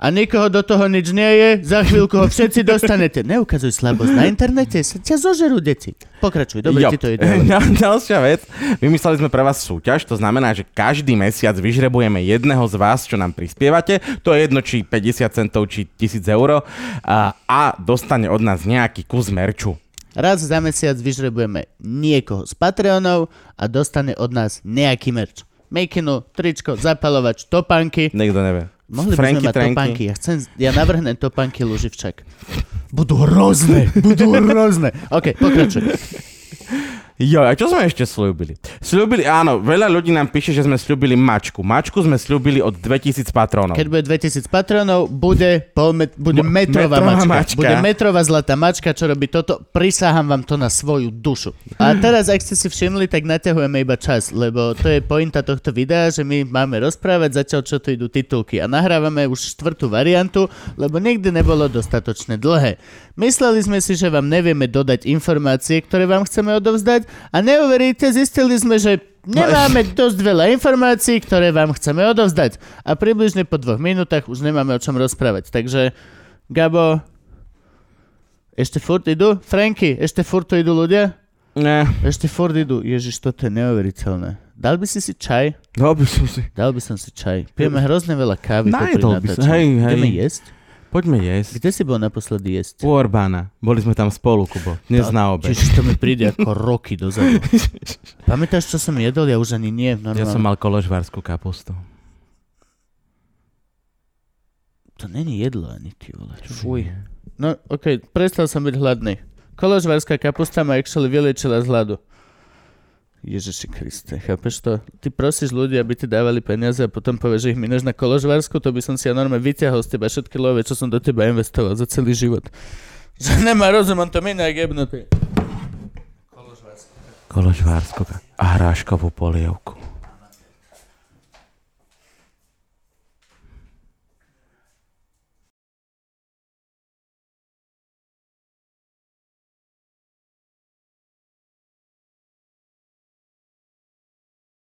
a nikoho do toho nič nie je. Za chvíľku ho všetci dostanete. Neukazuj slabosť. Na internete sa ťa zožerú deti. Pokračuj, dobre, ti to ide. Ďalšia vec. Vymysleli sme pre vás súťaž, to znamená, že každý mesiac vyžrebujeme jedného z vás, čo nám prispievate. To je jedno, či päťdesiat centov, či tisíc eur a, a dostane od nás nejaký kus merču. Raz za mesiac vyžrebujeme niekoho z Patreonov a dostane od nás nejaký merč. Mekinu, tričko, zapalovač, topánky. Nikto nevie. Mohli Franky, by sme mať Tranky. Topánky. Ja, chcem, ja navrhnem topánky Luživčak. Budú hrozné, budú hrozné. OK, pokračuj. Jo, a čo sme ešte sľúbili? Sľúbili, áno, veľa ľudí nám píše, že sme sľúbili mačku. Mačku sme sľúbili od dvetisíc patrónov. Keď bude dvetisíc patrónov, bude, polmet, bude M- metrová, metrová mačka. mačka. Bude metrová zlatá mačka, čo robí toto. Prisahám vám to na svoju dušu. A teraz, ak ste si všimli, tak naťahujeme iba čas, lebo to je pointa tohto videa, že my máme rozprávať, zatiaľ čo tu idú titulky. A nahrávame už štvrtú variantu, lebo nikdy nebolo dostatočne dlhé. Mysleli sme si, že vám nevieme dodať informácie, ktoré vám chceme odovzdať a neuveríte, zistili sme, že nemáme dosť veľa informácií, ktoré vám chceme odovzdať. A približne po dvoch minútach už nemáme o čom rozprávať. Takže, Gabo, ešte furt idú? Franky, ešte furt tu idú ľudia? Ne. Ešte furt idú. Ježiš, toto je neuveriteľné. Dal by si si čaj? Dal by som si. Dal by som si čaj. Pijeme hrozne veľa kávy. Najedol by som. Hej, hej. Ideme jesť? Poďme jesť. Kde si bol naposledy jesť? U Orbána. Boli sme tam spolu, Kubo. Dnes na obed. Čiže to mi príde ako roky dozadu. Pamätáš, čo som jedol? Ja už ani nie. Normálne. Ja som mal koložvárskú kapustu. To není jedlo ani, ty vole. Fuj. No, okej, okay. Prestal som byť hladný. Koložvárska kapusta ma actually vyliečila z hladu. Ježiši Kriste, chápeš to? Ty prosíš ľudí, aby ti dávali peniaze a potom povieš, že ich minúš na Koložvársku, to by som si ja normálne vyťahol z teba všetky love, čo som do teba investoval za celý život. Že nemá rozum, on to minie, jak jebnutý. Koložvársku. Koložvársku a hráškovú polievku.